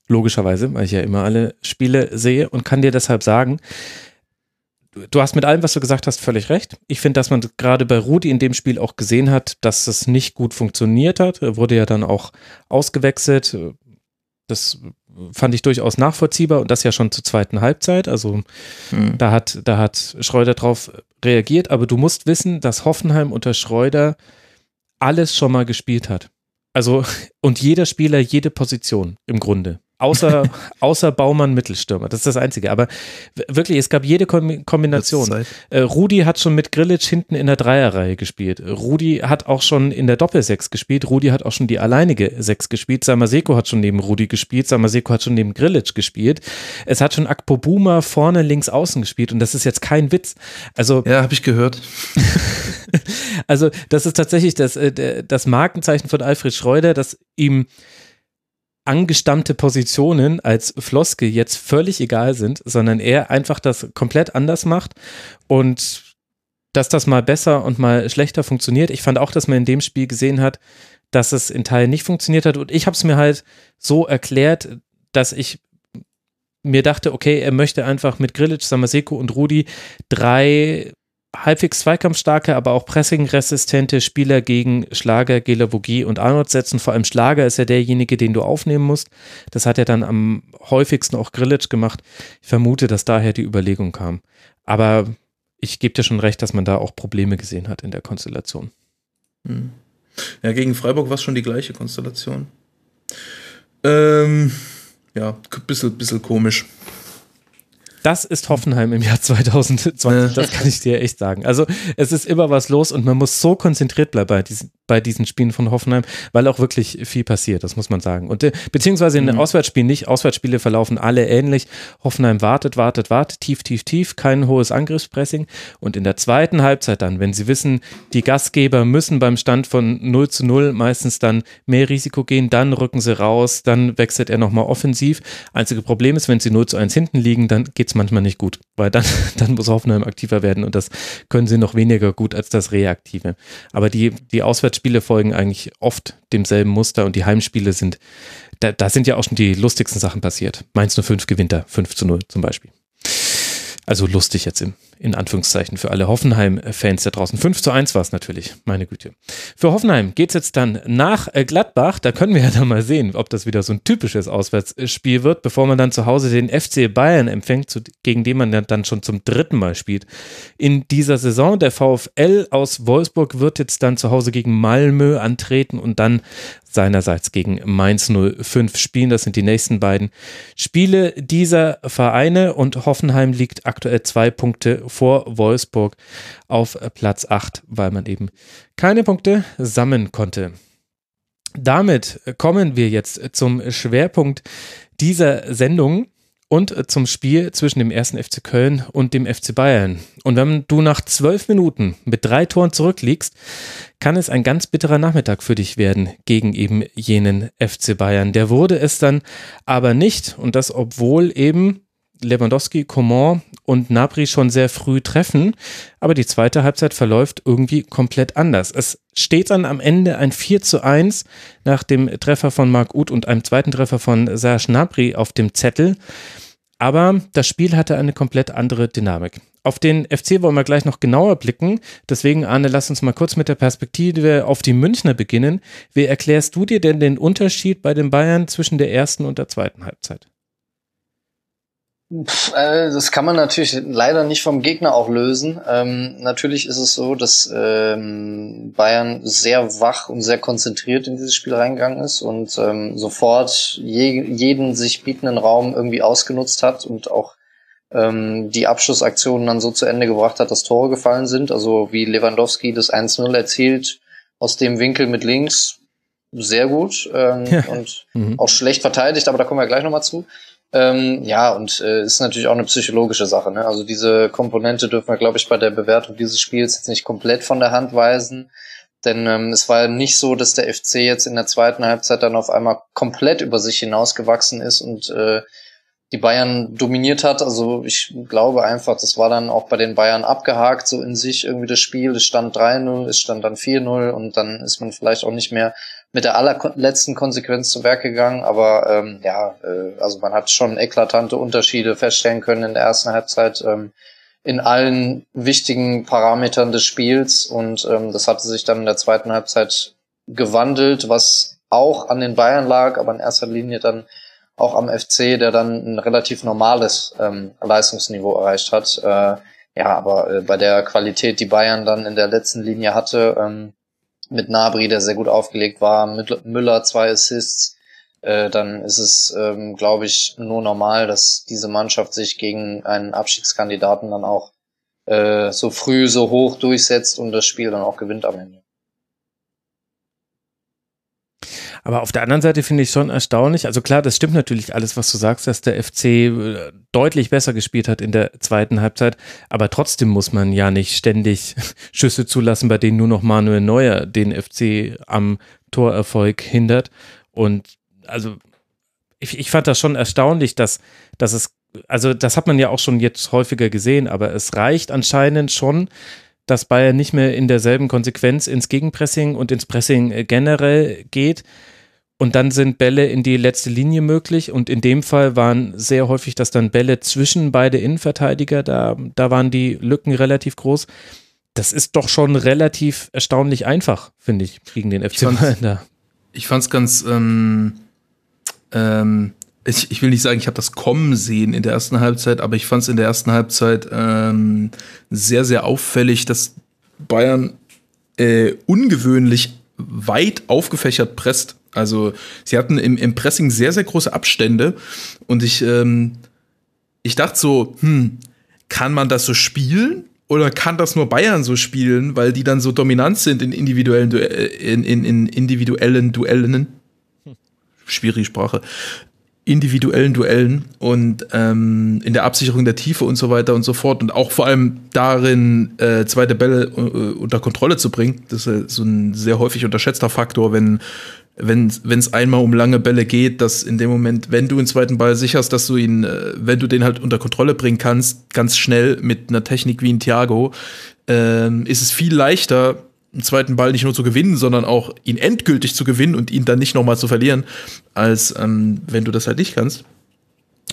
logischerweise, weil ich ja immer alle Spiele sehe und kann dir deshalb sagen, du hast mit allem, was du gesagt hast, völlig recht. Ich finde, dass man gerade bei Rudi in dem Spiel auch gesehen hat, dass es nicht gut funktioniert hat. Er wurde ja dann auch ausgewechselt. Das fand ich durchaus nachvollziehbar und das ja schon zur zweiten Halbzeit. Also hm. da hat, da hat Schreuder drauf reagiert. Aber du musst wissen, dass Hoffenheim unter Schreuder alles schon mal gespielt hat. Also und jeder Spieler, jede Position im Grunde. Außer, außer Baumann Mittelstürmer, das ist das Einzige, aber wirklich, es gab jede Kombination. Äh, Rudi hat schon mit Grillitsch hinten in der Dreierreihe gespielt, Rudi hat auch schon in der Doppelsechs gespielt, Rudi hat auch schon die alleinige Sechs gespielt, Sammer Sekou hat schon neben Rudi gespielt, Sammer Sekou hat schon neben Grillitsch gespielt, es hat schon Akpo Buma vorne links außen gespielt und das ist jetzt kein Witz. Also, ja, habe ich gehört. Also das ist tatsächlich das, das Markenzeichen von Alfred Schreuder, dass ihm angestammte Positionen als Floskel jetzt völlig egal sind, sondern er einfach das komplett anders macht und dass das mal besser und mal schlechter funktioniert. Ich fand auch, dass man in dem Spiel gesehen hat, dass es in Teilen nicht funktioniert hat und ich habe es mir halt so erklärt, dass ich mir dachte, okay, er möchte einfach mit Grillitsch, Sammer Sekou und Rudi drei halbwegs zweikampfstarke, aber auch pressingresistente Spieler gegen Schlager, Guelavogui und Arnold setzen. Vor allem Schlager ist ja derjenige, den du aufnehmen musst. Das hat ja dann am häufigsten auch Grillitsch gemacht. Ich vermute, dass daher die Überlegung kam. Aber ich gebe dir schon recht, dass man da auch Probleme gesehen hat in der Konstellation. Hm. Ja, gegen Freiburg war es schon die gleiche Konstellation. Ähm, ja, ein bisschen, bisschen komisch. Das ist Hoffenheim im Jahr zwanzig zwanzig, das kann ich dir echt sagen. Also es ist immer was los und man muss so konzentriert bleiben bei diesen, bei diesen Spielen von Hoffenheim, weil auch wirklich viel passiert, das muss man sagen. Und beziehungsweise in den Auswärtsspielen nicht, Auswärtsspiele verlaufen alle ähnlich. Hoffenheim wartet, wartet, wartet, tief, tief, tief, kein hohes Angriffspressing. Und in der zweiten Halbzeit dann, wenn sie wissen, die Gastgeber müssen beim Stand von null zu null meistens dann mehr Risiko gehen, dann rücken sie raus, dann wechselt er nochmal offensiv. Einzige Problem ist, wenn sie null zu eins hinten liegen, dann geht es manchmal nicht gut, weil dann, dann muss Hoffenheim aktiver werden und das können sie noch weniger gut als das Reaktive. Aber die, die Auswärtsspiele folgen eigentlich oft demselben Muster und die Heimspiele sind, da, da sind ja auch schon die lustigsten Sachen passiert. Mainz null fünf gewinnt da fünf zu null zum Beispiel. Also lustig jetzt im, in Anführungszeichen für alle Hoffenheim-Fans da draußen. fünf zu eins war es natürlich, meine Güte. Für Hoffenheim geht es jetzt dann nach Gladbach. Da können wir ja dann mal sehen, ob das wieder so ein typisches Auswärtsspiel wird, bevor man dann zu Hause den F C Bayern empfängt, zu, gegen den man dann schon zum dritten Mal spielt in dieser Saison. Der VfL aus Wolfsburg wird jetzt dann zu Hause gegen Malmö antreten und dann seinerseits gegen Mainz null fünf spielen. Das sind die nächsten beiden Spiele dieser Vereine und Hoffenheim liegt aktuell zwei Punkte vor Wolfsburg auf Platz acht, weil man eben keine Punkte sammeln konnte. Damit kommen wir jetzt zum Schwerpunkt dieser Sendung Und zum Spiel zwischen dem ersten F C Köln und dem F C Bayern. Und wenn du nach zwölf Minuten mit drei Toren zurückliegst, kann es ein ganz bitterer Nachmittag für dich werden gegen eben jenen F C Bayern. Der wurde es dann aber nicht, und das obwohl eben Lewandowski, Coman und Gnabry schon sehr früh treffen, aber die zweite Halbzeit verläuft irgendwie komplett anders. Es steht dann am Ende ein vier zu eins nach dem Treffer von Marc Uth und einem zweiten Treffer von Serge Gnabry auf dem Zettel, aber das Spiel hatte eine komplett andere Dynamik. Auf den F C wollen wir gleich noch genauer blicken, deswegen Arne, lass uns mal kurz mit der Perspektive auf die Münchner beginnen. Wie erklärst du dir denn den Unterschied bei den Bayern zwischen der ersten und der zweiten Halbzeit? Pff, äh, das kann man natürlich leider nicht vom Gegner auch lösen. Ähm, natürlich ist es so, dass ähm, Bayern sehr wach und sehr konzentriert in dieses Spiel reingegangen ist und ähm, sofort je, jeden sich bietenden Raum irgendwie ausgenutzt hat und auch ähm, die Abschlussaktionen dann so zu Ende gebracht hat, dass Tore gefallen sind. Also wie Lewandowski das eins null erzielt aus dem Winkel mit links, sehr gut ähm, ja. und mhm. auch schlecht verteidigt, aber da kommen wir gleich nochmal zu. Ähm, ja, und äh, ist natürlich auch eine psychologische Sache, ne? Also diese Komponente dürfen wir, glaube ich, bei der Bewertung dieses Spiels jetzt nicht komplett von der Hand weisen, denn ähm, es war ja nicht so, dass der F C jetzt in der zweiten Halbzeit dann auf einmal komplett über sich hinausgewachsen ist und äh, die Bayern dominiert hat. Also ich glaube einfach, das war dann auch bei den Bayern abgehakt, so in sich irgendwie das Spiel. Es stand drei null, es stand dann vier null und dann ist man vielleicht auch nicht mehr mit der allerletzten Konsequenz zu Werk gegangen, aber ähm, ja, äh, also man hat schon eklatante Unterschiede feststellen können in der ersten Halbzeit ähm, in allen wichtigen Parametern des Spiels und ähm, das hatte sich dann in der zweiten Halbzeit gewandelt, was auch an den Bayern lag, aber in erster Linie dann auch am F C, der dann ein relativ normales ähm, Leistungsniveau erreicht hat. Äh, ja, aber äh, bei der Qualität, die Bayern dann in der letzten Linie hatte, ähm, mit Gnabry, der sehr gut aufgelegt war, mit Müller zwei Assists, äh, dann ist es, ähm, glaube ich, nur normal, dass diese Mannschaft sich gegen einen Abstiegskandidaten dann auch äh, so früh, so hoch durchsetzt und das Spiel dann auch gewinnt am Ende. Aber auf der anderen Seite finde ich schon erstaunlich, also klar, das stimmt natürlich alles, was du sagst, dass der F C deutlich besser gespielt hat in der zweiten Halbzeit, aber trotzdem muss man ja nicht ständig Schüsse zulassen, bei denen nur noch Manuel Neuer den F C am Torerfolg hindert. Und also ich, ich fand das schon erstaunlich, dass, dass es, also das hat man ja auch schon jetzt häufiger gesehen, aber es reicht anscheinend schon, dass Bayern nicht mehr in derselben Konsequenz ins Gegenpressing und ins Pressing generell geht. Und dann sind Bälle in die letzte Linie möglich und in dem Fall waren sehr häufig, dass dann Bälle zwischen beide Innenverteidiger, da, da waren die Lücken relativ groß. Das ist doch schon relativ erstaunlich einfach, finde ich, gegen den F C Bayern da. Ich fand es ganz, ähm, ähm, ich, ich will nicht sagen, ich habe das kommen sehen in der ersten Halbzeit, aber ich fand es in der ersten Halbzeit ähm, sehr, sehr auffällig, dass Bayern äh, ungewöhnlich weit aufgefächert presst. Also sie hatten im, im Pressing sehr, sehr große Abstände und ich, ähm, ich dachte so, hm, kann man das so spielen oder kann das nur Bayern so spielen, weil die dann so dominant sind in individuellen, Duell, in, in, in individuellen Duellen, schwierige Sprache, individuellen Duellen und ähm, in der Absicherung der Tiefe und so weiter und so fort und auch vor allem darin, äh, zweite Bälle äh, unter Kontrolle zu bringen. Das ist so ein sehr häufig unterschätzter Faktor, wenn wenn es einmal um lange Bälle geht, dass in dem Moment, wenn du einen zweiten Ball sicherst, dass du ihn, wenn du den halt unter Kontrolle bringen kannst, ganz schnell mit einer Technik wie ein Thiago, ähm, ist es viel leichter, einen zweiten Ball nicht nur zu gewinnen, sondern auch ihn endgültig zu gewinnen und ihn dann nicht nochmal zu verlieren, als ähm, wenn du das halt nicht kannst.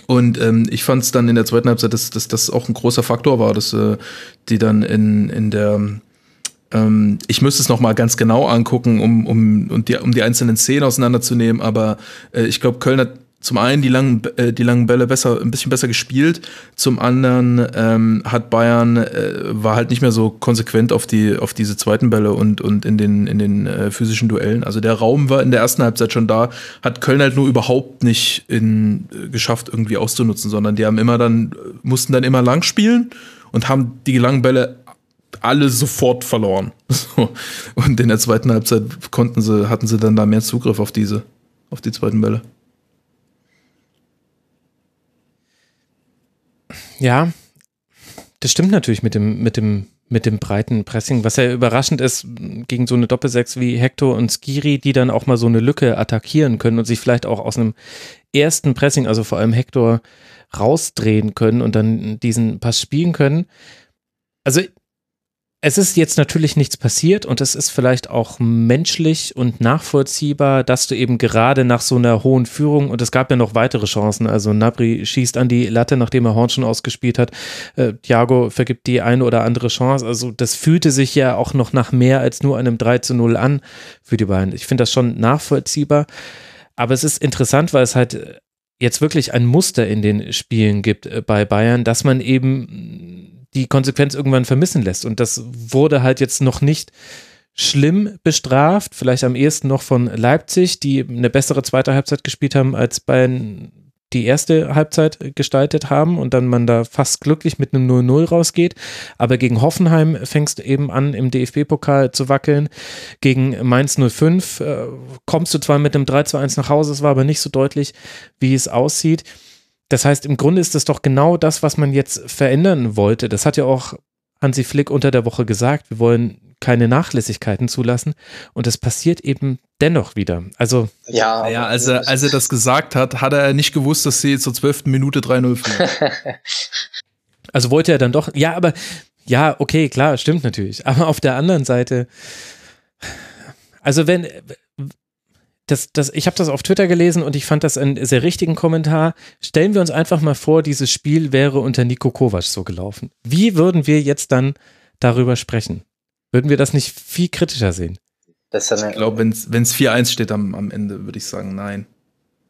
Und ähm, ich fand es dann in der zweiten Halbzeit, dass das auch ein großer Faktor war, dass äh, die dann in, in der ich müsste es noch mal ganz genau angucken, um, um, um, die, um die einzelnen Szenen auseinanderzunehmen, aber äh, ich glaube, Köln hat zum einen die langen, äh, die langen Bälle besser, ein bisschen besser gespielt, zum anderen ähm, hat Bayern, äh, war halt nicht mehr so konsequent auf, die, auf diese zweiten Bälle und, und in den, in den äh, physischen Duellen. Also der Raum war in der ersten Halbzeit schon da, hat Köln halt nur überhaupt nicht in, äh, geschafft, irgendwie auszunutzen, sondern die haben immer dann, mussten dann immer lang spielen und haben die langen Bälle alle sofort verloren. So. Und in der zweiten Halbzeit konnten sie, hatten sie dann da mehr Zugriff auf diese, auf die zweiten Bälle. Ja, das stimmt natürlich mit dem, mit dem, mit dem breiten Pressing, was ja überraschend ist gegen so eine Doppelsechs wie Hector und Skiri, die dann auch mal so eine Lücke attackieren können und sich vielleicht auch aus einem ersten Pressing, also vor allem Hector, rausdrehen können und dann diesen Pass spielen können. Also es ist jetzt natürlich nichts passiert und es ist vielleicht auch menschlich und nachvollziehbar, dass du eben gerade nach so einer hohen Führung, und es gab ja noch weitere Chancen, also Gnabry schießt an die Latte, nachdem er Horn schon ausgespielt hat, äh, Thiago vergibt die eine oder andere Chance, also das fühlte sich ja auch noch nach mehr als nur einem drei zu null an für die Bayern. Ich finde das schon nachvollziehbar, aber es ist interessant, weil es halt jetzt wirklich ein Muster in den Spielen gibt äh, bei Bayern, dass man eben die Konsequenz irgendwann vermissen lässt. Und das wurde halt jetzt noch nicht schlimm bestraft, vielleicht am ehesten noch von Leipzig, die eine bessere zweite Halbzeit gespielt haben, als Bayern die erste Halbzeit gestaltet haben und dann man da fast glücklich mit einem null null rausgeht. Aber gegen Hoffenheim fängst du eben an, im D F B-Pokal zu wackeln. Gegen Mainz null fünf äh, kommst du zwar mit einem drei zu eins nach Hause, es war aber nicht so deutlich, wie es aussieht. Das heißt, im Grunde ist das doch genau das, was man jetzt verändern wollte. Das hat ja auch Hansi Flick unter der Woche gesagt. Wir wollen keine Nachlässigkeiten zulassen. Und das passiert eben dennoch wieder. Also, ja, ja, als, er, als er das gesagt hat, hat er nicht gewusst, dass sie zur zwölften Minute drei null führen. Also wollte er dann doch, ja, aber, ja, okay, klar, stimmt natürlich. Aber auf der anderen Seite, also wenn... Das, das, ich habe das auf Twitter gelesen und ich fand das einen sehr richtigen Kommentar. Stellen wir uns einfach mal vor, dieses Spiel wäre unter Niko Kovac so gelaufen. Wie würden wir jetzt dann darüber sprechen? Würden wir das nicht viel kritischer sehen? Das ist ja eine, ich glaube, wenn es vier eins steht am, am Ende, würde ich sagen, nein.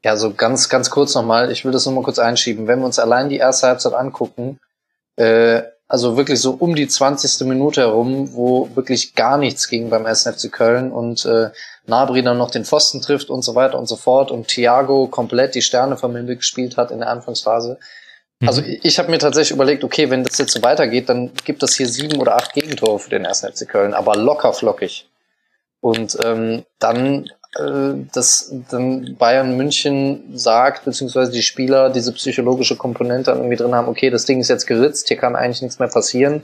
Ja, so ganz, ganz kurz nochmal. Ich will das nochmal kurz einschieben. Wenn wir uns allein die erste Halbzeit angucken, äh, also wirklich so um die zwanzigste Minute herum, wo wirklich gar nichts ging beim ersten F C Köln und äh, Gnabry dann noch den Pfosten trifft und so weiter und so fort und Thiago komplett die Sterne vom Himmel gespielt hat in der Anfangsphase. Mhm. Also ich, ich habe mir tatsächlich überlegt, okay, wenn das jetzt so weitergeht, dann gibt es hier sieben oder acht Gegentore für den ersten F C Köln, aber locker flockig. Und ähm, dann, äh, das, dann Bayern München sagt, beziehungsweise die Spieler diese psychologische Komponente irgendwie drin haben, okay, das Ding ist jetzt geritzt, hier kann eigentlich nichts mehr passieren.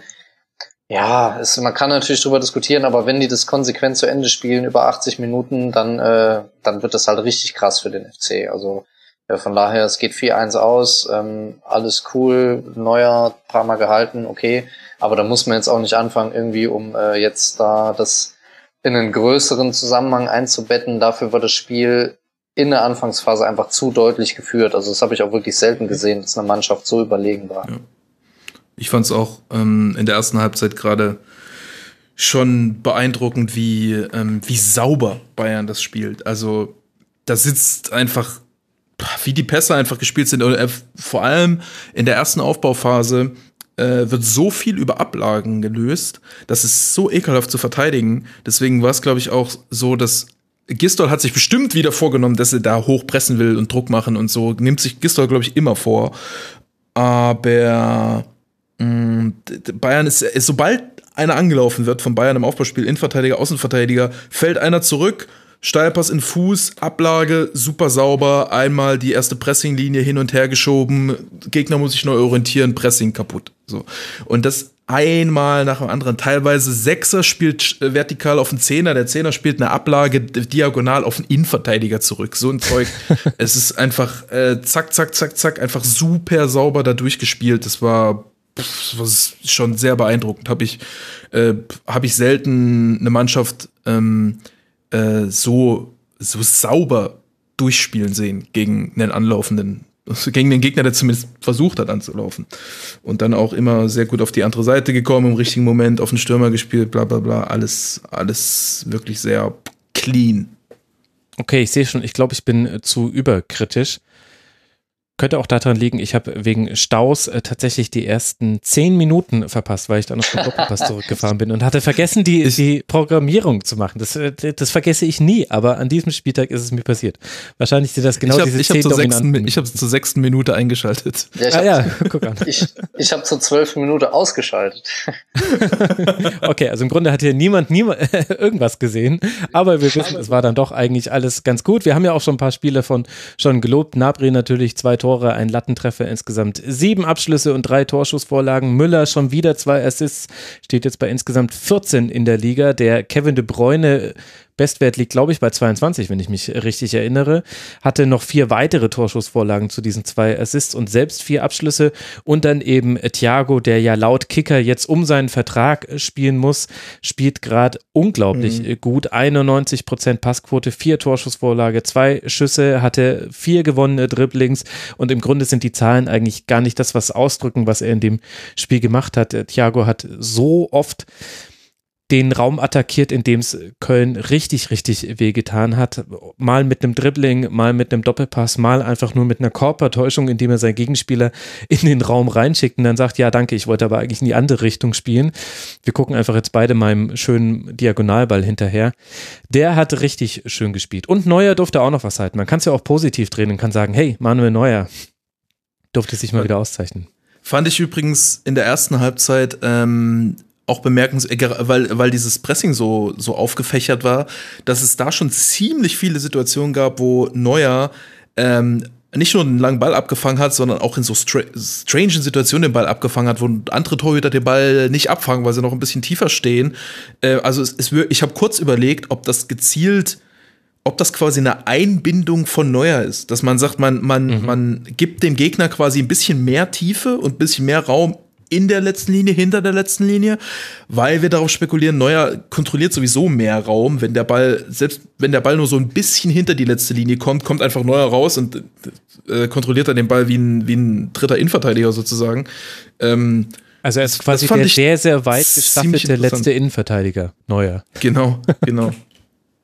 Ja, es, man kann natürlich drüber diskutieren, aber wenn die das konsequent zu Ende spielen, über achtzig Minuten, dann äh, dann wird das halt richtig krass für den F C. Also ja, von daher, es geht vier eins aus, ähm, alles cool, Neuer, paar Mal gehalten, okay. Aber da muss man jetzt auch nicht anfangen, irgendwie um äh, jetzt da das in einen größeren Zusammenhang einzubetten. Dafür war das Spiel in der Anfangsphase einfach zu deutlich geführt. Also das habe ich auch wirklich selten gesehen, dass eine Mannschaft so überlegen war. Ja. Ich fand es auch ähm, in der ersten Halbzeit gerade schon beeindruckend, wie, ähm, wie sauber Bayern das spielt. Also da sitzt einfach, wie die Pässe einfach gespielt sind. Vor allem in der ersten Aufbauphase äh, wird so viel über Ablagen gelöst, das ist so ekelhaft zu verteidigen. Deswegen war es, glaube ich, auch so, dass Gisdol hat sich bestimmt wieder vorgenommen, dass er da hochpressen will und Druck machen und so. Nimmt sich Gisdol, glaube ich, immer vor. Aber Bayern ist, sobald einer angelaufen wird von Bayern im Aufbauspiel, Innenverteidiger, Außenverteidiger, fällt einer zurück, Steilpass in Fuß, Ablage, super sauber, einmal die erste Pressinglinie hin und her geschoben, Gegner muss sich neu orientieren, Pressing kaputt. So. Und das einmal nach dem anderen. Teilweise Sechser spielt vertikal auf den Zehner, der Zehner spielt eine Ablage diagonal auf den Innenverteidiger zurück. So ein Zeug. Es ist einfach äh, zack, zack, zack, zack, einfach super sauber da durchgespielt. Das war Das war schon sehr beeindruckend. Habe ich, äh, hab ich selten eine Mannschaft ähm, äh, so, so sauber durchspielen sehen gegen einen anlaufenden, gegen den Gegner, der zumindest versucht hat anzulaufen. Und dann auch immer sehr gut auf die andere Seite gekommen, im richtigen Moment auf den Stürmer gespielt, bla bla bla. Alles, alles wirklich sehr clean. Okay, ich sehe schon, ich glaube, ich bin zu überkritisch. Könnte auch daran liegen, ich habe wegen Staus äh, tatsächlich die ersten zehn Minuten verpasst, weil ich dann auf den Doppelpass zurückgefahren bin und hatte vergessen, die, die Programmierung zu machen. Das, das vergesse ich nie, aber an diesem Spieltag ist es mir passiert. Wahrscheinlich sind das genau ich hab, diese ich zehn hab dominanten sechsten, ich habe es zur sechsten Minute eingeschaltet. Ja, ich ah, ja, guck an. Ich, ich habe zur zwölften Minute ausgeschaltet. Okay, also im Grunde hat hier niemand, niemand irgendwas gesehen, aber wir wissen, es war dann doch eigentlich alles ganz gut. Wir haben ja auch schon ein paar Spiele von schon gelobt. Gnabry natürlich zwei Tore Tore, ein Lattentreffer, insgesamt sieben Abschlüsse und drei Torschussvorlagen. Müller schon wieder zwei Assists, steht jetzt bei insgesamt vierzehn in der Liga. Der Kevin De Bruyne Bestwert liegt, glaube ich, bei zweiundzwanzig, wenn ich mich richtig erinnere. Hatte noch vier weitere Torschussvorlagen zu diesen zwei Assists und selbst vier Abschlüsse. Und dann eben Thiago, der ja laut Kicker jetzt um seinen Vertrag spielen muss, spielt gerade unglaublich mhm. gut. einundneunzig Prozent Passquote, vier Torschussvorlage, zwei Schüsse, hatte vier gewonnene Dribblings. Und im Grunde sind die Zahlen eigentlich gar nicht das, was ausdrücken, was er in dem Spiel gemacht hat. Thiago hat so oft den Raum attackiert, in dem es Köln richtig, richtig wehgetan hat. Mal mit einem Dribbling, mal mit einem Doppelpass, mal einfach nur mit einer Körpertäuschung, indem er seinen Gegenspieler in den Raum reinschickt und dann sagt, ja danke, ich wollte aber eigentlich in die andere Richtung spielen. Wir gucken einfach jetzt beide meinem schönen Diagonalball hinterher. Der hat richtig schön gespielt. Und Neuer durfte auch noch was halten. Man kann es ja auch positiv drehen und kann sagen, hey, Manuel Neuer durfte sich mal wieder auszeichnen. Fand ich übrigens in der ersten Halbzeit ähm auch bemerkenswert, weil, weil dieses Pressing so, so aufgefächert war, dass es da schon ziemlich viele Situationen gab, wo Neuer ähm, nicht nur einen langen Ball abgefangen hat, sondern auch in so stra- strangen Situationen den Ball abgefangen hat, wo andere Torhüter den Ball nicht abfangen, weil sie noch ein bisschen tiefer stehen. Äh, also es, es, ich habe kurz überlegt, ob das gezielt, ob das quasi eine Einbindung von Neuer ist. Dass man sagt, man, man, mhm. man gibt dem Gegner quasi ein bisschen mehr Tiefe und ein bisschen mehr Raum in der letzten Linie, hinter der letzten Linie, weil wir darauf spekulieren, Neuer kontrolliert sowieso mehr Raum, wenn der Ball, selbst wenn der Ball nur so ein bisschen hinter die letzte Linie kommt, kommt einfach Neuer raus und äh, kontrolliert dann den Ball wie ein, wie ein dritter Innenverteidiger sozusagen. Ähm, also er ist quasi der sehr, sehr weit gestaffelte letzte Innenverteidiger, Neuer. Genau, genau.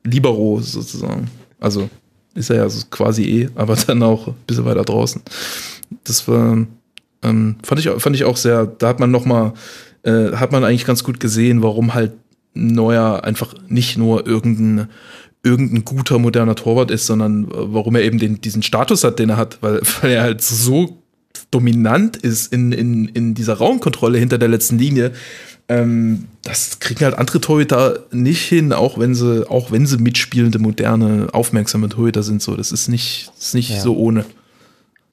Libero sozusagen. Also ist er ja so quasi eh, aber dann auch ein bisschen weiter draußen. Das war Ähm, fand ich, fand ich auch sehr, da hat man nochmal, äh, hat man eigentlich ganz gut gesehen, warum halt Neuer einfach nicht nur irgendein, irgendein guter, moderner Torwart ist, sondern äh, warum er eben den, diesen Status hat, den er hat, weil, weil er halt so dominant ist in, in, in dieser Raumkontrolle hinter der letzten Linie. Ähm, das kriegen halt andere Torhüter nicht hin, auch wenn sie, auch wenn sie mitspielende, moderne, aufmerksame Torhüter sind, so. Das ist nicht, das ist nicht ja. so ohne.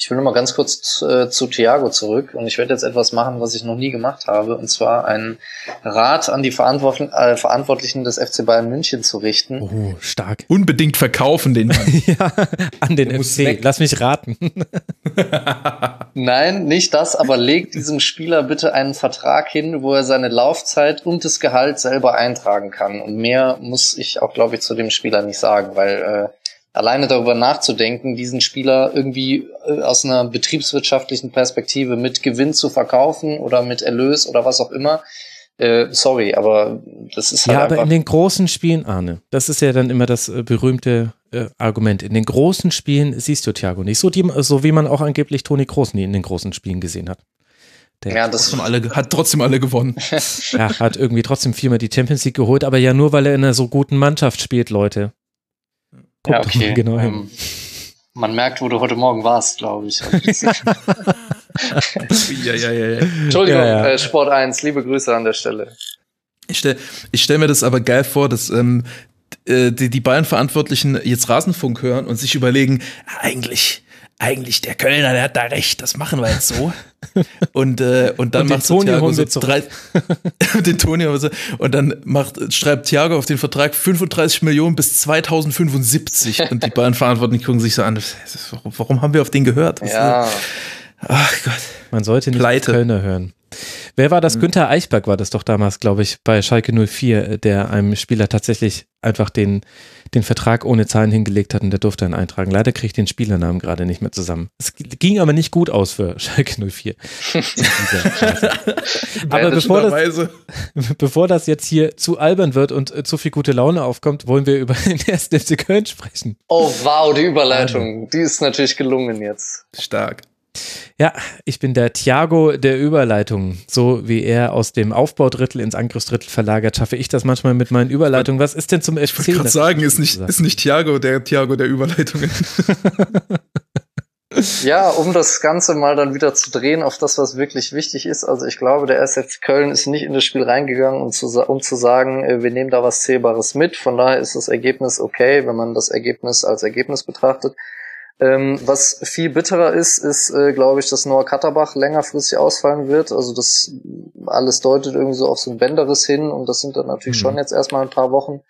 Ich will nochmal ganz kurz äh, zu Thiago zurück und ich werde jetzt etwas machen, was ich noch nie gemacht habe, und zwar einen Rat an die Verantwortlichen, äh, Verantwortlichen des F C Bayern München zu richten. Oh, stark. Unbedingt verkaufen den Mann. Ja, an den der F C. Lass mich raten. Nein, nicht das, aber legt diesem Spieler bitte einen Vertrag hin, wo er seine Laufzeit und das Gehalt selber eintragen kann. Und mehr muss ich auch, glaube ich, zu dem Spieler nicht sagen, weil äh, alleine darüber nachzudenken, diesen Spieler irgendwie aus einer betriebswirtschaftlichen Perspektive mit Gewinn zu verkaufen oder mit Erlös oder was auch immer, äh, sorry, aber das ist halt ja, einfach... Ja, aber in den großen Spielen, Arne, das ist ja dann immer das berühmte äh, Argument, in den großen Spielen siehst du Thiago nicht, so, die, so wie man auch angeblich Toni Kroos nie in den großen Spielen gesehen hat. Der ja, das trotzdem alle, hat trotzdem alle gewonnen. Ja, hat irgendwie trotzdem viermal die Champions League geholt, aber ja nur, weil er in einer so guten Mannschaft spielt, Leute. Guck ja, okay. Genau ähm, man merkt, wo du heute Morgen warst, glaube ich. ja, ja, ja, ja. Entschuldigung, ja, ja. Äh, Sport eins, liebe Grüße an der Stelle. Ich stelle ich stell mir das aber geil vor, dass ähm, die, die Bayern-Verantwortlichen jetzt Rasenfunk hören und sich überlegen, eigentlich, eigentlich der Kölner, der hat da recht, das machen wir jetzt so. Und, äh, und dann und macht Thiago so drei, den Toni und dann macht, schreibt Thiago auf den Vertrag fünfunddreißig Millionen bis zweitausendfünfundsiebzig und die beiden Verantwortlichen gucken sich so an, warum haben wir auf den gehört? Ja. Ach Gott. Man sollte nicht auf Kölner hören. Wer war das? Mhm. Günther Eichberg war das doch damals, glaube ich, bei Schalke null vier, der einem Spieler tatsächlich einfach den, den Vertrag ohne Zahlen hingelegt hat und der durfte einen eintragen. Leider kriege ich den Spielernamen gerade nicht mehr zusammen. Es ging aber nicht gut aus für Schalke null vier. Aber bevor das, bevor das jetzt hier zu albern wird und äh, zu viel gute Laune aufkommt, wollen wir über den ersten F C Köln sprechen. Oh wow, die Überleitung, die ist natürlich gelungen jetzt. Stark. Ja, ich bin der Thiago der Überleitung. So wie er aus dem Aufbaudrittel ins Angriffsdrittel verlagert, schaffe ich das manchmal mit meinen Überleitungen. Was ist denn zum F C? Ich wollte gerade sagen, ist nicht, ist nicht Thiago der Thiago der Überleitungen. Ja, um das Ganze mal dann wieder zu drehen auf das, was wirklich wichtig ist. Also ich glaube, der erste F C Köln ist nicht in das Spiel reingegangen, um zu, um zu sagen, wir nehmen da was Zählbares mit. Von daher ist das Ergebnis okay, wenn man das Ergebnis als Ergebnis betrachtet. Ähm, was viel bitterer ist, ist, äh, glaube ich, dass Noah Katterbach längerfristig ausfallen wird. Also das alles deutet irgendwie so auf so ein Bänderriss hin und das sind dann natürlich mhm. schon jetzt erstmal ein paar Wochen.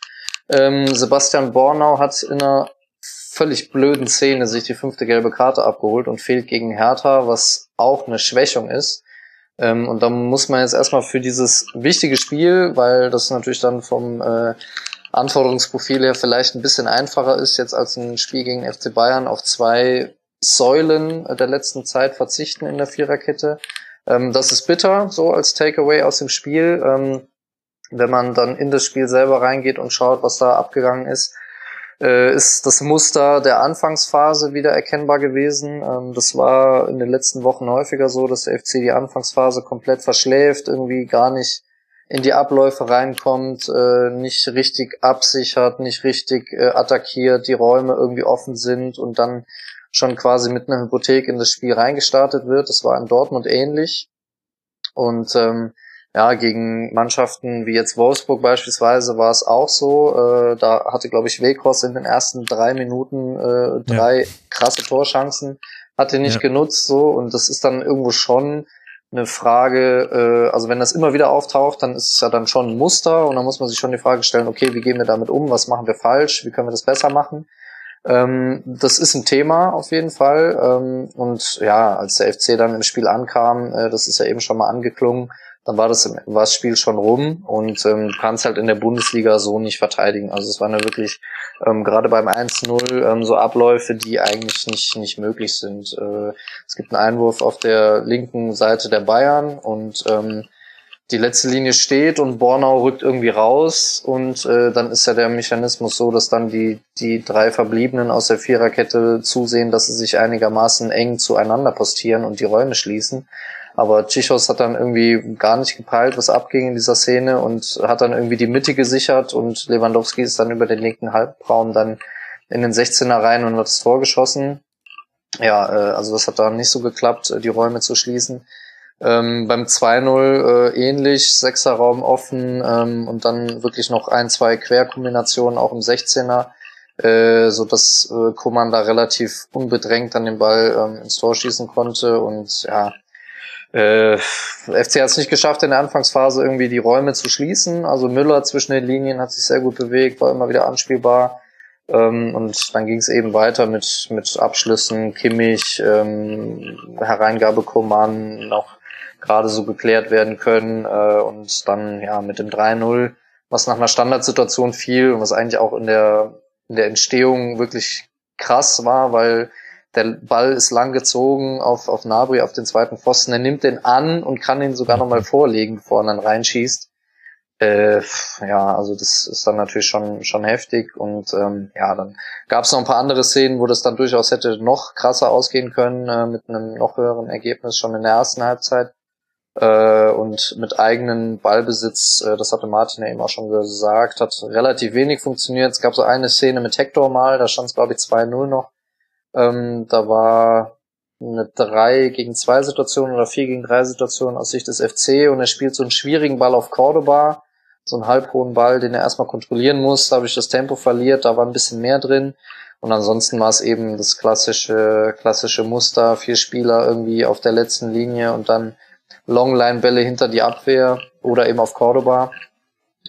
Ähm, Sebastian Bornau hat in einer völlig blöden Szene sich die fünfte gelbe Karte abgeholt und fehlt gegen Hertha, was auch eine Schwächung ist. Ähm, und da muss man jetzt erstmal für dieses wichtige Spiel, weil das natürlich dann vom äh, Anforderungsprofil her vielleicht ein bisschen einfacher ist, jetzt als ein Spiel gegen F C Bayern, auf zwei Säulen der letzten Zeit verzichten in der Viererkette. Ähm, das ist bitter, so als Takeaway aus dem Spiel. Ähm, wenn man dann in das Spiel selber reingeht und schaut, was da abgegangen ist, äh, ist das Muster der Anfangsphase wieder erkennbar gewesen. Ähm, das war in den letzten Wochen häufiger so, dass der F C die Anfangsphase komplett verschläft, irgendwie gar nicht in die Abläufe reinkommt, äh, nicht richtig absichert, nicht richtig äh, attackiert, die Räume irgendwie offen sind und dann schon quasi mit einer Hypothek in das Spiel reingestartet wird. Das war in Dortmund ähnlich. Und ähm, ja, gegen Mannschaften wie jetzt Wolfsburg beispielsweise war es auch so. Äh, da hatte, glaube ich, Weghorst in den ersten drei Minuten äh, drei ja. krasse Torchancen, hat er nicht ja. genutzt, so, und das ist dann irgendwo schon eine Frage, äh, also wenn das immer wieder auftaucht, dann ist es ja dann schon ein Muster und dann muss man sich schon die Frage stellen, okay, wie gehen wir damit um, was machen wir falsch, wie können wir das besser machen? Ähm, das ist ein Thema auf jeden Fall, ähm, und ja, als der F C dann im Spiel ankam, äh, das ist ja eben schon mal angeklungen, dann war das, war das Spiel schon rum und ähm, du kannst halt in der Bundesliga so nicht verteidigen. Also es waren ja wirklich ähm, gerade beim eins null ähm, so Abläufe, die eigentlich nicht nicht möglich sind. Äh, es gibt einen Einwurf auf der linken Seite der Bayern und ähm, die letzte Linie steht und Bornau rückt irgendwie raus und äh, dann ist ja der Mechanismus so, dass dann die die drei Verbliebenen aus der Viererkette zusehen, dass sie sich einigermaßen eng zueinander postieren und die Räume schließen. Aber Tschichos hat dann irgendwie gar nicht gepeilt, was abging in dieser Szene und hat dann irgendwie die Mitte gesichert und Lewandowski ist dann über den linken Halbraum dann in den sechzehner rein und hat das Tor geschossen. Ja, äh, also das hat dann nicht so geklappt, die Räume zu schließen. Ähm, beim zwei null äh, ähnlich, sechser Raum offen ähm, und dann wirklich noch ein, zwei Querkombinationen auch im sechzehner, äh, so dass äh, Koman da relativ unbedrängt dann den Ball ähm, ins Tor schießen konnte und ja, Äh, F C hat es nicht geschafft, in der Anfangsphase irgendwie die Räume zu schließen. Also Müller zwischen den Linien hat sich sehr gut bewegt, war immer wieder anspielbar. Ähm, und dann ging es eben weiter mit mit Abschlüssen, Kimmich, ähm, Hereingabe Coman noch gerade so geklärt werden können. Äh, und dann ja mit dem drei null, was nach einer Standardsituation fiel und was eigentlich auch in der in der Entstehung wirklich krass war, weil der Ball ist lang gezogen auf, auf Nabri, auf den zweiten Pfosten. Er nimmt den an und kann ihn sogar nochmal vorlegen, bevor er dann reinschießt. Äh, ja, also das ist dann natürlich schon schon heftig. Und ähm, ja, dann gab es noch ein paar andere Szenen, wo das dann durchaus hätte noch krasser ausgehen können, äh, mit einem noch höheren Ergebnis schon in der ersten Halbzeit. Äh, und mit eigenen Ballbesitz, äh, das hatte Martin ja eben auch schon gesagt, hat relativ wenig funktioniert. Es gab so eine Szene mit Hector mal, da stand es, glaube ich, zwei null noch. Ähm, da war eine drei gegen zwei Situation oder vier gegen drei Situation aus Sicht des F C und er spielt so einen schwierigen Ball auf Cordoba, so einen halbhohen Ball, den er erstmal kontrollieren muss, da habe ich das Tempo verliert, da war ein bisschen mehr drin und ansonsten war es eben das klassische klassische Muster, vier Spieler irgendwie auf der letzten Linie und dann Longline-Bälle hinter die Abwehr oder eben auf Cordoba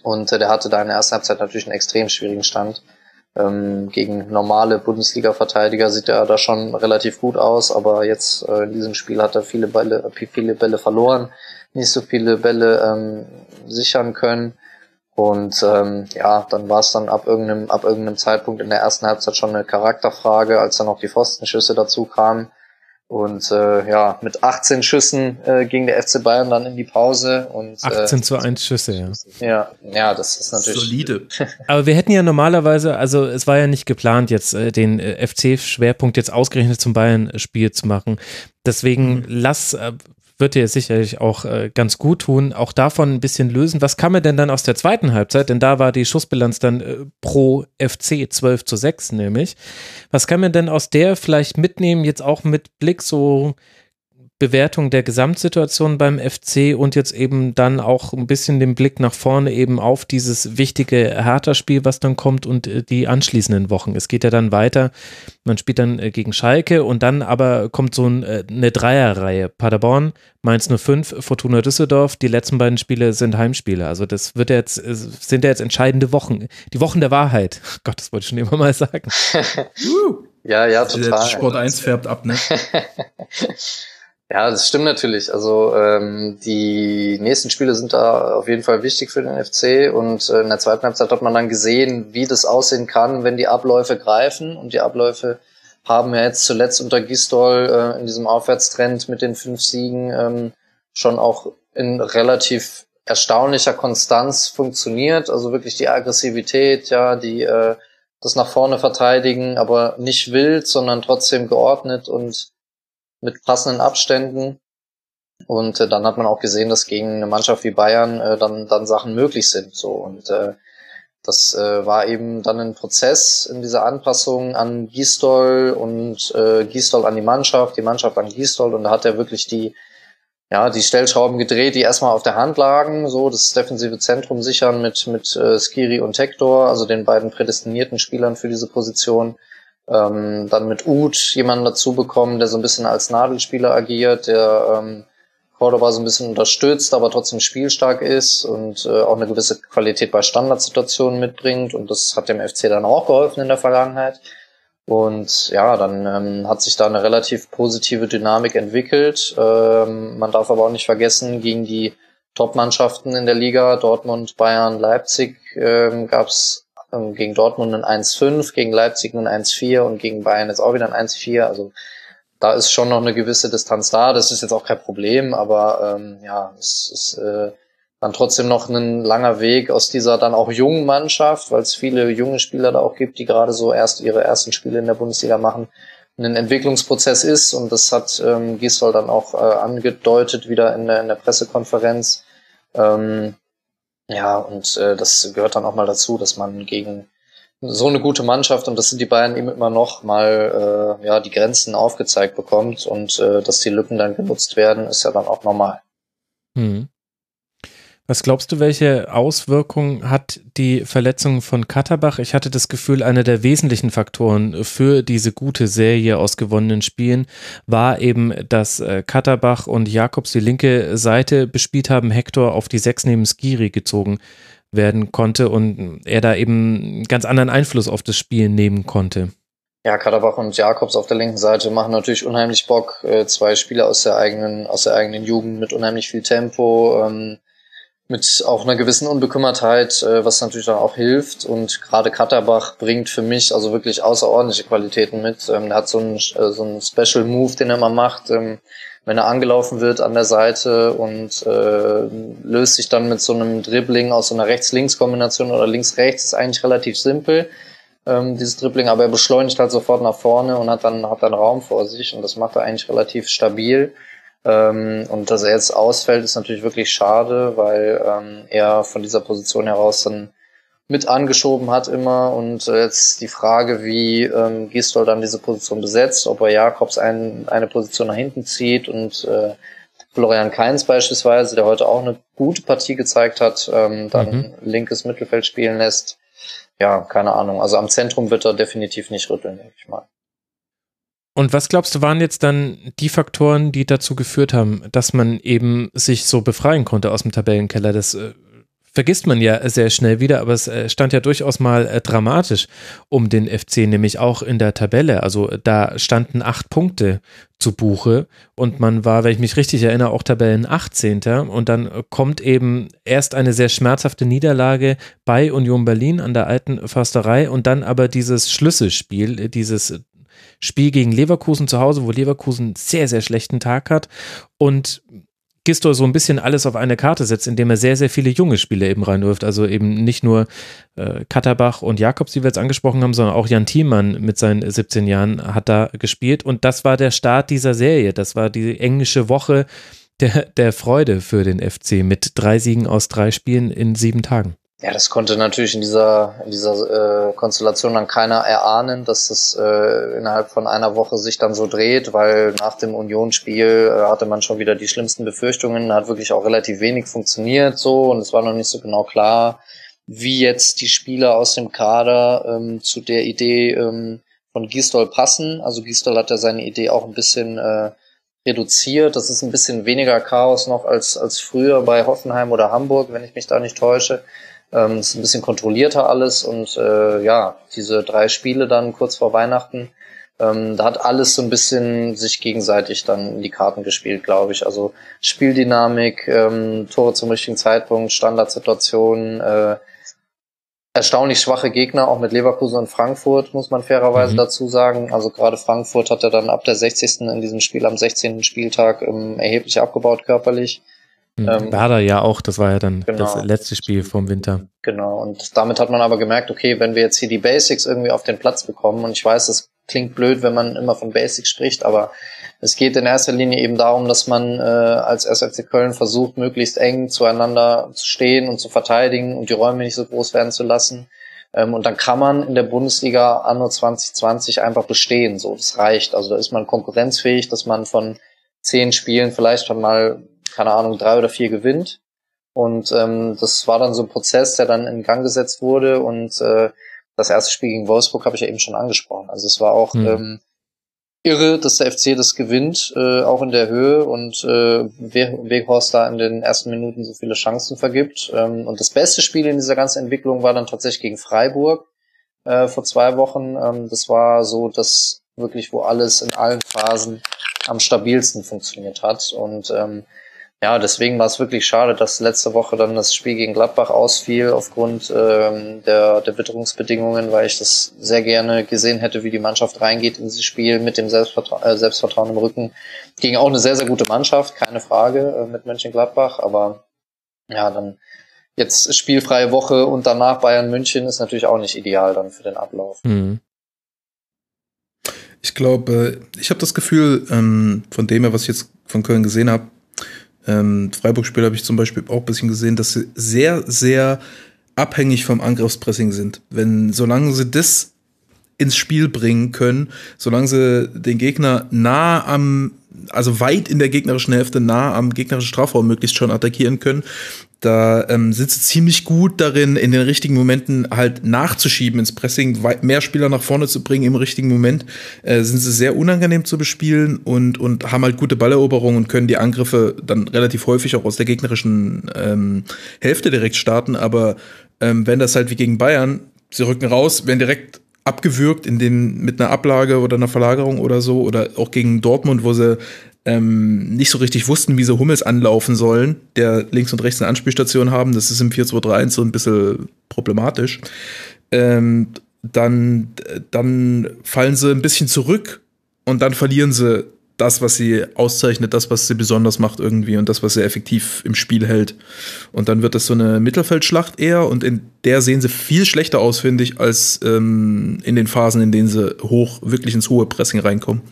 und äh, der hatte da in der ersten Halbzeit natürlich einen extrem schwierigen Stand. Gegen normale Bundesliga-Verteidiger sieht er da schon relativ gut aus, aber jetzt äh, in diesem Spiel hat er viele Bälle, viele Bälle verloren, nicht so viele Bälle ähm, sichern können und ähm, ja, dann war es dann ab irgendeinem, ab irgendeinem Zeitpunkt in der ersten Halbzeit schon eine Charakterfrage, als dann auch die Pfostenschüsse dazu kamen und äh, ja, mit achtzehn Schüssen äh, ging der F C Bayern dann in die Pause und achtzehn zu eins Schüsse, ja. Ja, ja, das ist natürlich solide. Aber wir hätten ja normalerweise, also es war ja nicht geplant, jetzt äh, den äh, F C-Schwerpunkt jetzt ausgerechnet zum Bayern-Spiel zu machen. Deswegen mhm. lass äh, wird dir sicherlich auch äh, ganz gut tun, auch davon ein bisschen lösen. Was kam mir denn dann aus der zweiten Halbzeit? Denn da war die Schussbilanz dann äh, pro F C zwölf zu sechs nämlich. Was kann man denn aus der vielleicht mitnehmen, jetzt auch mit Blick so Bewertung der Gesamtsituation beim F C und jetzt eben dann auch ein bisschen den Blick nach vorne eben auf dieses wichtige Hertha-Spiel, was dann kommt und die anschließenden Wochen. Es geht ja dann weiter, man spielt dann gegen Schalke und dann aber kommt so eine Dreierreihe. Paderborn, Mainz null fünf, Fortuna Düsseldorf, die letzten beiden Spiele sind Heimspiele. Also das wird jetzt, sind ja jetzt entscheidende Wochen. Die Wochen der Wahrheit. Oh Gott, das wollte ich schon immer mal sagen. Ja, ja, total. Sport eins färbt ab, ne? Ja, das stimmt natürlich. Also ähm, die nächsten Spiele sind da auf jeden Fall wichtig für den F C und äh, in der zweiten Halbzeit hat man dann gesehen, wie das aussehen kann, wenn die Abläufe greifen, und die Abläufe haben ja jetzt zuletzt unter Gisdol äh, in diesem Aufwärtstrend mit den fünf Siegen ähm, schon auch in relativ erstaunlicher Konstanz funktioniert. Also wirklich die Aggressivität, ja, die äh, das nach vorne verteidigen, aber nicht wild, sondern trotzdem geordnet und mit passenden Abständen. Und äh, dann hat man auch gesehen, dass gegen eine Mannschaft wie Bayern äh, dann dann Sachen möglich sind. So, und äh, das äh, war eben dann ein Prozess in dieser Anpassung an Gisdol und äh, Gisdol an die Mannschaft, die Mannschaft an Gisdol. Und da hat er wirklich die ja die Stellschrauben gedreht, die erstmal auf der Hand lagen. So das defensive Zentrum sichern mit mit äh, Skiri und Hector, also den beiden prädestinierten Spielern für diese Position. Ähm, dann mit Uth jemanden dazu bekommen, der so ein bisschen als Nadelspieler agiert, der ähm, Córdoba so ein bisschen unterstützt, aber trotzdem spielstark ist und äh, auch eine gewisse Qualität bei Standardsituationen mitbringt, und das hat dem F C dann auch geholfen in der Vergangenheit. Und ja, dann ähm, hat sich da eine relativ positive Dynamik entwickelt. Ähm, man darf aber auch nicht vergessen, gegen die Top-Mannschaften in der Liga, Dortmund, Bayern, Leipzig, ähm, gab es gegen Dortmund ein eins fünf, gegen Leipzig ein eins vier und gegen Bayern jetzt auch wieder ein eins vier. Also da ist schon noch eine gewisse Distanz da. Das ist jetzt auch kein Problem, aber ähm, ja, es ist äh, dann trotzdem noch ein langer Weg aus dieser dann auch jungen Mannschaft, weil es viele junge Spieler da auch gibt, die gerade so erst ihre ersten Spiele in der Bundesliga machen, ein Entwicklungsprozess ist. Und das hat ähm, Gisdol dann auch äh, angedeutet wieder in der, in der Pressekonferenz. Ähm, Ja, und äh, das gehört dann auch mal dazu, dass man gegen so eine gute Mannschaft, und das sind die Bayern eben immer noch, mal äh, ja die Grenzen aufgezeigt bekommt, und äh, dass die Lücken dann genutzt werden, ist ja dann auch normal. Hm. Was glaubst du, welche Auswirkungen hat die Verletzung von Katterbach? Ich hatte das Gefühl, einer der wesentlichen Faktoren für diese gute Serie aus gewonnenen Spielen war eben, dass Katterbach und Jakobs die linke Seite bespielt haben, Hector auf die Sechs neben Skiri gezogen werden konnte und er da eben einen ganz anderen Einfluss auf das Spiel nehmen konnte. Ja, Katterbach und Jakobs auf der linken Seite machen natürlich unheimlich Bock. Zwei Spieler aus der eigenen, aus der eigenen Jugend mit unheimlich viel Tempo, ähm mit auch einer gewissen Unbekümmertheit, was natürlich dann auch hilft. Und gerade Katterbach bringt für mich also wirklich außerordentliche Qualitäten mit. Er hat so einen, so einen Special Move, den er mal macht, wenn er angelaufen wird an der Seite, und löst sich dann mit so einem Dribbling aus so einer Rechts-Links-Kombination oder Links-Rechts. Ist eigentlich relativ simpel, dieses Dribbling, aber er beschleunigt halt sofort nach vorne und hat dann, hat dann Raum vor sich, und das macht er eigentlich relativ stabil. Ähm, und dass er jetzt ausfällt, ist natürlich wirklich schade, weil ähm, er von dieser Position heraus dann mit angeschoben hat immer, und äh, jetzt die Frage, wie ähm, Gisdol dann diese Position besetzt, ob er Jakobs ein, eine Position nach hinten zieht und äh, Florian Kainz beispielsweise, der heute auch eine gute Partie gezeigt hat, ähm, dann mhm. linkes Mittelfeld spielen lässt. Ja, keine Ahnung, also am Zentrum wird er definitiv nicht rütteln, denke ich mal. Und was glaubst du, waren jetzt dann die Faktoren, die dazu geführt haben, dass man eben sich so befreien konnte aus dem Tabellenkeller? Das äh, vergisst man ja sehr schnell wieder, aber es äh, stand ja durchaus mal äh, dramatisch um den F C, nämlich auch in der Tabelle. Also da standen acht Punkte zu Buche und man war, wenn ich mich richtig erinnere, auch Tabellen achtzehnter Und dann äh, kommt eben erst eine sehr schmerzhafte Niederlage bei Union Berlin an der alten Försterei und dann aber dieses Schlüsselspiel, dieses Spiel gegen Leverkusen zu Hause, wo Leverkusen einen sehr, sehr schlechten Tag hat und Gisdol so ein bisschen alles auf eine Karte setzt, indem er sehr, sehr viele junge Spieler eben reinwirft. Also eben nicht nur äh, Katterbach und Jakobs, die wir jetzt angesprochen haben, sondern auch Jan Thielmann mit seinen siebzehn Jahren hat da gespielt, und das war der Start dieser Serie. Das war die englische Woche der, der Freude für den F C mit drei Siegen aus drei Spielen in sieben Tagen. Ja, das konnte natürlich in dieser, in dieser äh, Konstellation dann keiner erahnen, dass das äh, innerhalb von einer Woche sich dann so dreht, weil nach dem Union-Spiel äh, hatte man schon wieder die schlimmsten Befürchtungen, hat wirklich auch relativ wenig funktioniert so und es war noch nicht so genau klar, wie jetzt die Spieler aus dem Kader ähm, zu der Idee ähm, von Gisdol passen. Also Gisdol hat ja seine Idee auch ein bisschen äh, reduziert. Das ist ein bisschen weniger Chaos noch als als früher bei Hoffenheim oder Hamburg, wenn ich mich da nicht täusche. Ähm, ist ein bisschen kontrollierter alles und äh, ja, diese drei Spiele dann kurz vor Weihnachten, ähm, da hat alles so ein bisschen sich gegenseitig dann in die Karten gespielt, glaube ich. Also Spieldynamik, ähm, Tore zum richtigen Zeitpunkt, Standardsituationen, äh, erstaunlich schwache Gegner, auch mit Leverkusen und Frankfurt, muss man fairerweise mhm. dazu sagen. Also gerade Frankfurt hat er dann ab der sechzigsten in diesem Spiel, am sechzehnten Spieltag, ähm, erheblich abgebaut körperlich. Ähm, war da ja auch, das war ja dann genau, das letzte Spiel vom Winter. Genau, und damit hat man aber gemerkt, okay, wenn wir jetzt hier die Basics irgendwie auf den Platz bekommen, und ich weiß, das klingt blöd, wenn man immer von Basics spricht, aber es geht in erster Linie eben darum, dass man äh, als erster F C Köln versucht, möglichst eng zueinander zu stehen und zu verteidigen und die Räume nicht so groß werden zu lassen. Ähm, und dann kann man in der Bundesliga anno zwanzig zwanzig einfach bestehen, so, das reicht. Also da ist man konkurrenzfähig, dass man von zehn Spielen vielleicht schon mal keine Ahnung, drei oder vier gewinnt. Und ähm, das war dann so ein Prozess, der dann in Gang gesetzt wurde. Und äh, das erste Spiel gegen Wolfsburg habe ich ja eben schon angesprochen. Also es war auch mhm. ähm, irre, dass der F C das gewinnt, äh, auch in der Höhe. Und äh, Weghorst da in den ersten Minuten so viele Chancen vergibt. Ähm, und das beste Spiel in dieser ganzen Entwicklung war dann tatsächlich gegen Freiburg äh, vor zwei Wochen. Ähm, das war so das wirklich, wo alles in allen Phasen am stabilsten funktioniert hat. Und ähm, ja, deswegen war es wirklich schade, dass letzte Woche dann das Spiel gegen Gladbach ausfiel aufgrund ähm, der, der Witterungsbedingungen, weil ich das sehr gerne gesehen hätte, wie die Mannschaft reingeht in dieses Spiel mit dem Selbstvertra- äh, Selbstvertrauen im Rücken. Gegen auch eine sehr, sehr gute Mannschaft, keine Frage, äh, mit Mönchengladbach, aber ja, dann jetzt spielfreie Woche und danach Bayern München ist natürlich auch nicht ideal dann für den Ablauf. Mhm. Ich glaube, ich habe das Gefühl, ähm, von dem her, was ich jetzt von Köln gesehen habe, Ähm, Freiburg-Spiel habe ich zum Beispiel auch ein bisschen gesehen, dass sie sehr, sehr abhängig vom Angriffspressing sind. Wenn, solange sie das ins Spiel bringen können, solange sie den Gegner nah am, also weit in der gegnerischen Hälfte, nah am gegnerischen Strafraum möglichst schon attackieren können, da ähm, sind sie ziemlich gut darin, in den richtigen Momenten halt nachzuschieben ins Pressing, mehr Spieler nach vorne zu bringen im richtigen Moment, äh, sind sie sehr unangenehm zu bespielen und und haben halt gute Balleroberungen und können die Angriffe dann relativ häufig auch aus der gegnerischen ähm, Hälfte direkt starten, aber ähm, wenn das halt wie gegen Bayern, sie rücken raus, werden direkt abgewürgt in dem, mit einer Ablage oder einer Verlagerung oder so, oder auch gegen Dortmund, wo sie ähm, nicht so richtig wussten, wie sie Hummels anlaufen sollen, der links und rechts eine Anspielstation haben, das ist im vier zwei drei eins so ein bisschen problematisch, ähm, dann, dann fallen sie ein bisschen zurück und dann verlieren sie das, was sie auszeichnet, das, was sie besonders macht irgendwie und das, was sie effektiv im Spiel hält. Und dann wird das so eine Mittelfeldschlacht eher und in der sehen sie viel schlechter aus, finde ich, als ähm, in den Phasen, in denen sie hoch, wirklich ins hohe Pressing reinkommen.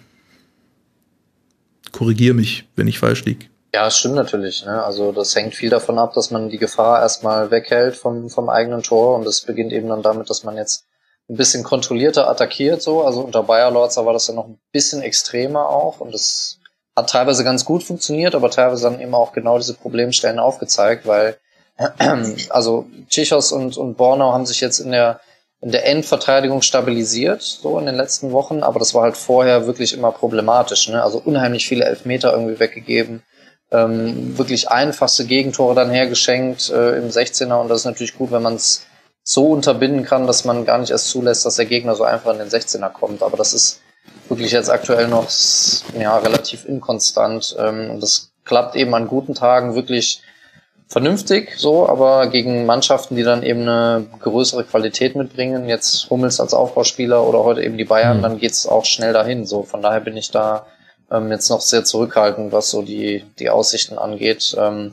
Korrigiere mich, wenn ich falsch liege. Ja, stimmt natürlich, ne? Also das hängt viel davon ab, dass man die Gefahr erstmal weghält vom, vom eigenen Tor und das beginnt eben dann damit, dass man jetzt ein bisschen kontrollierter attackiert, so. Also unter Bayer Leverkusen war das ja noch ein bisschen extremer auch und das hat teilweise ganz gut funktioniert, aber teilweise dann eben auch genau diese Problemstellen aufgezeigt, weil also Tschichos und, und Bornau haben sich jetzt in der in der Endverteidigung stabilisiert, so in den letzten Wochen, aber das war halt vorher wirklich immer problematisch, ne? Also unheimlich viele Elfmeter irgendwie weggegeben, ähm, wirklich einfachste Gegentore dann hergeschenkt äh, im sechzehner und das ist natürlich gut, wenn man es so unterbinden kann, dass man gar nicht erst zulässt, dass der Gegner so einfach in den sechzehner kommt. Aber das ist wirklich jetzt aktuell noch ja, relativ inkonstant. Und das klappt eben an guten Tagen wirklich vernünftig, so, aber gegen Mannschaften, die dann eben eine größere Qualität mitbringen, jetzt Hummels als Aufbauspieler oder heute eben die Bayern, mhm. dann geht's auch schnell dahin. So, von daher bin ich da ähm, jetzt noch sehr zurückhaltend, was so die, die Aussichten angeht. Ähm,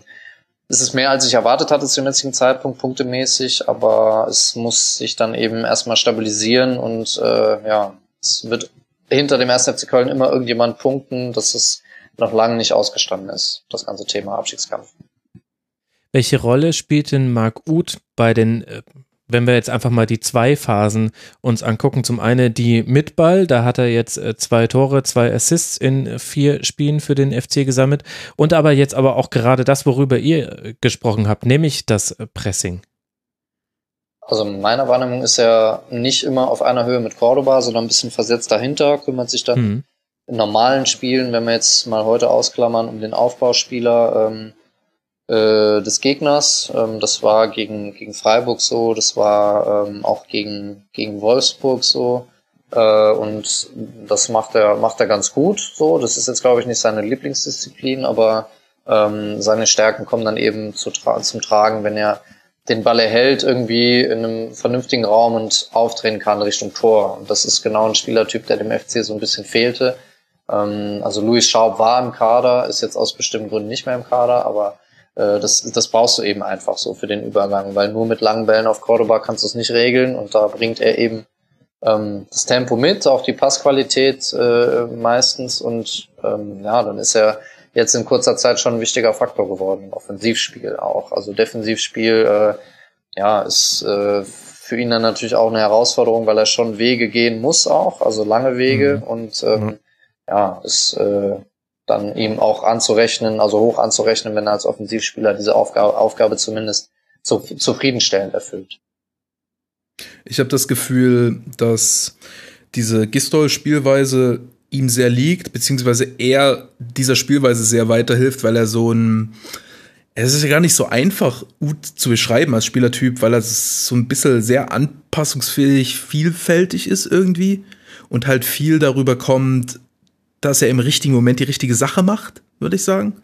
Es ist mehr, als ich erwartet hatte zu dem jetzigen Zeitpunkt, punktemäßig, aber es muss sich dann eben erstmal stabilisieren und äh, ja, es wird hinter dem ersten F C Köln immer irgendjemand punkten, dass es noch lange nicht ausgestanden ist, das ganze Thema Abstiegskampf. Welche Rolle spielt denn Marc Uth bei den, wenn wir jetzt einfach mal die zwei Phasen uns angucken? Zum einen die mit Ball, da hat er jetzt zwei Tore, zwei Assists in vier Spielen für den F C gesammelt. Und aber jetzt aber auch gerade das, worüber ihr gesprochen habt, nämlich das Pressing. Also in meiner Wahrnehmung ist er nicht immer auf einer Höhe mit Cordoba, sondern ein bisschen versetzt dahinter, kümmert sich dann mhm. in normalen Spielen, wenn wir jetzt mal heute ausklammern, um den Aufbauspieler ähm, äh, des Gegners. Ähm, das war gegen, gegen Freiburg so, das war ähm, auch gegen, gegen Wolfsburg so. Äh, und das macht er, macht er ganz gut so. Das ist jetzt, glaube ich, nicht seine Lieblingsdisziplin, aber ähm, seine Stärken kommen dann eben zu tra- zum Tragen, wenn er den Ball erhält, irgendwie in einem vernünftigen Raum und aufdrehen kann Richtung Tor. Und das ist genau ein Spielertyp, der dem F C so ein bisschen fehlte. Ähm, also Louis Schaub war im Kader, ist jetzt aus bestimmten Gründen nicht mehr im Kader, aber äh, das, das brauchst du eben einfach so für den Übergang, weil nur mit langen Bällen auf Cordoba kannst du es nicht regeln, und da bringt er eben ähm, das Tempo mit, auch die Passqualität äh, meistens, und ähm, ja, dann ist er jetzt in kurzer Zeit schon ein wichtiger Faktor geworden im Offensivspiel auch. Also Defensivspiel, äh, ja, ist äh, für ihn dann natürlich auch eine Herausforderung, weil er schon Wege gehen muss auch, also lange Wege, mhm. und ähm, mhm. ja, ist äh, dann ihm auch anzurechnen, also hoch anzurechnen, wenn er als Offensivspieler diese Aufgabe, Aufgabe zumindest zu, zufriedenstellend erfüllt. Ich habe das Gefühl, dass diese Gisdol-Spielweise ihm sehr liegt, beziehungsweise er dieser Spielweise sehr weiterhilft, weil er so ein, es ist ja gar nicht so einfach, Uth zu beschreiben als Spielertyp, weil er so ein bisschen sehr anpassungsfähig, vielfältig ist irgendwie und halt viel darüber kommt, dass er im richtigen Moment die richtige Sache macht, würde ich sagen.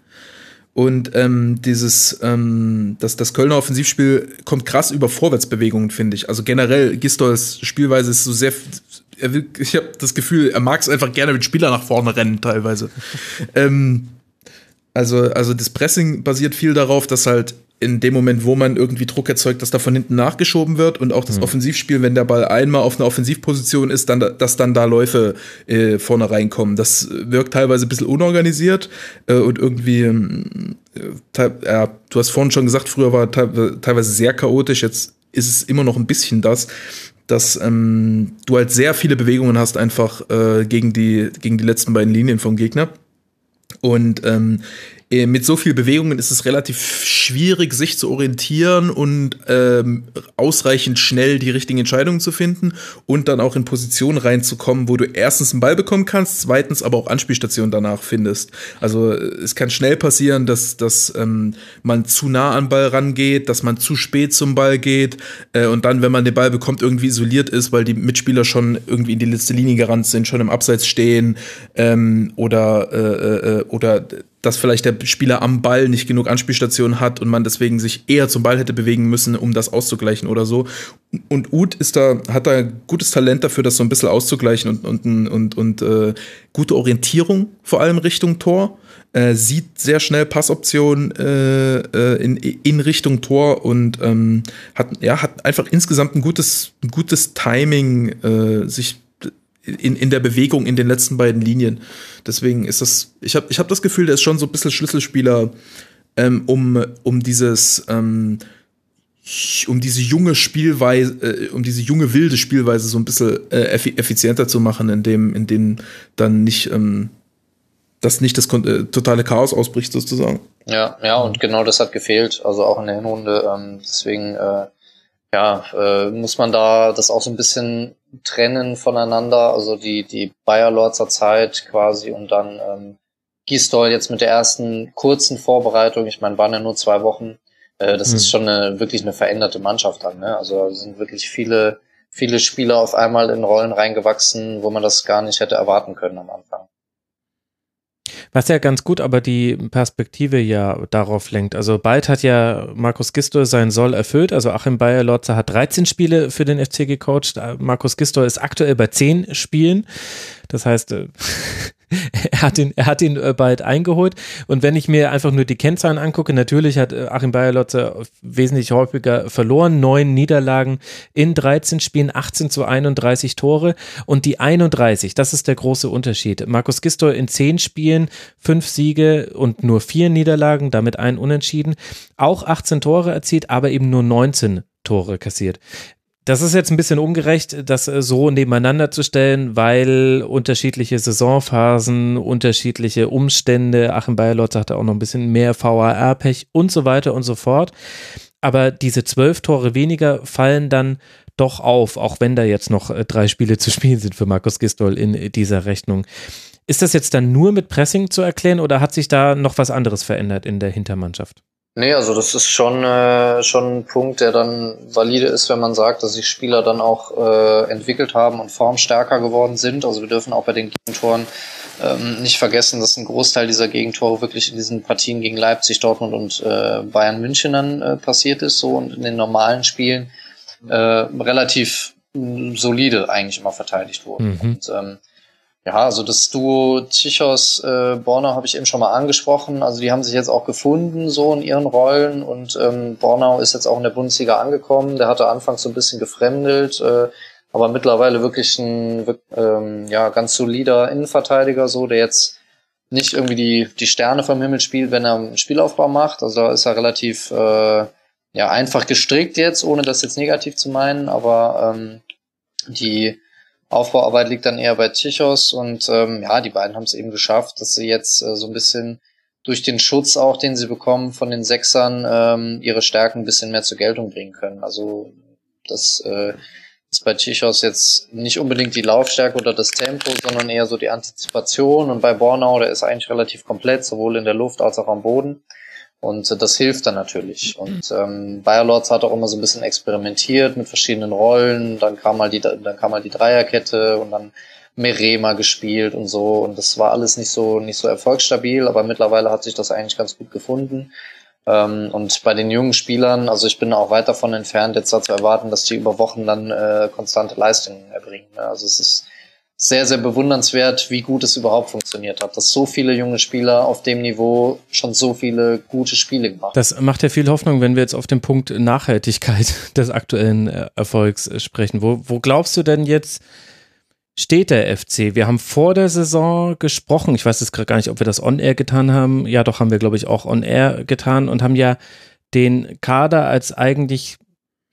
Und ähm, dieses, ähm, das, das Kölner Offensivspiel kommt krass über Vorwärtsbewegungen, finde ich. Also generell, Gisdols Spielweise ist so sehr, er will, ich habe das Gefühl, er mag es einfach gerne, wenn Spieler nach vorne rennen teilweise. ähm, also, also das Pressing basiert viel darauf, dass halt in dem Moment, wo man irgendwie Druck erzeugt, dass da von hinten nachgeschoben wird, und auch das mhm. Offensivspiel, wenn der Ball einmal auf einer Offensivposition ist, dann, dass dann da Läufe äh, vorne reinkommen. Das wirkt teilweise ein bisschen unorganisiert äh, und irgendwie, äh, ja, du hast vorhin schon gesagt, früher war te- teilweise sehr chaotisch, jetzt ist es immer noch ein bisschen das, dass ähm, du halt sehr viele Bewegungen hast einfach äh, gegen die, gegen die letzten beiden Linien vom Gegner. Und ähm, mit so viel Bewegungen ist es relativ schwierig, sich zu orientieren und ähm, ausreichend schnell die richtigen Entscheidungen zu finden und dann auch in Positionen reinzukommen, wo du erstens einen Ball bekommen kannst, zweitens aber auch Anspielstationen danach findest. Also es kann schnell passieren, dass, dass ähm, man zu nah an den Ball rangeht, dass man zu spät zum Ball geht äh, und dann, wenn man den Ball bekommt, irgendwie isoliert ist, weil die Mitspieler schon irgendwie in die letzte Linie gerannt sind, schon im Abseits stehen ähm, oder äh, äh, oder dass vielleicht der Spieler am Ball nicht genug Anspielstationen hat und man deswegen sich eher zum Ball hätte bewegen müssen, um das auszugleichen oder so. Und Uth ist da, hat da gutes Talent dafür, das so ein bisschen auszugleichen und, und, und, und äh, gute Orientierung, vor allem Richtung Tor. Äh, sieht sehr schnell Passoptionen äh, in, in Richtung Tor und ähm, hat, ja, hat einfach insgesamt ein gutes, ein gutes Timing äh, sich In, in der Bewegung in den letzten beiden Linien. Deswegen ist das, ich habe ich hab das Gefühl, der ist schon so ein bisschen Schlüsselspieler, ähm, um, um dieses, ähm, um diese junge Spielweise, äh, um diese junge wilde Spielweise so ein bisschen äh, effizienter zu machen, indem, indem dann nicht, ähm, dass nicht das äh, totale Chaos ausbricht, sozusagen. Ja, ja, und genau das hat gefehlt, also auch in der Hinrunde, ähm, deswegen, äh, ja, äh, muss man da das auch so ein bisschen trennen voneinander, also die die Bayer-Lorzer Zeit quasi und dann ähm, Gisdol jetzt mit der ersten kurzen Vorbereitung, ich meine, waren ja nur zwei Wochen, äh, das mhm. ist schon eine, wirklich eine veränderte Mannschaft dann, ne? Also da sind wirklich viele, viele Spieler auf einmal in Rollen reingewachsen, wo man das gar nicht hätte erwarten können am Anfang. Was ja ganz gut aber die Perspektive ja darauf lenkt. Also bald hat ja Markus Gisdol sein Soll erfüllt. Also Achim Bayer-Lorzer hat dreizehn Spiele für den F C gecoacht. Markus Gisdol ist aktuell bei zehn Spielen. Das heißt, er hat ihn, er hat ihn bald eingeholt. Und wenn ich mir einfach nur die Kennzahlen angucke, natürlich hat Achim Bayerlotzer wesentlich häufiger verloren. Neun Niederlagen in dreizehn Spielen, achtzehn zu einunddreißig Tore. Und die einunddreißig, das ist der große Unterschied. Markus Gisdol in zehn Spielen, fünf Siege und nur vier Niederlagen, damit ein Unentschieden. Auch achtzehn Tore erzielt, aber eben nur neunzehn Tore kassiert. Das ist jetzt ein bisschen ungerecht, das so nebeneinander zu stellen, weil unterschiedliche Saisonphasen, unterschiedliche Umstände, Achim Bayerlotzer hatte auch noch ein bisschen mehr V A R-Pech und so weiter und so fort. Aber diese zwölf Tore weniger fallen dann doch auf, auch wenn da jetzt noch drei Spiele zu spielen sind für Markus Gisdol in dieser Rechnung. Ist das jetzt dann nur mit Pressing zu erklären oder hat sich da noch was anderes verändert in der Hintermannschaft? Nee, also das ist schon äh, schon ein Punkt, der dann valide ist, wenn man sagt, dass sich Spieler dann auch äh, entwickelt haben und formstärker geworden sind. Also wir dürfen auch bei den Gegentoren ähm, nicht vergessen, dass ein Großteil dieser Gegentore wirklich in diesen Partien gegen Leipzig, Dortmund und äh, Bayern München dann äh, passiert ist. So und in den normalen Spielen äh, relativ äh, solide eigentlich immer verteidigt wurden. Mhm. Und, ähm, ja, also das Duo Tichos, äh, Bornau habe ich eben schon mal angesprochen. Also die haben sich jetzt auch gefunden so in ihren Rollen und ähm, Bornau ist jetzt auch in der Bundesliga angekommen. Der hatte anfangs so ein bisschen gefremdelt, äh, aber mittlerweile wirklich ein ähm, ja ganz solider Innenverteidiger, so der jetzt nicht irgendwie die die Sterne vom Himmel spielt, wenn er einen Spielaufbau macht. Also da ist er relativ äh, ja einfach gestrickt jetzt, ohne das jetzt negativ zu meinen, aber ähm, die Aufbauarbeit liegt dann eher bei Tichos und ähm, ja, die beiden haben es eben geschafft, dass sie jetzt äh, so ein bisschen durch den Schutz auch, den sie bekommen von den Sechsern, ähm, ihre Stärken ein bisschen mehr zur Geltung bringen können. Also das äh, ist bei Tichos jetzt nicht unbedingt die Laufstärke oder das Tempo, sondern eher so die Antizipation und bei Bornau, der ist eigentlich relativ komplett, sowohl in der Luft als auch am Boden. Und äh, das hilft dann natürlich. Und ähm, Bayerlotz hat auch immer so ein bisschen experimentiert mit verschiedenen Rollen. Dann kam mal die, dann kam mal die Dreierkette und dann Merema gespielt und so. Und das war alles nicht so nicht so erfolgsstabil, aber mittlerweile hat sich das eigentlich ganz gut gefunden. Ähm, und bei den jungen Spielern, also ich bin auch weit davon entfernt, jetzt zu erwarten, dass die über Wochen dann äh, konstante Leistungen erbringen. Also es ist sehr, sehr bewundernswert, wie gut es überhaupt funktioniert hat, dass so viele junge Spieler auf dem Niveau schon so viele gute Spiele gemacht haben. Das macht ja viel Hoffnung, wenn wir jetzt auf den Punkt Nachhaltigkeit des aktuellen Erfolgs sprechen. Wo, wo glaubst du denn jetzt, steht der F C? Wir haben vor der Saison gesprochen, ich weiß jetzt gerade gar nicht, ob wir das on-air getan haben. Ja, doch, haben wir, glaube ich, auch on-air getan und haben ja den Kader als eigentlich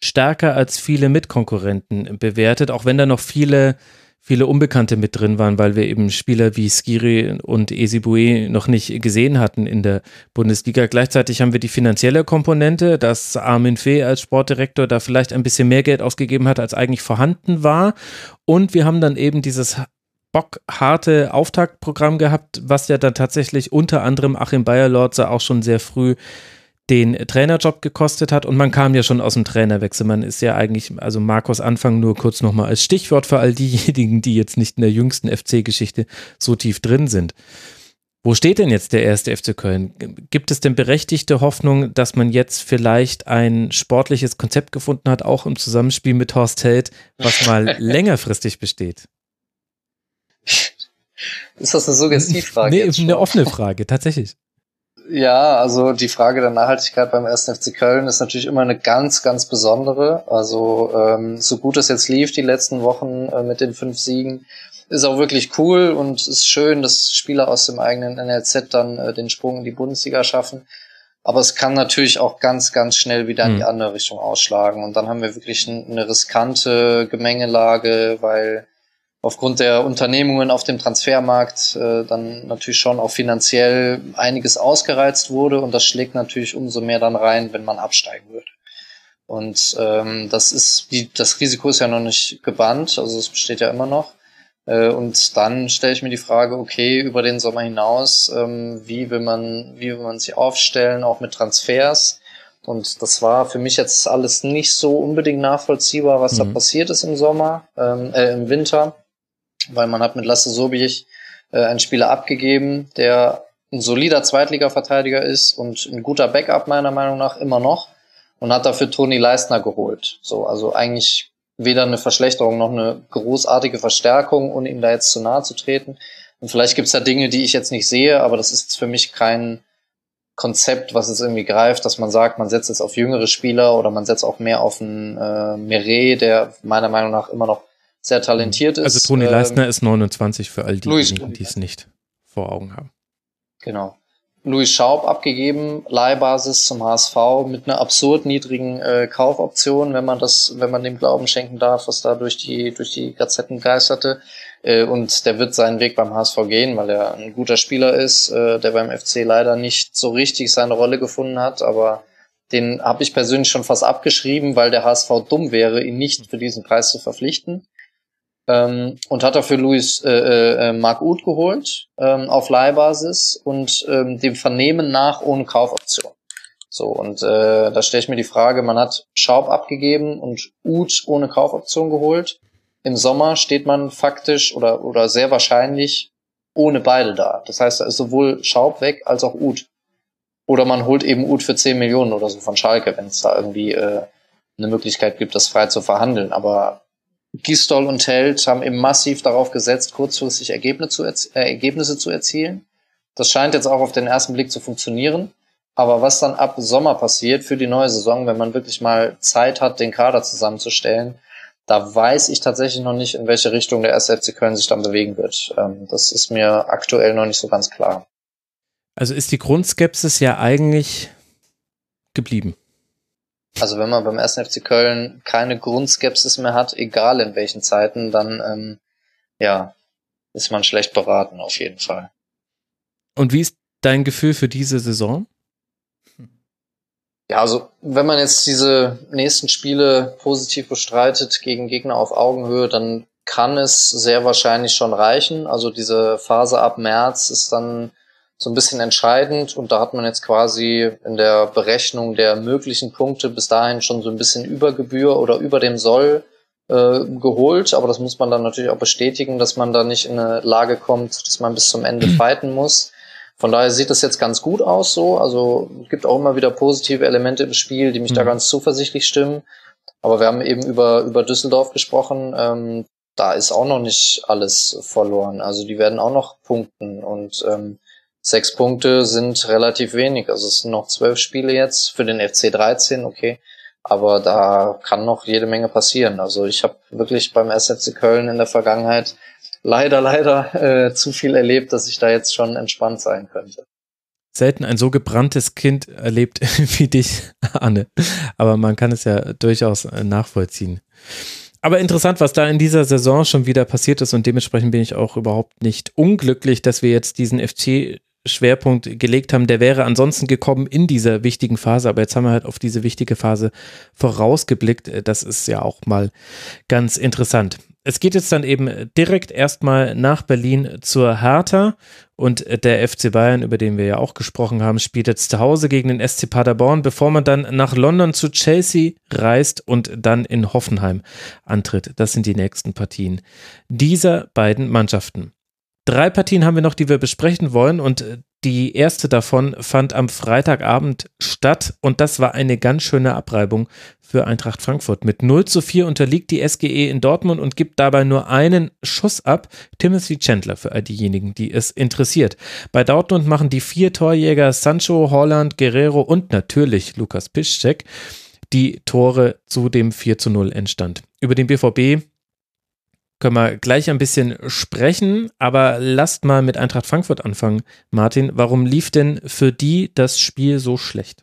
stärker als viele Mitkonkurrenten bewertet, auch wenn da noch viele viele Unbekannte mit drin waren, weil wir eben Spieler wie Skiri und Ezibue noch nicht gesehen hatten in der Bundesliga. Gleichzeitig haben wir die finanzielle Komponente, dass Armin Fee als Sportdirektor da vielleicht ein bisschen mehr Geld ausgegeben hat, als eigentlich vorhanden war. Und wir haben dann eben dieses bockharte Auftaktprogramm gehabt, was ja dann tatsächlich unter anderem Achim Bayerlotzer auch schon sehr früh den Trainerjob gekostet hat und man kam ja schon aus dem Trainerwechsel. Man ist ja eigentlich, also Markus Anfang nur kurz nochmal als Stichwort für all diejenigen, die jetzt nicht in der jüngsten F C-Geschichte so tief drin sind. Wo steht denn jetzt der erste F C Köln? Gibt es denn berechtigte Hoffnung, dass man jetzt vielleicht ein sportliches Konzept gefunden hat, auch im Zusammenspiel mit Horst Held, was mal längerfristig besteht? Ist das eine Suggestivfrage? Nee, eine offene Frage, tatsächlich. Ja, also die Frage der Nachhaltigkeit beim ersten F C Köln ist natürlich immer eine ganz, ganz besondere. Also ähm, so gut es jetzt lief die letzten Wochen äh, mit den fünf Siegen, ist auch wirklich cool und ist schön, dass Spieler aus dem eigenen N L Z dann äh, den Sprung in die Bundesliga schaffen. Aber es kann natürlich auch ganz, ganz schnell wieder in die andere Richtung ausschlagen. Und dann haben wir wirklich eine riskante Gemengelage, weil aufgrund der Unternehmungen auf dem Transfermarkt äh, dann natürlich schon auch finanziell einiges ausgereizt wurde und das schlägt natürlich umso mehr dann rein, wenn man absteigen würde. Und ähm, das ist die, das Risiko ist ja noch nicht gebannt, also es besteht ja immer noch. Äh, und dann stelle ich mir die Frage, okay, über den Sommer hinaus, ähm, wie will man, wie will man sich aufstellen, auch mit Transfers? Und das war für mich jetzt alles nicht so unbedingt nachvollziehbar, was mhm. da passiert ist im Sommer, äh, im Winter. Weil man hat mit Lasse Sobich äh, einen Spieler abgegeben, der ein solider Zweitliga-Verteidiger ist und ein guter Backup meiner Meinung nach immer noch und hat dafür Toni Leistner geholt. So, also eigentlich weder eine Verschlechterung noch eine großartige Verstärkung, ohne ihm da jetzt zu nahe zu treten. Und vielleicht gibt's da Dinge, die ich jetzt nicht sehe, aber das ist jetzt für mich kein Konzept, was jetzt irgendwie greift, dass man sagt, man setzt jetzt auf jüngere Spieler oder man setzt auch mehr auf einen äh, Meret, der meiner Meinung nach immer noch sehr talentiert ist. Also Toni Leistner ähm, ist neunundzwanzig für all diejenigen, die es nicht vor Augen haben. Genau. Louis Schaub abgegeben, Leihbasis zum H S V mit einer absurd niedrigen äh, Kaufoption, wenn man das, wenn man dem Glauben schenken darf, was da durch die durch die Gazetten geisterte. Äh, und der wird seinen Weg beim H S V gehen, weil er ein guter Spieler ist, äh, der beim F C leider nicht so richtig seine Rolle gefunden hat. Aber den habe ich persönlich schon fast abgeschrieben, weil der H S V dumm wäre, ihn nicht für diesen Preis zu verpflichten. Ähm, und hat dafür Louis, äh, äh, Marc Uth geholt, ähm, auf Leihbasis und ähm, dem Vernehmen nach ohne Kaufoption. So, und äh, da stelle ich mir die Frage, man hat Schaub abgegeben und Uth ohne Kaufoption geholt. Im Sommer steht man faktisch oder oder sehr wahrscheinlich ohne beide da. Das heißt, da ist sowohl Schaub weg als auch Uth. Oder man holt eben Uth für zehn Millionen oder so von Schalke, wenn es da irgendwie äh, eine Möglichkeit gibt, das frei zu verhandeln. Aber Gisdol und Held haben eben massiv darauf gesetzt, kurzfristig Ergebnisse zu erzielen. Das scheint jetzt auch auf den ersten Blick zu funktionieren. Aber was dann ab Sommer passiert für die neue Saison, wenn man wirklich mal Zeit hat, den Kader zusammenzustellen, da weiß ich tatsächlich noch nicht, in welche Richtung der erste. F C Köln sich dann bewegen wird. Das ist mir aktuell noch nicht so ganz klar. Also ist die Grundskepsis ja eigentlich geblieben. Also wenn man beim ersten. F C Köln keine Grundskepsis mehr hat, egal in welchen Zeiten, dann ähm, ja, ist man schlecht beraten auf jeden Fall. Und wie ist dein Gefühl für diese Saison? Ja, also wenn man jetzt diese nächsten Spiele positiv bestreitet gegen Gegner auf Augenhöhe, dann kann es sehr wahrscheinlich schon reichen. Also diese Phase ab März ist dann so ein bisschen entscheidend und da hat man jetzt quasi in der Berechnung der möglichen Punkte bis dahin schon so ein bisschen über Gebühr oder über dem Soll äh, geholt, aber das muss man dann natürlich auch bestätigen, dass man da nicht in eine Lage kommt, dass man bis zum Ende fighten muss. Von daher sieht das jetzt ganz gut aus so, also es gibt auch immer wieder positive Elemente im Spiel, die mich mhm. da ganz zuversichtlich stimmen, aber wir haben eben über über Düsseldorf gesprochen, ähm, da ist auch noch nicht alles verloren, also die werden auch noch punkten und ähm, Sechs Punkte sind relativ wenig, also es sind noch zwölf Spiele jetzt, für den F C dreizehn, okay, aber da kann noch jede Menge passieren. Also ich habe wirklich beim ersten. F C Köln in der Vergangenheit leider, leider äh, zu viel erlebt, dass ich da jetzt schon entspannt sein könnte. Selten ein so gebranntes Kind erlebt wie dich, Arne, aber man kann es ja durchaus nachvollziehen. Aber interessant, was da in dieser Saison schon wieder passiert ist und dementsprechend bin ich auch überhaupt nicht unglücklich, dass wir jetzt diesen F C Schwerpunkt gelegt haben, der wäre ansonsten gekommen in dieser wichtigen Phase, aber jetzt haben wir halt auf diese wichtige Phase vorausgeblickt, das ist ja auch mal ganz interessant. Es geht jetzt dann eben direkt erstmal nach Berlin zur Hertha und der F C Bayern, über den wir ja auch gesprochen haben, spielt jetzt zu Hause gegen den S C Paderborn, bevor man dann nach London zu Chelsea reist und dann in Hoffenheim antritt. Das sind die nächsten Partien dieser beiden Mannschaften. Drei Partien haben wir noch, die wir besprechen wollen und die erste davon fand am Freitagabend statt und das war eine ganz schöne Abreibung für Eintracht Frankfurt. Mit null zu vier unterliegt die S G E in Dortmund und gibt dabei nur einen Schuss ab. Timothy Chandler für all diejenigen, die es interessiert. Bei Dortmund machen die vier Torjäger Sancho, Haaland, Guerrero und natürlich Lukas Piszczek die Tore zu dem vier zu null Endstand. Über den B V B können wir gleich ein bisschen sprechen, aber lasst mal mit Eintracht Frankfurt anfangen. Martin, warum lief denn für die das Spiel so schlecht?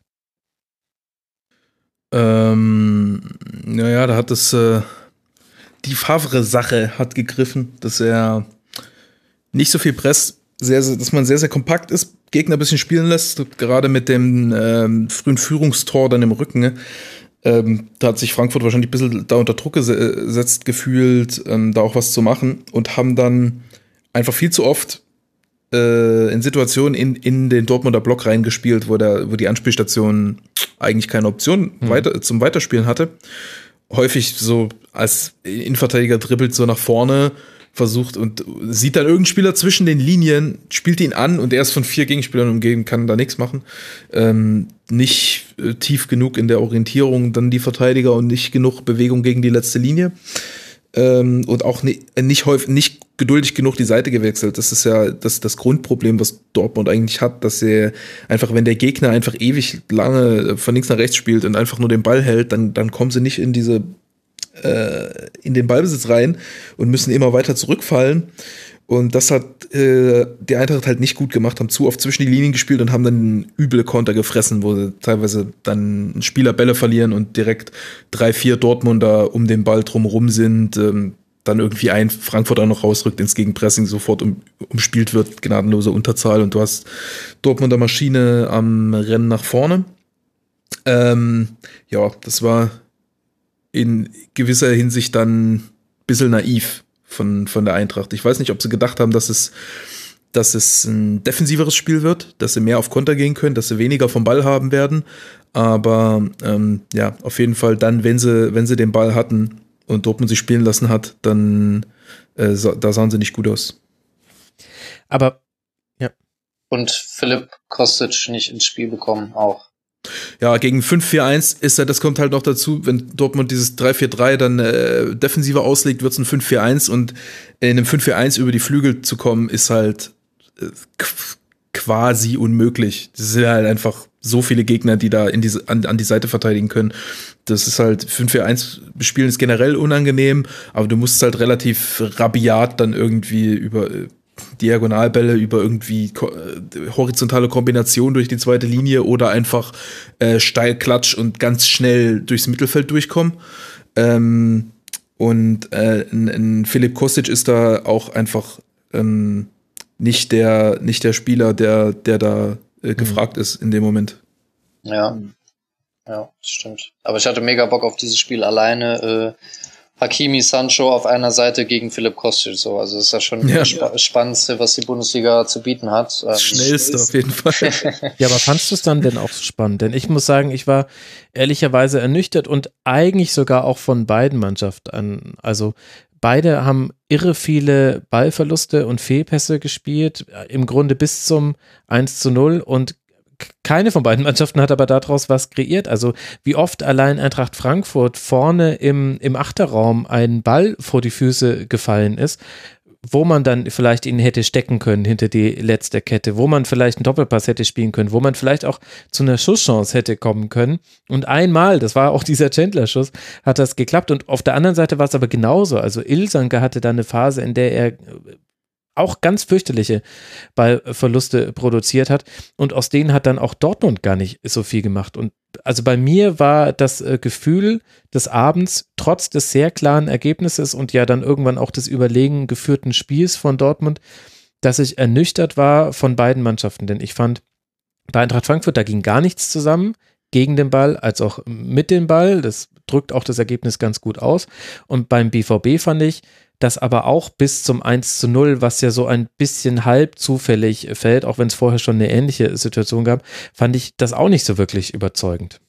Ähm, naja, da hat es, äh, die Favre-Sache hat gegriffen, dass er nicht so viel presst, sehr, sehr, dass man sehr, sehr kompakt ist, Gegner ein bisschen spielen lässt, gerade mit dem ähm, frühen Führungstor dann im Rücken, ne? Ähm, da hat sich Frankfurt wahrscheinlich ein bisschen da unter Druck gesetzt gefühlt, ähm, da auch was zu machen und haben dann einfach viel zu oft äh, in Situationen in, in den Dortmunder Block reingespielt, wo, der, wo die Anspielstation eigentlich keine Option mhm. weiter, zum Weiterspielen hatte. Häufig so als Innenverteidiger dribbelt so nach vorne, versucht und sieht dann irgendeinen Spieler zwischen den Linien, spielt ihn an und er ist von vier Gegenspielern umgeben, kann da nichts machen. Ähm, nicht äh, tief genug in der Orientierung, dann die Verteidiger und nicht genug Bewegung gegen die letzte Linie. ähm, und auch nie, nicht häufig, nicht geduldig genug die Seite gewechselt. Das ist ja das, das Grundproblem, was Dortmund eigentlich hat, dass sie einfach, wenn der Gegner einfach ewig lange von links nach rechts spielt und einfach nur den Ball hält, dann, dann kommen sie nicht in diese äh, in den Ballbesitz rein und müssen immer weiter zurückfallen. Und das hat äh, die Eintracht halt nicht gut gemacht, haben zu oft zwischen die Linien gespielt und haben dann üble Konter gefressen, wo sie teilweise dann Spieler Bälle verlieren und direkt drei, vier Dortmunder um den Ball drumherum sind, ähm, dann irgendwie ein Frankfurter noch rausrückt ins Gegenpressing, sofort um, umspielt wird, gnadenlose Unterzahl, und du hast Dortmunder Maschine am Rennen nach vorne. Ähm, ja, das war in gewisser Hinsicht dann ein bisschen naiv von, von der Eintracht. Ich weiß nicht, ob sie gedacht haben, dass es, dass es ein defensiveres Spiel wird, dass sie mehr auf Konter gehen können, dass sie weniger vom Ball haben werden, aber ähm, ja, auf jeden Fall dann, wenn sie, wenn sie den Ball hatten und Dortmund sie spielen lassen hat, dann äh, da sahen sie nicht gut aus. Aber, ja. Und Philipp Kostic nicht ins Spiel bekommen auch. Ja, gegen fünf vier eins ist er, das kommt halt noch dazu, wenn Dortmund dieses drei vier drei dann äh, defensiver auslegt, wird es ein fünf vier eins, und in einem fünf vier eins über die Flügel zu kommen, ist halt äh, quasi unmöglich. Das sind halt einfach so viele Gegner, die da in diese, an, an die Seite verteidigen können. Das ist halt, fünf vier eins spielen ist generell unangenehm, aber du musst es halt relativ rabiat dann irgendwie über äh, Diagonalbälle, über irgendwie äh, horizontale Kombination durch die zweite Linie oder einfach äh, steil Klatsch und ganz schnell durchs Mittelfeld durchkommen. Ähm, und äh, n, n Philipp Kostic ist da auch einfach ähm, nicht der, nicht der Spieler, der, der da äh, gefragt mhm. ist in dem Moment. Ja, ja, stimmt. Aber ich hatte mega Bock auf dieses Spiel alleine. Äh Hakimi, Sancho auf einer Seite gegen Philipp Kostic, so. Also, das ist ja schon ja. das Spannendste, was die Bundesliga zu bieten hat. Das Schnellste auf jeden Fall. Ja, aber fandst du es dann denn auch so spannend? Denn ich muss sagen, ich war ehrlicherweise ernüchtert, und eigentlich sogar auch von beiden Mannschaften. Also, beide haben irre viele Ballverluste und Fehlpässe gespielt, im Grunde bis zum eins zu null, und keine von beiden Mannschaften hat aber daraus was kreiert. Also wie oft allein Eintracht Frankfurt vorne im, im Achterraum ein Ball vor die Füße gefallen ist, wo man dann vielleicht ihn hätte stecken können hinter die letzte Kette, wo man vielleicht einen Doppelpass hätte spielen können, wo man vielleicht auch zu einer Schusschance hätte kommen können. Und einmal, das war auch dieser Chandler-Schuss, hat das geklappt. Und auf der anderen Seite war es aber genauso. Also Ilsanke hatte da eine Phase, in der er auch ganz fürchterliche Ballverluste produziert hat, und aus denen hat dann auch Dortmund gar nicht so viel gemacht. Und also bei mir war das Gefühl des Abends, trotz des sehr klaren Ergebnisses und ja dann irgendwann auch des überlegen geführten Spiels von Dortmund, dass ich ernüchtert war von beiden Mannschaften, denn ich fand, bei Eintracht Frankfurt, da ging gar nichts zusammen, gegen den Ball als auch mit dem Ball, das drückt auch das Ergebnis ganz gut aus, und beim B V B fand ich, das aber auch bis zum eins zu null, was ja so ein bisschen halb zufällig fällt, auch wenn es vorher schon eine ähnliche Situation gab, fand ich das auch nicht so wirklich überzeugend.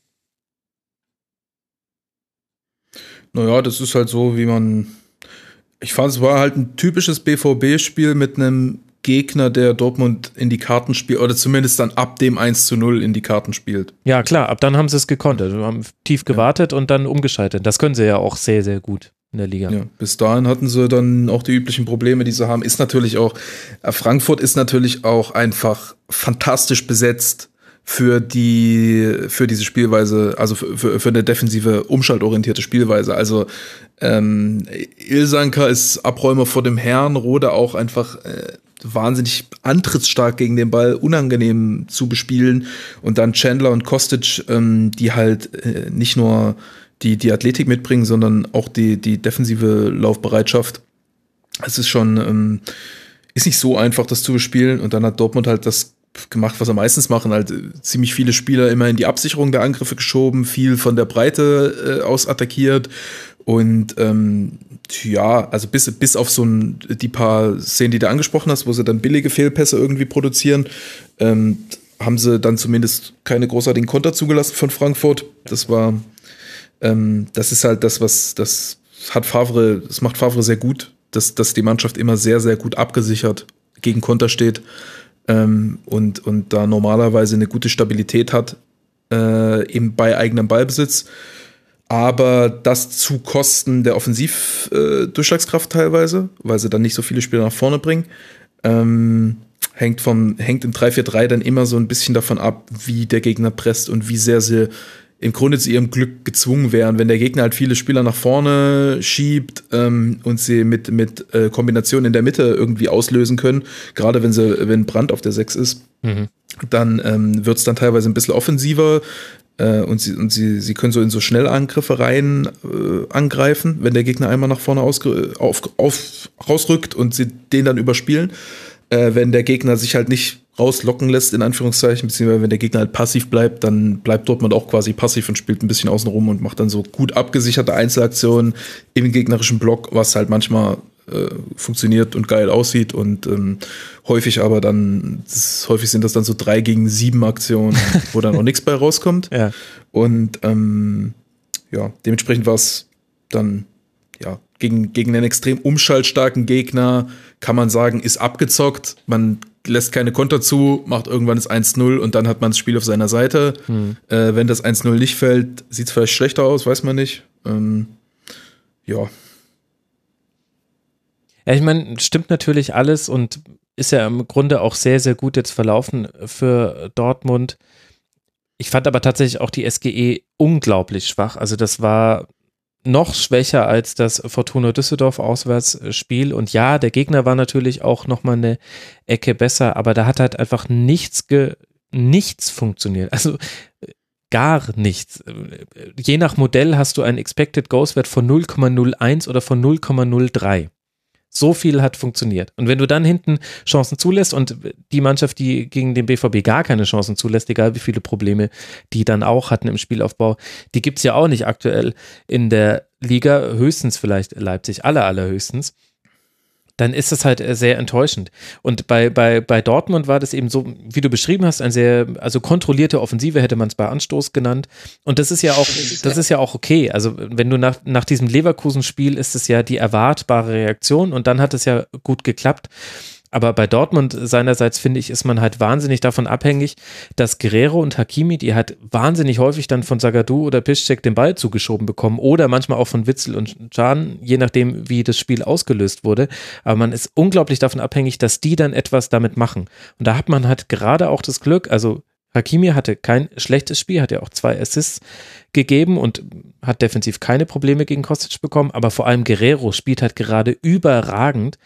Naja, das ist halt so, wie man, ich fand, es war halt ein typisches B V B-Spiel mit einem Gegner, der Dortmund in die Karten spielt, oder zumindest dann ab dem eins zu null in die Karten spielt. Ja klar, ab dann haben sie es gekontert, haben tief gewartet ja. und dann umgeschaltet. Das können sie ja auch sehr, sehr gut in der Liga. Ja, bis dahin hatten sie dann auch die üblichen Probleme, die sie haben. Ist natürlich auch, Frankfurt ist natürlich auch einfach fantastisch besetzt für die, für diese Spielweise, also für, für, für eine defensive, umschaltorientierte Spielweise. Also ähm, Ilsanka ist Abräumer vor dem Herrn, Rode auch einfach äh, wahnsinnig antrittsstark gegen den Ball, unangenehm zu bespielen, und dann Chandler und Kostic, ähm, die halt äh, nicht nur die die Athletik mitbringen, sondern auch die die defensive Laufbereitschaft. Es ist schon ähm, ist nicht so einfach, das zu bespielen, und dann hat Dortmund halt das gemacht, was er meistens machen, halt ziemlich viele Spieler immer in die Absicherung der Angriffe geschoben, viel von der Breite äh, aus attackiert, und ähm, ja, also bis bis auf so ein, die paar Szenen, die du angesprochen hast, wo sie dann billige Fehlpässe irgendwie produzieren, ähm, haben sie dann zumindest keine großartigen Konter zugelassen von Frankfurt. Das war Ähm, das ist halt das, was das hat Favre, das macht Favre sehr gut, dass, dass die Mannschaft immer sehr, sehr gut abgesichert gegen Konter steht, ähm, und, und da normalerweise eine gute Stabilität hat, äh, eben bei eigenem Ballbesitz. aber das zu Kosten der Offensivdurchschlagskraft äh, teilweise, weil sie dann nicht so viele Spieler nach vorne bringen. Ähm, hängt, vom, hängt im drei vier drei dann immer so ein bisschen davon ab, wie der Gegner presst und wie sehr sie im Grunde zu ihrem Glück gezwungen wären. Wenn der Gegner halt viele Spieler nach vorne schiebt ähm, und sie mit, mit äh, Kombinationen in der Mitte irgendwie auslösen können, gerade wenn sie, wenn Brandt auf der sechs ist, mhm. dann ähm, wird es dann teilweise ein bisschen offensiver äh, und, sie, und sie, sie können so in so Schnellangriffe rein äh, angreifen, wenn der Gegner einmal nach vorne ausge- auf, auf, rausrückt und sie den dann überspielen. Äh, wenn der Gegner sich halt nicht rauslocken lässt, in Anführungszeichen, beziehungsweise wenn der Gegner halt passiv bleibt, dann bleibt Dortmund auch quasi passiv und spielt ein bisschen außenrum und macht dann so gut abgesicherte Einzelaktionen im gegnerischen Block, was halt manchmal äh, funktioniert und geil aussieht und ähm, häufig aber dann, das, häufig sind das dann so drei gegen sieben Aktionen, wo dann auch nichts bei rauskommt. Ja. Und ähm, ja, dementsprechend war es dann, ja, gegen, gegen einen extrem umschaltstarken Gegner, kann man sagen, ist abgezockt, man lässt keine Konter zu, macht irgendwann das eins null und dann hat man das Spiel auf seiner Seite. Hm. Äh, wenn das eins null nicht fällt, sieht es vielleicht schlechter aus, weiß man nicht. Ähm, ja. Ja, ich meine, stimmt natürlich alles und ist ja im Grunde auch sehr, sehr gut jetzt verlaufen für Dortmund. Ich fand aber tatsächlich auch die S G E unglaublich schwach. Also das war noch schwächer als das Fortuna Düsseldorf Auswärtsspiel und ja, der Gegner war natürlich auch nochmal eine Ecke besser, aber da hat halt einfach nichts, ge- nichts funktioniert, also gar nichts. Je nach Modell hast du einen Expected Goals Wert von null Komma null eins oder von null Komma null drei. So viel hat funktioniert. Und wenn du dann hinten Chancen zulässt und die Mannschaft, die gegen den B V B gar keine Chancen zulässt, egal wie viele Probleme die dann auch hatten im Spielaufbau, die gibt es ja auch nicht aktuell in der Liga, höchstens vielleicht Leipzig, aller, allerhöchstens, dann ist das halt sehr enttäuschend. Und bei, bei, bei Dortmund war das eben so, wie du beschrieben hast, eine sehr, also kontrollierte Offensive hätte man es bei Anstoß genannt. Und das ist ja auch, das ist ja auch okay. Also wenn du nach, nach diesem Leverkusen-Spiel ist es ja die erwartbare Reaktion und dann hat es ja gut geklappt. Aber bei Dortmund seinerseits, finde ich, ist man halt wahnsinnig davon abhängig, dass Guerrero und Hakimi, die halt wahnsinnig häufig dann von Zagadou oder Piszczek den Ball zugeschoben bekommen oder manchmal auch von Witzel und Can, je nachdem, wie das Spiel ausgelöst wurde. Aber man ist unglaublich davon abhängig, dass die dann etwas damit machen. Und da hat man halt gerade auch das Glück, also Hakimi hatte kein schlechtes Spiel, hat ja auch zwei Assists gegeben und hat defensiv keine Probleme gegen Kostic bekommen, aber vor allem Guerrero spielt halt gerade überragend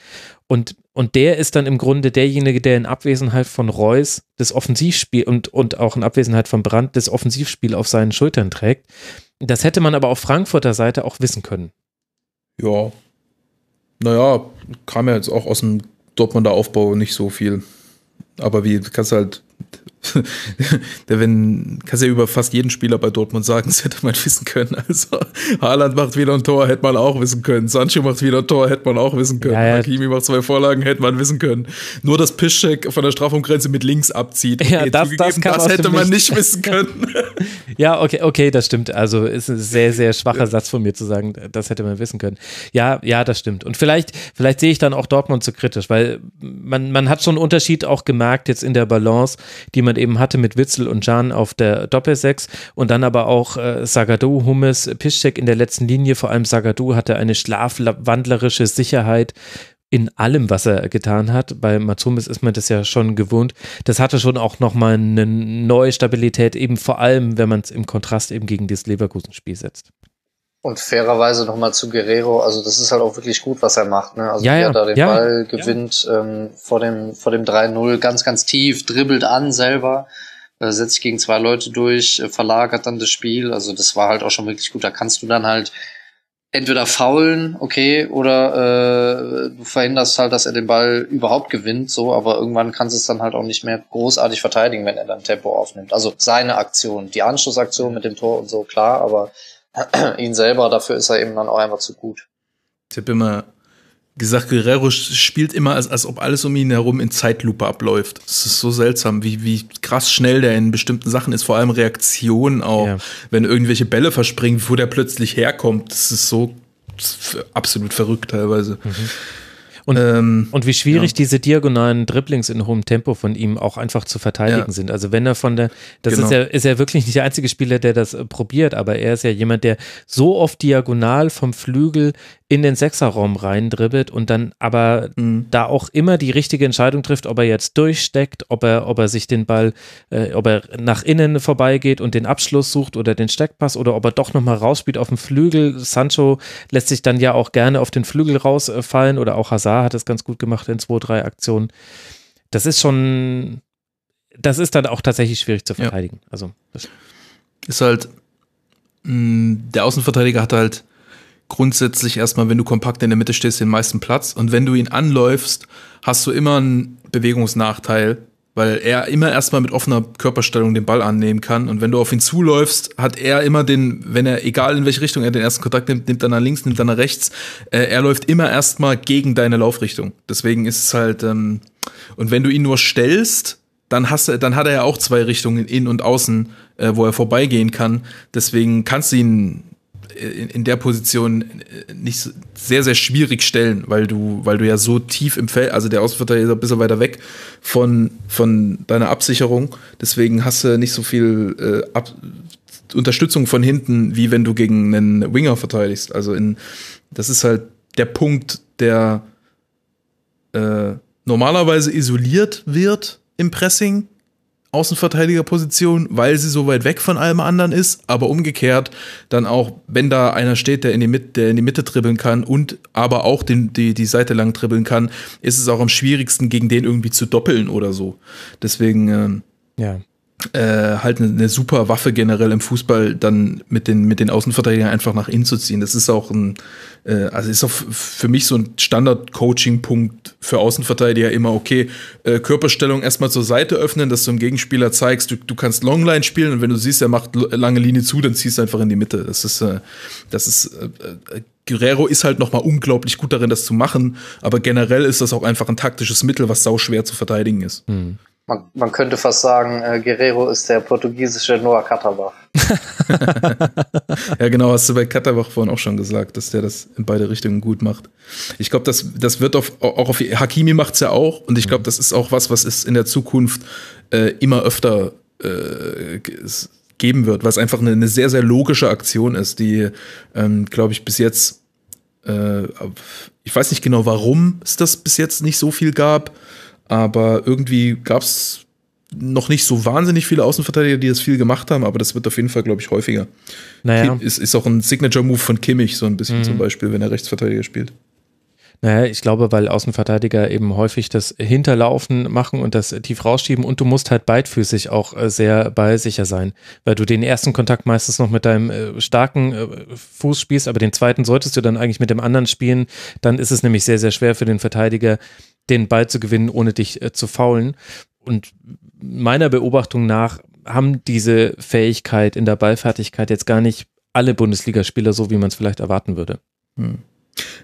und Und der ist dann im Grunde derjenige, der in Abwesenheit von Reus das Offensivspiel und, und auch in Abwesenheit von Brandt das Offensivspiel auf seinen Schultern trägt. Das hätte man aber auf Frankfurter Seite auch wissen können. Ja, naja, kam ja jetzt auch aus dem Dortmunder Aufbau nicht so viel. Aber wie, kannst du halt, wenn, kannst du ja über fast jeden Spieler bei Dortmund sagen, das hätte man wissen können. Also Haaland macht wieder ein Tor, hätte man auch wissen können. Sancho macht wieder ein Tor, hätte man auch wissen können. Ja, ja. Hakimi macht zwei Vorlagen, hätte man wissen können. Nur, dass Piszczek von der Strafraumgrenze mit links abzieht. Ja, okay, das, das, das hätte man nicht wissen können. Ja, okay, okay, das stimmt. Also ist ein sehr, sehr schwacher ja. Satz von mir zu sagen, das hätte man wissen können. Ja, ja, das stimmt. Und vielleicht, vielleicht sehe ich dann auch Dortmund zu kritisch, weil man, man hat schon einen Unterschied auch gemerkt jetzt in der Balance, die man eben hatte mit Witzel und Can auf der Doppelsechs und dann aber auch äh, Zagadou, Hummels, Piszczek in der letzten Linie, vor allem Zagadou hatte eine schlafwandlerische Sicherheit in allem, was er getan hat. Bei Mats Hummels ist man das ja schon gewohnt. Das hatte schon auch nochmal eine neue Stabilität, eben vor allem, wenn man es im Kontrast eben gegen dieses Leverkusen-Spiel setzt. Und fairerweise nochmal zu Guerrero, also das ist halt auch wirklich gut, was er macht, ne? Also ja, wie er ja, da den ja, Ball gewinnt ja. ähm, vor dem vor dem drei null, ganz, ganz tief, dribbelt an selber, äh, setzt sich gegen zwei Leute durch, äh, verlagert dann das Spiel, also das war halt auch schon wirklich gut, da kannst du dann halt entweder faulen, okay, oder äh, du verhinderst halt, dass er den Ball überhaupt gewinnt, so, aber irgendwann kannst du es dann halt auch nicht mehr großartig verteidigen, wenn er dann Tempo aufnimmt, also seine Aktion, die Anschlussaktion mit dem Tor und so, klar, aber ihn selber, dafür ist er eben dann auch einfach zu gut. Ich habe immer gesagt, Guerrero spielt immer, als, als ob alles um ihn herum in Zeitlupe abläuft. Es ist so seltsam, wie, wie krass schnell der in bestimmten Sachen ist, vor allem Reaktionen auch. Ja. Wenn irgendwelche Bälle verspringen, wo der plötzlich herkommt, das ist so absolut verrückt teilweise. Mhm. Und, ähm, und wie schwierig ja. diese diagonalen Dribblings in hohem Tempo von ihm auch einfach zu verteidigen ja. sind. Also wenn er von der, das genau. ist, ja, ist ja wirklich nicht der einzige Spieler, der das äh, probiert, aber er ist ja jemand, der so oft diagonal vom Flügel in den Sechserraum reindribbelt und dann aber mhm. da auch immer die richtige Entscheidung trifft, ob er jetzt durchsteckt, ob er, ob er sich den Ball, äh, ob er nach innen vorbeigeht und den Abschluss sucht oder den Steckpass oder ob er doch nochmal rausspielt auf dem Flügel. Sancho lässt sich dann ja auch gerne auf den Flügel rausfallen oder auch Hazard hat es ganz gut gemacht in zwei, drei Aktionen. Das ist schon, das ist dann auch tatsächlich schwierig zu verteidigen. Ja. Also das ist halt, mh, der Außenverteidiger hat halt grundsätzlich erstmal, wenn du kompakt in der Mitte stehst, den meisten Platz und wenn du ihn anläufst, hast du immer einen Bewegungsnachteil, weil er immer erstmal mit offener Körperstellung den Ball annehmen kann und wenn du auf ihn zuläufst, hat er immer den, wenn er, egal in welche Richtung er den ersten Kontakt nimmt, nimmt er nach links, nimmt er nach rechts, äh, er läuft immer erstmal gegen deine Laufrichtung. Deswegen ist es halt, ähm, und wenn du ihn nur stellst, dann hast du, dann hat er ja auch zwei Richtungen, innen und außen, äh, wo er vorbeigehen kann. Deswegen kannst du ihn in der Position nicht sehr, sehr schwierig stellen, weil du, weil du ja so tief im Feld, also der Außenverteidiger ist ein bisschen weiter weg von, von deiner Absicherung, deswegen hast du nicht so viel äh, Ab- Unterstützung von hinten, wie wenn du gegen einen Winger verteidigst. Also in, das ist halt der Punkt, der äh, normalerweise isoliert wird im Pressing, Außenverteidigerposition, weil sie so weit weg von allem anderen ist, aber umgekehrt dann auch, wenn da einer steht, der in die Mitte, der in die Mitte dribbeln kann und aber auch den, die, die Seite lang dribbeln kann, ist es auch am schwierigsten, gegen den irgendwie zu doppeln oder so. Deswegen ähm, ja. äh, halt eine, eine super Waffe generell im Fußball, dann mit den, mit den Außenverteidigern einfach nach innen zu ziehen. Das ist auch ein, äh, also ist auch für mich so ein Standard-Coaching-Punkt für Außenverteidiger immer, okay, Körperstellung erstmal zur Seite öffnen, dass du dem Gegenspieler zeigst, du, du kannst Longline spielen und wenn du siehst, er macht lange Linie zu, dann ziehst du einfach in die Mitte. Das ist, äh, das ist, äh, Guerrero ist halt nochmal unglaublich gut darin, das zu machen, aber generell ist das auch einfach ein taktisches Mittel, was sauschwer zu verteidigen ist. Mhm. Man, man könnte fast sagen, äh, Guerrero ist der portugiesische Noah Katterbach. Ja genau, hast du bei Katterbach vorhin auch schon gesagt, dass der das in beide Richtungen gut macht. Ich glaube, das, das wird auf, auch auf Hakimi macht's ja auch und ich glaube, das ist auch was, was es in der Zukunft äh, immer öfter äh, geben wird, was einfach eine, eine sehr, sehr logische Aktion ist, die ähm, glaube ich bis jetzt äh, ich weiß nicht genau, warum es das bis jetzt nicht so viel gab. Aber irgendwie gab es noch nicht so wahnsinnig viele Außenverteidiger, die das viel gemacht haben, aber das wird auf jeden Fall, glaube ich, häufiger. Naja. Ist, ist auch ein Signature-Move von Kimmich, so ein bisschen mhm. zum Beispiel, wenn er Rechtsverteidiger spielt. Naja, ich glaube, weil Außenverteidiger eben häufig das Hinterlaufen machen und das tief rausschieben und du musst halt beidfüßig auch sehr ballsicher sein, weil du den ersten Kontakt meistens noch mit deinem äh, starken äh, Fuß spielst, aber den zweiten solltest du dann eigentlich mit dem anderen spielen, dann ist es nämlich sehr, sehr schwer für den Verteidiger, den Ball zu gewinnen, ohne dich äh, zu foulen. Und meiner Beobachtung nach haben diese Fähigkeit in der Ballfertigkeit jetzt gar nicht alle Bundesligaspieler so, wie man es vielleicht erwarten würde. Hm.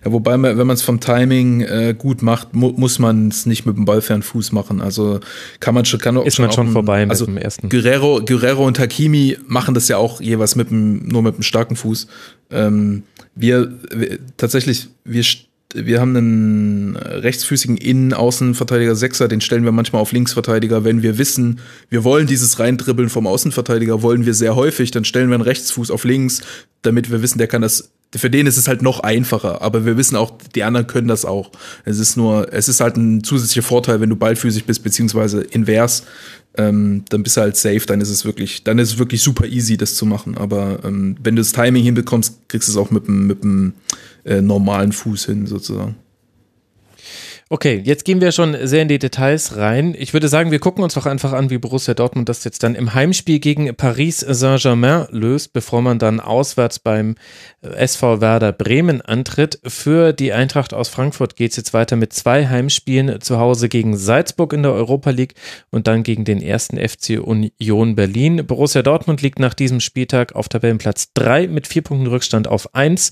Ja, wobei, man, wenn man es vom Timing äh, gut macht, mu- muss man es nicht mit dem ballfernen Fuß machen. Also kann man schon, kann auch ist schon man schon auch vorbei mit also dem ersten. Guerrero, Guerrero und Hakimi machen das ja auch jeweils mit dem, nur mit dem starken Fuß. Ähm, wir, wir tatsächlich, wir Wir haben einen rechtsfüßigen Innen-Außenverteidiger Sechser, den stellen wir manchmal auf Linksverteidiger. Wenn wir wissen, wir wollen dieses Reindribbeln vom Außenverteidiger, wollen wir sehr häufig, dann stellen wir einen Rechtsfuß auf links, damit wir wissen, der kann das, für den ist es halt noch einfacher, aber wir wissen auch, die anderen können das auch. Es ist nur, es ist halt ein zusätzlicher Vorteil, wenn du ballfüßig bist, beziehungsweise invers, ähm, dann bist du halt safe, dann ist es wirklich, dann ist es wirklich super easy, das zu machen. Aber ähm, wenn du das Timing hinbekommst, kriegst du es auch mit dem, mit dem normalen Fuß hin, sozusagen. Okay, jetzt gehen wir schon sehr in die Details rein. Ich würde sagen, wir gucken uns doch einfach an, wie Borussia Dortmund das jetzt dann im Heimspiel gegen Paris Saint-Germain löst, bevor man dann auswärts beim S V Werder Bremen antritt. Für die Eintracht aus Frankfurt geht es jetzt weiter mit zwei Heimspielen, zu Hause gegen Salzburg in der Europa League und dann gegen den ersten F C Union Berlin. Borussia Dortmund liegt nach diesem Spieltag auf Tabellenplatz drei mit vier Punkten Rückstand auf eins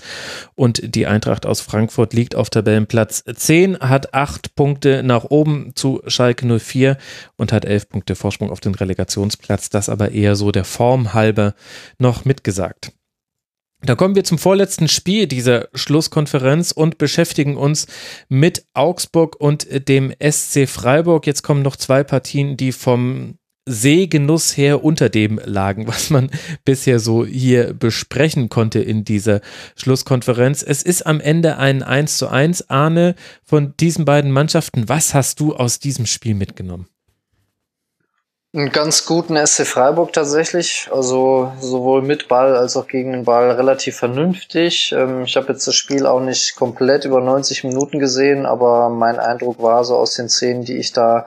und die Eintracht aus Frankfurt liegt auf Tabellenplatz zehn, hat acht Acht Punkte nach oben zu Schalke null vier und hat elf Punkte Vorsprung auf den Relegationsplatz. Das aber eher so der Form halber noch mitgesagt. Dann kommen wir zum vorletzten Spiel dieser Schlusskonferenz und beschäftigen uns mit Augsburg und dem S C Freiburg. Jetzt kommen noch zwei Partien, die vom Sehgenuss her unter dem lagen, was man bisher so hier besprechen konnte in dieser Schlusskonferenz. Es ist am Ende ein eins zu eins. Arne, von diesen beiden Mannschaften, was hast du aus diesem Spiel mitgenommen? Einen ganz guten S C Freiburg tatsächlich, also sowohl mit Ball als auch gegen den Ball relativ vernünftig. Ich habe jetzt das Spiel auch nicht komplett über neunzig Minuten gesehen, aber mein Eindruck war so aus den Szenen, die ich da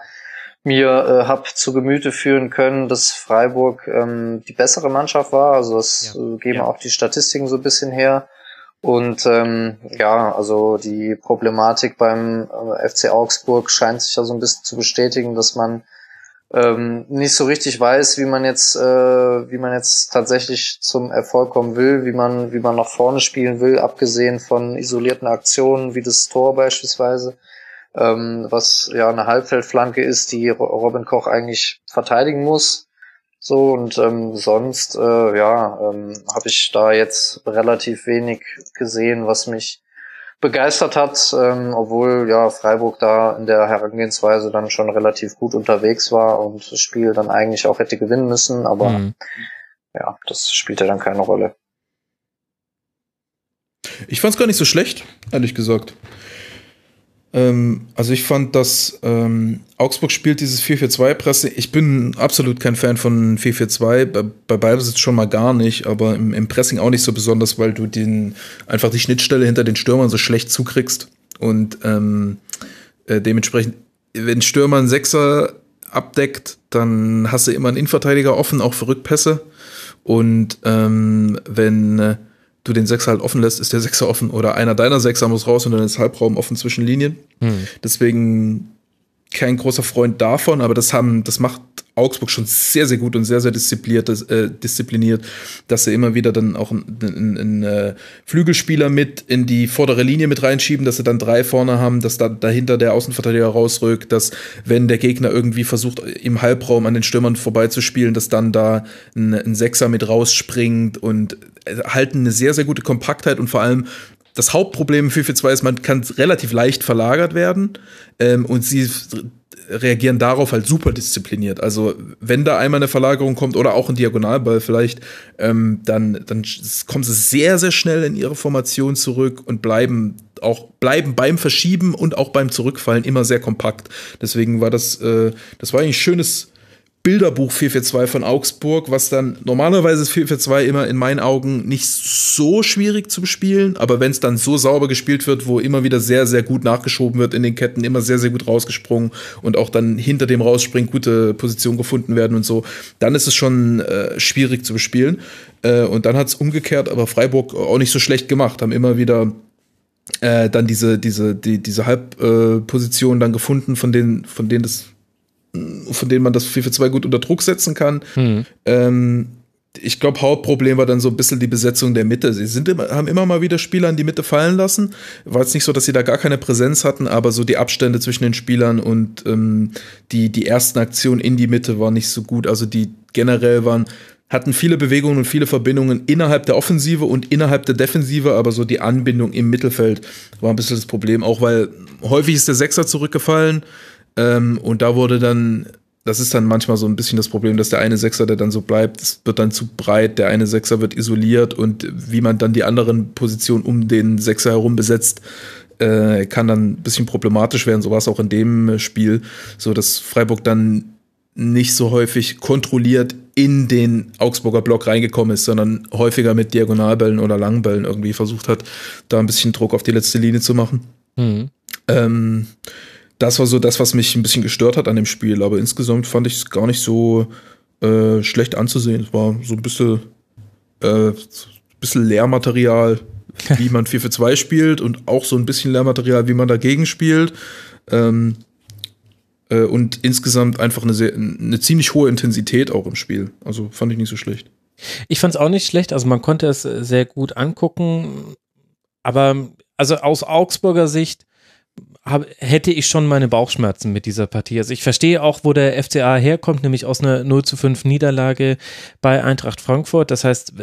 mir äh, habe zu Gemüte führen können, dass Freiburg ähm, die bessere Mannschaft war. Also das ja. äh, geben ja. auch die Statistiken so ein bisschen her. Und ähm, ja, also die Problematik beim äh, F C Augsburg scheint sich ja so ein bisschen zu bestätigen, dass man Ähm, nicht so richtig weiß, wie man jetzt, äh, wie man jetzt tatsächlich zum Erfolg kommen will, wie man, wie man nach vorne spielen will, abgesehen von isolierten Aktionen wie das Tor beispielsweise, ähm, was ja eine Halbfeldflanke ist, die Robin Koch eigentlich verteidigen muss. So und ähm, sonst, äh, ja, ähm, habe ich da jetzt relativ wenig gesehen, was mich begeistert hat, ähm, obwohl ja Freiburg da in der Herangehensweise dann schon relativ gut unterwegs war und das Spiel dann eigentlich auch hätte gewinnen müssen, aber mhm. ja, das spielte dann keine Rolle. Ich fand es gar nicht so schlecht, ehrlich gesagt. Ähm, also ich fand, dass ähm, Augsburg spielt dieses vier vier zwei Pressing. Ich bin absolut kein Fan von vier vier zwei, bei, bei Ballbesitz schon mal gar nicht, aber im, im Pressing auch nicht so besonders, weil du den einfach die Schnittstelle hinter den Stürmern so schlecht zukriegst. Und ähm, äh, dementsprechend, wenn Stürmer einen Sechser abdeckt, dann hast du immer einen Innenverteidiger offen, auch für Rückpässe. Und ähm, wenn äh, du den Sechser halt offen lässt, ist der Sechser offen oder einer deiner Sechser muss raus und dann ist Halbraum offen zwischen Linien. Hm. Deswegen kein großer Freund davon, aber das haben, das macht Augsburg schon sehr, sehr gut und sehr, sehr diszipliniert, äh, diszipliniert dass sie immer wieder dann auch einen, einen, einen äh, Flügelspieler mit in die vordere Linie mit reinschieben, dass sie dann drei vorne haben, dass da dahinter der Außenverteidiger rausrückt, dass wenn der Gegner irgendwie versucht, im Halbraum an den Stürmern vorbeizuspielen, dass dann da ein, ein Sechser mit rausspringt und äh, halten eine sehr, sehr gute Kompaktheit und vor allem das Hauptproblem im vier vier zwei ist, man kann relativ leicht verlagert werden ähm, und sie reagieren darauf halt super diszipliniert. Also wenn da einmal eine Verlagerung kommt oder auch ein Diagonalball vielleicht, ähm, dann, dann kommen sie sehr, sehr schnell in ihre Formation zurück und bleiben auch bleiben beim Verschieben und auch beim Zurückfallen immer sehr kompakt. Deswegen war das, äh, das war eigentlich ein schönes Bilderbuch vier vier zwei von Augsburg, was dann normalerweise ist vier vier zwei immer in meinen Augen nicht so schwierig zu bespielen, aber wenn es dann so sauber gespielt wird, wo immer wieder sehr, sehr gut nachgeschoben wird in den Ketten, immer sehr, sehr gut rausgesprungen und auch dann hinter dem Rausspringen gute Positionen gefunden werden und so, dann ist es schon äh, schwierig zu bespielen. Äh, und dann hat es umgekehrt, aber Freiburg auch nicht so schlecht gemacht, haben immer wieder äh, dann diese, diese, die, diese Halbposition dann gefunden, von denen, von denen das von denen man das vier vier zwei gut unter Druck setzen kann. Mhm. Ähm, ich glaube, Hauptproblem war dann so ein bisschen die Besetzung der Mitte. Sie sind immer, haben immer mal wieder Spieler in die Mitte fallen lassen. War jetzt nicht so, dass sie da gar keine Präsenz hatten, aber so die Abstände zwischen den Spielern und ähm, die, die ersten Aktionen in die Mitte waren nicht so gut. Also die generell waren hatten viele Bewegungen und viele Verbindungen innerhalb der Offensive und innerhalb der Defensive, aber so die Anbindung im Mittelfeld war ein bisschen das Problem, auch weil häufig ist der Sechser zurückgefallen. Und da wurde dann, das ist dann manchmal so ein bisschen das Problem, dass der eine Sechser, der dann so bleibt, das wird dann zu breit, der eine Sechser wird isoliert und wie man dann die anderen Positionen um den Sechser herum besetzt, kann dann ein bisschen problematisch werden. So war es auch in dem Spiel, so dass Freiburg dann nicht so häufig kontrolliert in den Augsburger Block reingekommen ist, sondern häufiger mit Diagonalbällen oder Langbällen irgendwie versucht hat, da ein bisschen Druck auf die letzte Linie zu machen. Mhm. Ähm, Das war so das, was mich ein bisschen gestört hat an dem Spiel. Aber insgesamt fand ich es gar nicht so äh, schlecht anzusehen. Es war so ein bisschen, äh, bisschen Lehrmaterial, wie man vier vier zwei spielt und auch so ein bisschen Lehrmaterial, wie man dagegen spielt. Ähm, äh, und insgesamt einfach eine, sehr, eine ziemlich hohe Intensität auch im Spiel. Also fand ich nicht so schlecht. Ich fand es auch nicht schlecht. Also man konnte es sehr gut angucken. Aber also aus Augsburger Sicht hätte ich schon meine Bauchschmerzen mit dieser Partie. Also ich verstehe auch, wo der F C A herkommt, nämlich aus einer null zu fünf Niederlage bei Eintracht Frankfurt. Das heißt,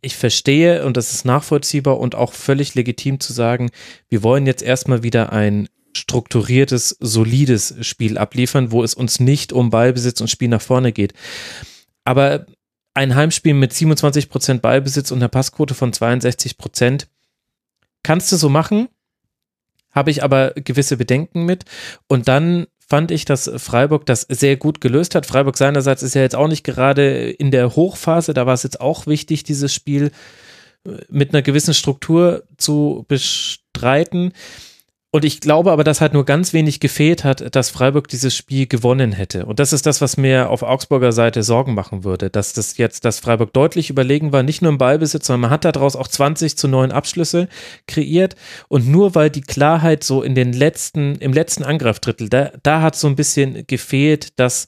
ich verstehe, und das ist nachvollziehbar und auch völlig legitim zu sagen, wir wollen jetzt erstmal wieder ein strukturiertes, solides Spiel abliefern, wo es uns nicht um Ballbesitz und Spiel nach vorne geht. Aber ein Heimspiel mit siebenundzwanzig Prozent Ballbesitz und einer Passquote von zweiundsechzig Prozent kannst du so machen, habe ich aber gewisse Bedenken mit. Und dann fand ich, dass Freiburg das sehr gut gelöst hat. Freiburg seinerseits ist ja jetzt auch nicht gerade in der Hochphase, da war es jetzt auch wichtig, dieses Spiel mit einer gewissen Struktur zu bestreiten. Und ich glaube aber, dass halt nur ganz wenig gefehlt hat, dass Freiburg dieses Spiel gewonnen hätte. Und das ist das, was mir auf Augsburger Seite Sorgen machen würde, dass das jetzt, dass Freiburg deutlich überlegen war, nicht nur im Ballbesitz, sondern man hat daraus auch zwanzig zu neun Abschlüsse kreiert. Und nur weil die Klarheit so in den letzten, im letzten Angriffsdrittel, da, da hat so ein bisschen gefehlt, dass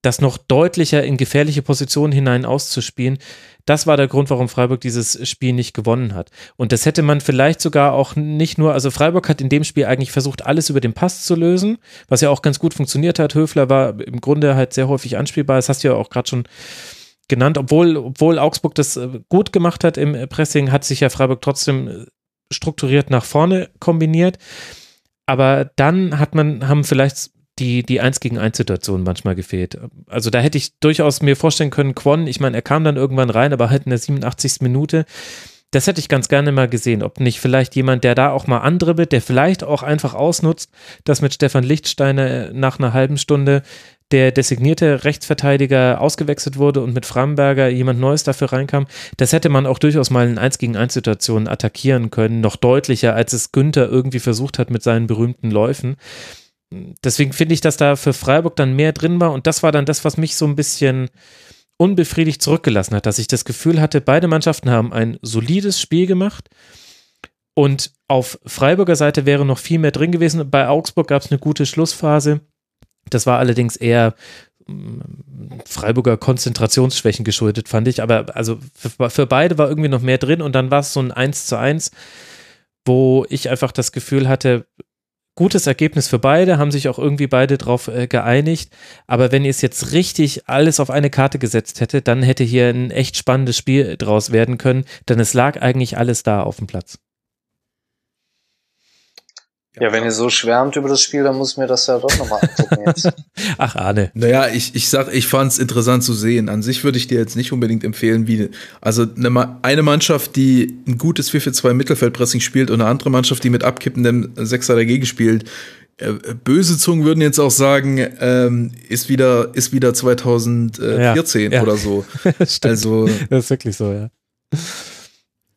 das noch deutlicher in gefährliche Positionen hinein auszuspielen. Das war der Grund, warum Freiburg dieses Spiel nicht gewonnen hat. Und das hätte man vielleicht sogar auch nicht nur, also Freiburg hat in dem Spiel eigentlich versucht, alles über den Pass zu lösen, was ja auch ganz gut funktioniert hat. Höfler war im Grunde halt sehr häufig anspielbar, das hast du ja auch gerade schon genannt. Obwohl, obwohl Augsburg das gut gemacht hat im Pressing, hat sich ja Freiburg trotzdem strukturiert nach vorne kombiniert. Aber dann hat man, haben vielleicht die die eins gegen eins Situation manchmal gefehlt. Also da hätte ich durchaus mir vorstellen können, Kwon, ich meine, er kam dann irgendwann rein, aber halt in der siebenundachtzigsten Minute, das hätte ich ganz gerne mal gesehen, ob nicht vielleicht jemand, der da auch mal andribbelt, der vielleicht auch einfach ausnutzt, dass mit Stefan Lichtsteiner nach einer halben Stunde der designierte Rechtsverteidiger ausgewechselt wurde und mit Framberger jemand Neues dafür reinkam. Das hätte man auch durchaus mal in eins gegen eins Situationen attackieren können, noch deutlicher, als es Günther irgendwie versucht hat mit seinen berühmten Läufen. Deswegen finde ich, dass da für Freiburg dann mehr drin war, und das war dann das, was mich so ein bisschen unbefriedigt zurückgelassen hat, dass ich das Gefühl hatte, beide Mannschaften haben ein solides Spiel gemacht und auf Freiburger Seite wäre noch viel mehr drin gewesen. Bei Augsburg gab es eine gute Schlussphase, das war allerdings eher Freiburger Konzentrationsschwächen geschuldet, fand ich, aber also für, für beide war irgendwie noch mehr drin, und dann war es so ein eins zu eins, wo ich einfach das Gefühl hatte, gutes Ergebnis für beide, haben sich auch irgendwie beide drauf äh, geeinigt, aber wenn ihr es jetzt richtig alles auf eine Karte gesetzt hätte, dann hätte hier ein echt spannendes Spiel draus werden können, denn es lag eigentlich alles da auf dem Platz. Ja, wenn ihr so schwärmt über das Spiel, dann muss ich mir das ja doch nochmal angucken jetzt. Ach, Arne. Naja, ich, ich sag, ich fand's interessant zu sehen. An sich würde ich dir jetzt nicht unbedingt empfehlen, wie, also eine Mannschaft, die ein gutes vier vier zwei Mittelfeldpressing spielt, und eine andere Mannschaft, die mit abkippendem Sechser dagegen spielt. Böse Zungen würden jetzt auch sagen, ähm, ist wieder, ist wieder zwanzig vierzehn ja, ja. oder so. Also. Das ist wirklich so, ja.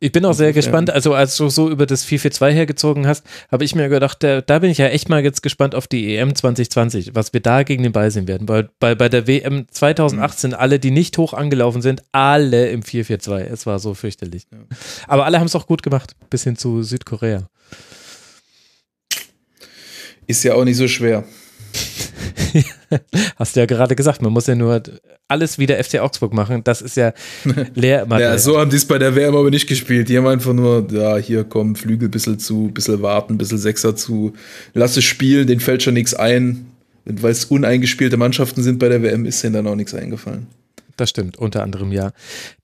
Ich bin auch sehr gespannt, also als du so über das vier vier zwei hergezogen hast, habe ich mir gedacht, da, da bin ich ja echt mal jetzt gespannt auf die E M zwanzig zwanzig, was wir da gegen den Ball sehen werden, weil bei, bei der W M zwanzig achtzehn alle, die nicht hoch angelaufen sind, alle im vier vier zwei, es war so fürchterlich. Aber alle haben es auch gut gemacht, bis hin zu Südkorea. Ist ja auch nicht so schwer. Hast du ja gerade gesagt, man muss ja nur alles wieder F C Augsburg machen, das ist ja leer. Ja, so haben die es bei der W M aber nicht gespielt, die haben einfach nur, ja, hier kommen Flügel, bisschen zu, bisschen warten, bisschen Sechser zu, lass es spielen, den fällt schon nichts ein, weil es uneingespielte Mannschaften sind bei der W M, ist denen dann auch nichts eingefallen. Das stimmt, unter anderem ja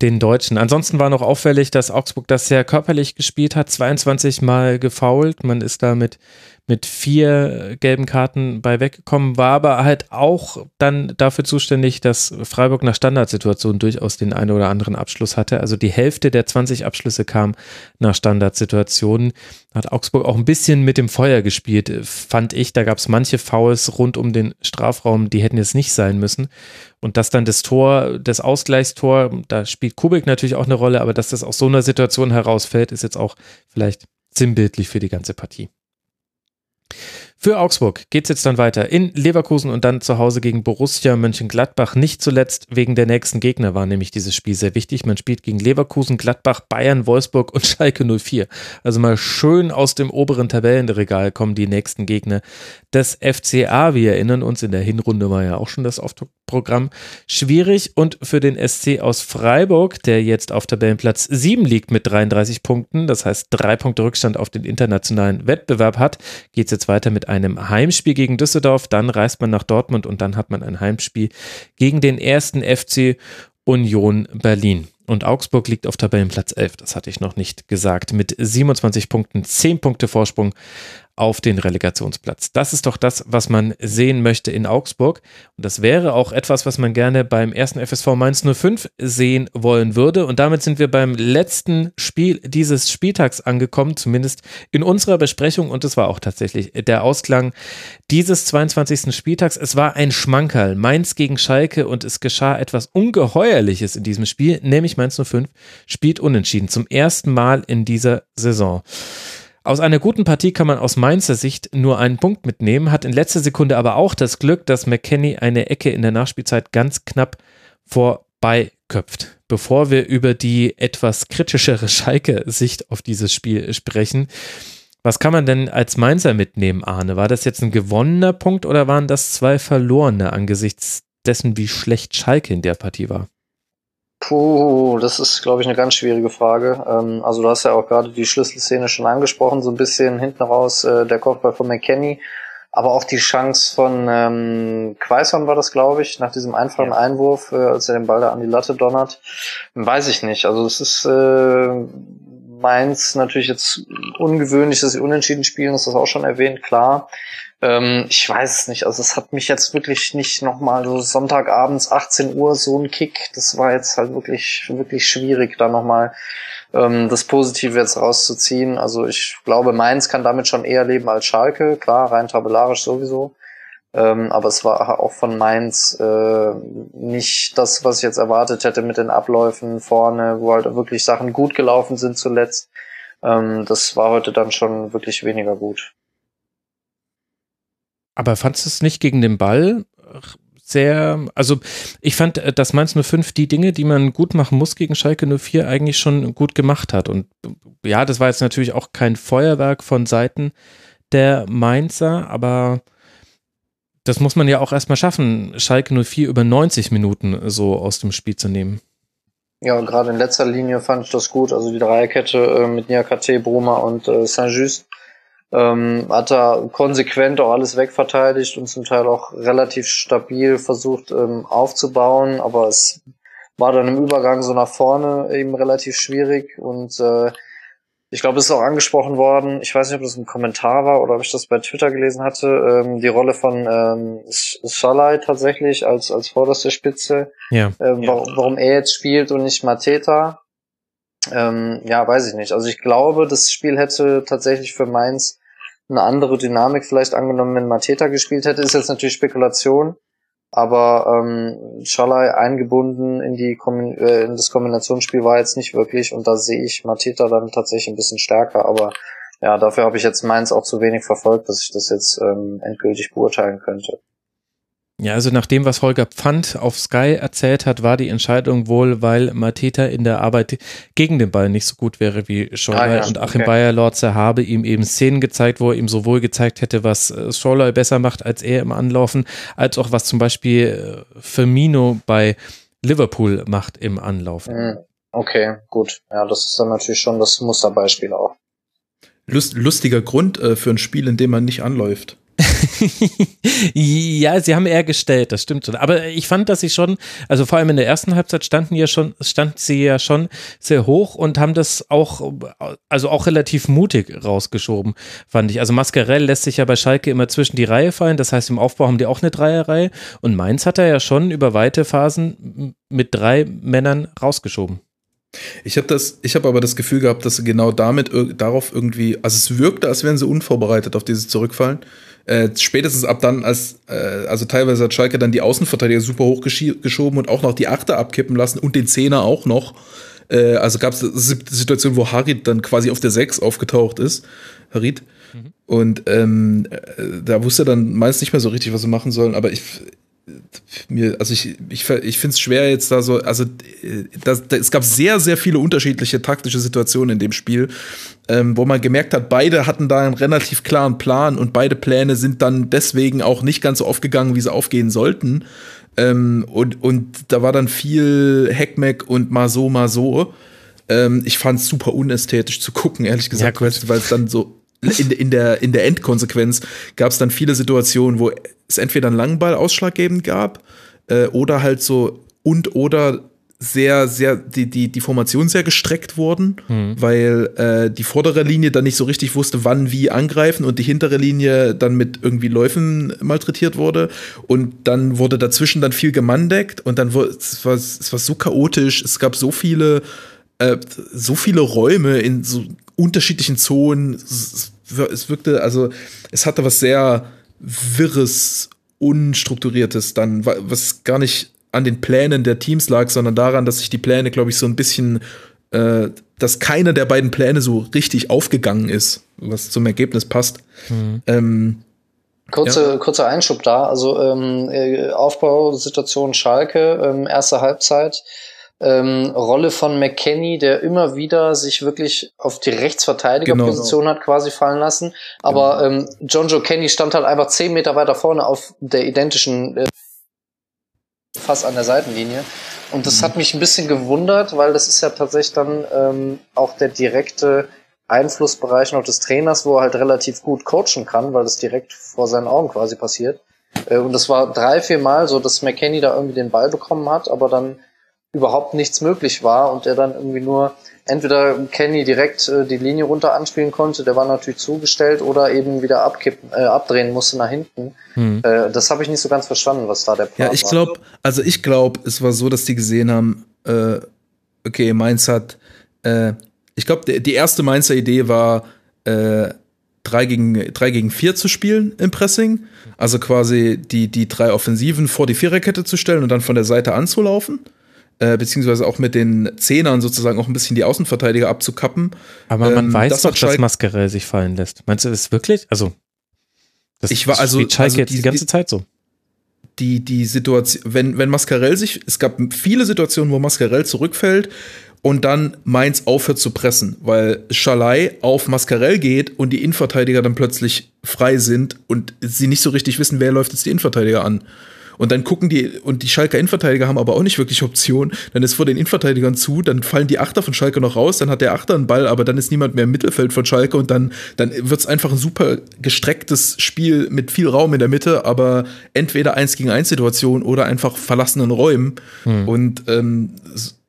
den Deutschen. Ansonsten war noch auffällig, dass Augsburg das sehr körperlich gespielt hat, zweiundzwanzig Mal gefoult, man ist damit mit vier gelben Karten bei weggekommen, war aber halt auch dann dafür zuständig, dass Freiburg nach Standardsituationen durchaus den einen oder anderen Abschluss hatte. Also die Hälfte der zwanzig Abschlüsse kam nach Standardsituationen. Hat Augsburg auch ein bisschen mit dem Feuer gespielt, fand ich. Da gab es manche Fouls rund um den Strafraum, die hätten jetzt nicht sein müssen. Und dass dann das Tor, das Ausgleichstor, da spielt Kubik natürlich auch eine Rolle, aber dass das aus so einer Situation herausfällt, ist jetzt auch vielleicht sinnbildlich für die ganze Partie. Für Augsburg geht es jetzt dann weiter in Leverkusen und dann zu Hause gegen Borussia Mönchengladbach. Nicht zuletzt wegen der nächsten Gegner war nämlich dieses Spiel sehr wichtig. Man spielt gegen Leverkusen, Gladbach, Bayern, Wolfsburg und Schalke null vier. Also mal schön aus dem oberen Tabellenregal kommen die nächsten Gegner des F C A. Wir erinnern uns, in der Hinrunde war ja auch schon das Auftaktprogramm schwierig. Und für den S C aus Freiburg, der jetzt auf Tabellenplatz sieben liegt mit dreiunddreißig Punkten, das heißt drei Punkte Rückstand auf den internationalen Wettbewerb hat, geht es jetzt weiter mit einem Heimspiel gegen Düsseldorf, dann reist man nach Dortmund und dann hat man ein Heimspiel gegen den ersten F C Union Berlin. Und Augsburg liegt auf Tabellenplatz elf, das hatte ich noch nicht gesagt, mit siebenundzwanzig Punkten, zehn Punkte Vorsprung auf den Relegationsplatz. Das ist doch das, was man sehen möchte in Augsburg. Und das wäre auch etwas, was man gerne beim ersten. F S V Mainz null fünf sehen wollen würde. Und damit sind wir beim letzten Spiel dieses Spieltags angekommen, zumindest in unserer Besprechung. Und es war auch tatsächlich der Ausklang dieses zweiundzwanzigsten Spieltags. Es war ein Schmankerl, Mainz gegen Schalke, und es geschah etwas Ungeheuerliches in diesem Spiel, nämlich Mainz null fünf spielt unentschieden, zum ersten Mal in dieser Saison. Aus einer guten Partie kann man aus Mainzer Sicht nur einen Punkt mitnehmen, hat in letzter Sekunde aber auch das Glück, dass McKennie eine Ecke in der Nachspielzeit ganz knapp vorbeiköpft. Bevor wir über die etwas kritischere Schalke-Sicht auf dieses Spiel sprechen, was kann man denn als Mainzer mitnehmen, Arne? War das jetzt ein gewonnener Punkt oder waren das zwei verlorene angesichts dessen, wie schlecht Schalke in der Partie war? Puh, das ist, glaube ich, eine ganz schwierige Frage. Ähm, also du hast ja auch gerade die Schlüsselszene schon angesprochen, so ein bisschen hinten raus äh, der Kopfball von McKennie, aber auch die Chance von ähm, Quaison war das, glaube ich, nach diesem einfachen ja. Einwurf, äh, als er den Ball da an die Latte donnert. Weiß ich nicht, also es ist äh, Mainz natürlich jetzt ungewöhnlich, dass sie unentschieden spielen, ist das auch schon erwähnt, klar. Ich weiß es nicht, also es hat mich jetzt wirklich nicht nochmal so Sonntagabends achtzehn Uhr so ein Kick, das war jetzt halt wirklich wirklich schwierig, da nochmal ähm, das Positive jetzt rauszuziehen. Also ich glaube, Mainz kann damit schon eher leben als Schalke, klar, rein tabellarisch sowieso, ähm, aber es war auch von Mainz äh, nicht das, was ich jetzt erwartet hätte mit den Abläufen vorne, wo halt wirklich Sachen gut gelaufen sind zuletzt. Ähm, das war heute dann schon wirklich weniger gut. Aber fandst du es nicht gegen den Ball sehr, also ich fand, dass Mainz null fünf die Dinge, die man gut machen muss gegen Schalke null vier, eigentlich schon gut gemacht hat. Und ja, das war jetzt natürlich auch kein Feuerwerk von Seiten der Mainzer, aber das muss man ja auch erstmal schaffen, Schalke null vier über neunzig Minuten so aus dem Spiel zu nehmen. Ja, gerade in letzter Linie fand ich das gut. Also die Dreierkette mit Niakate, Bruma und Saint-Just. Ähm, hat er konsequent auch alles wegverteidigt und zum Teil auch relativ stabil versucht ähm, aufzubauen, aber es war dann im Übergang so nach vorne eben relativ schwierig und äh, ich glaube, es ist auch angesprochen worden, ich weiß nicht, ob das ein Kommentar war oder ob ich das bei Twitter gelesen hatte, ähm, die Rolle von ähm, Schalai tatsächlich als als vorderste Spitze, ja. ähm, wa warum er jetzt spielt und nicht Mateta. Ähm, ja, weiß ich nicht. Also ich glaube, das Spiel hätte tatsächlich für Mainz eine andere Dynamik vielleicht angenommen, wenn Mateta gespielt hätte. Ist jetzt natürlich Spekulation, aber ähm, Schalai eingebunden in, die Kombi äh, in das Kombinationsspiel war jetzt nicht wirklich und da sehe ich Mateta dann tatsächlich ein bisschen stärker, aber ja, dafür habe ich jetzt Mainz auch zu wenig verfolgt, dass ich das jetzt ähm, endgültig beurteilen könnte. Ja, also nach dem, was Holger Pfand auf Sky erzählt hat, war die Entscheidung wohl, weil Mateta in der Arbeit gegen den Ball nicht so gut wäre wie Scholay. Ah, ja. Und Achim okay. Bayerlorzer habe ihm eben Szenen gezeigt, wo er ihm sowohl gezeigt hätte, was Scholay besser macht als er im Anlaufen, als auch was zum Beispiel Firmino bei Liverpool macht im Anlaufen. Okay, gut. Ja, das ist dann natürlich schon das Musterbeispiel auch. Lust, lustiger Grund für ein Spiel, in dem man nicht anläuft. Ja, sie haben eher gestellt, das stimmt schon. Aber ich fand, dass sie schon, also vor allem in der ersten Halbzeit standen ja schon, standen sie ja schon sehr hoch und haben das auch, also auch relativ mutig rausgeschoben, fand ich. Also Mascarell lässt sich ja bei Schalke immer zwischen die Reihe fallen, das heißt im Aufbau haben die auch eine Dreierreihe und Mainz hat er ja schon über weite Phasen mit drei Männern rausgeschoben. Ich habe das, ich habe aber das Gefühl gehabt, dass sie genau damit darauf irgendwie, also es wirkte, als wären sie unvorbereitet auf dieses Zurückfallen. Äh, spätestens ab dann, als äh, also teilweise hat Schalke dann die Außenverteidiger super hochgeschoben und auch noch die Achter abkippen lassen und den Zehner auch noch. Äh, also gab es eine Situation, wo Harit dann quasi auf der Sechs aufgetaucht ist. Harit. Mhm. Und ähm, da wusste dann meist nicht mehr so richtig, was sie machen sollen, aber ich. Mir, also ich, ich, ich finde es schwer jetzt da so, also das, das, es gab sehr, sehr viele unterschiedliche taktische Situationen in dem Spiel, ähm, wo man gemerkt hat, beide hatten da einen relativ klaren Plan und beide Pläne sind dann deswegen auch nicht ganz so aufgegangen, wie sie aufgehen sollten. Ähm, und, und da war dann viel Heckmeck und mal so, mal so. Ähm, ich fand es super unästhetisch zu gucken, ehrlich gesagt, ja, weil es dann so in, in, der, in der Endkonsequenz gab es dann viele Situationen, wo es entweder einen langen Ball ausschlaggebend gab äh, oder halt so und oder sehr, sehr, die, die, die Formation sehr gestreckt wurden, mhm. weil äh, die vordere Linie dann nicht so richtig wusste, wann, wie angreifen und die hintere Linie dann mit irgendwie Läufen malträtiert wurde und dann wurde dazwischen dann viel gemandeckt und dann wurde, es war, es war so chaotisch, es gab so viele, äh, so viele Räume in so unterschiedlichen Zonen, es, es wirkte, also es hatte was sehr Wirres, Unstrukturiertes dann, was gar nicht an den Plänen der Teams lag, sondern daran, dass sich die Pläne, glaube ich, so ein bisschen, äh, dass keiner der beiden Pläne so richtig aufgegangen ist, was zum Ergebnis passt. Mhm. Ähm, Kurze, ja. Kurzer Einschub da, also ähm, Aufbausituation Schalke, ähm, erste Halbzeit, ähm, Rolle von McKennie, der immer wieder sich wirklich auf die Rechtsverteidigerposition genau. hat quasi fallen lassen, aber genau. ähm, Jonjo Kenny stand halt einfach zehn Meter weiter vorne auf der identischen äh, fast an der Seitenlinie. Und das hat mich ein bisschen gewundert, weil das ist ja tatsächlich dann ähm, auch der direkte Einflussbereich noch des Trainers, wo er halt relativ gut coachen kann, weil das direkt vor seinen Augen quasi passiert. Äh, und das war drei, vier Mal so, dass McKennie da irgendwie den Ball bekommen hat, aber dann überhaupt nichts möglich war und er dann irgendwie nur entweder Kenny direkt äh, die Linie runter anspielen konnte, der war natürlich zugestellt, oder eben wieder abkippen, äh, abdrehen musste nach hinten. Hm. Äh, das habe ich nicht so ganz verstanden, was da der Plan war. Ja, ich glaube, also ich glaube, es war so, dass die gesehen haben, äh, okay, Mainz hat, äh, ich glaube, die erste Mainzer Idee war, äh, drei gegen, drei gegen vier zu spielen im Pressing, also quasi die, die drei Offensiven vor die Viererkette zu stellen und dann von der Seite anzulaufen. Beziehungsweise auch mit den Zehnern sozusagen auch ein bisschen die Außenverteidiger abzukappen. Aber man ähm, weiß das doch, dass Mascarell sich fallen lässt. Meinst du das wirklich? Also, das ich war, also, spielt Schalke also die, jetzt die ganze die, Zeit so. Die, die Situation, wenn, wenn Mascarell sich, es gab viele Situationen, wo Mascarell zurückfällt und dann Mainz aufhört zu pressen, weil Schalai auf Mascarell geht und die Innenverteidiger dann plötzlich frei sind und sie nicht so richtig wissen, wer läuft jetzt die Innenverteidiger an. Und dann gucken die, und die Schalker Innenverteidiger haben aber auch nicht wirklich Optionen, dann ist vor den Innenverteidigern zu, dann fallen die Achter von Schalke noch raus, dann hat der Achter einen Ball, aber dann ist niemand mehr im Mittelfeld von Schalke und dann, dann wird es einfach ein super gestrecktes Spiel mit viel Raum in der Mitte, aber entweder eins gegen eins Situation oder einfach verlassenen Räumen. Hm. Und ähm,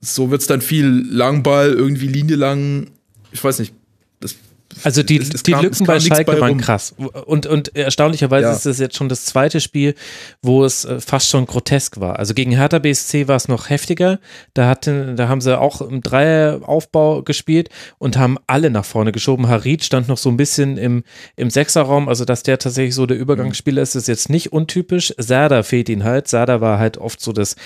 so wird es dann viel Langball, irgendwie Linie lang, ich weiß nicht, das Also die, kam, die Lücken bei Schalke bei waren krass. Und, und erstaunlicherweise ja. ist das jetzt schon das zweite Spiel, wo es fast schon grotesk war. Also gegen Hertha B S C war es noch heftiger. Da, hatten, da haben sie auch im Dreieraufbau gespielt und haben alle nach vorne geschoben. Harit stand noch so ein bisschen im, im Sechserraum. Also dass der tatsächlich so der Übergangsspieler ist, ist jetzt nicht untypisch. Serdar fehlt ihn halt. Serdar war halt oft so das...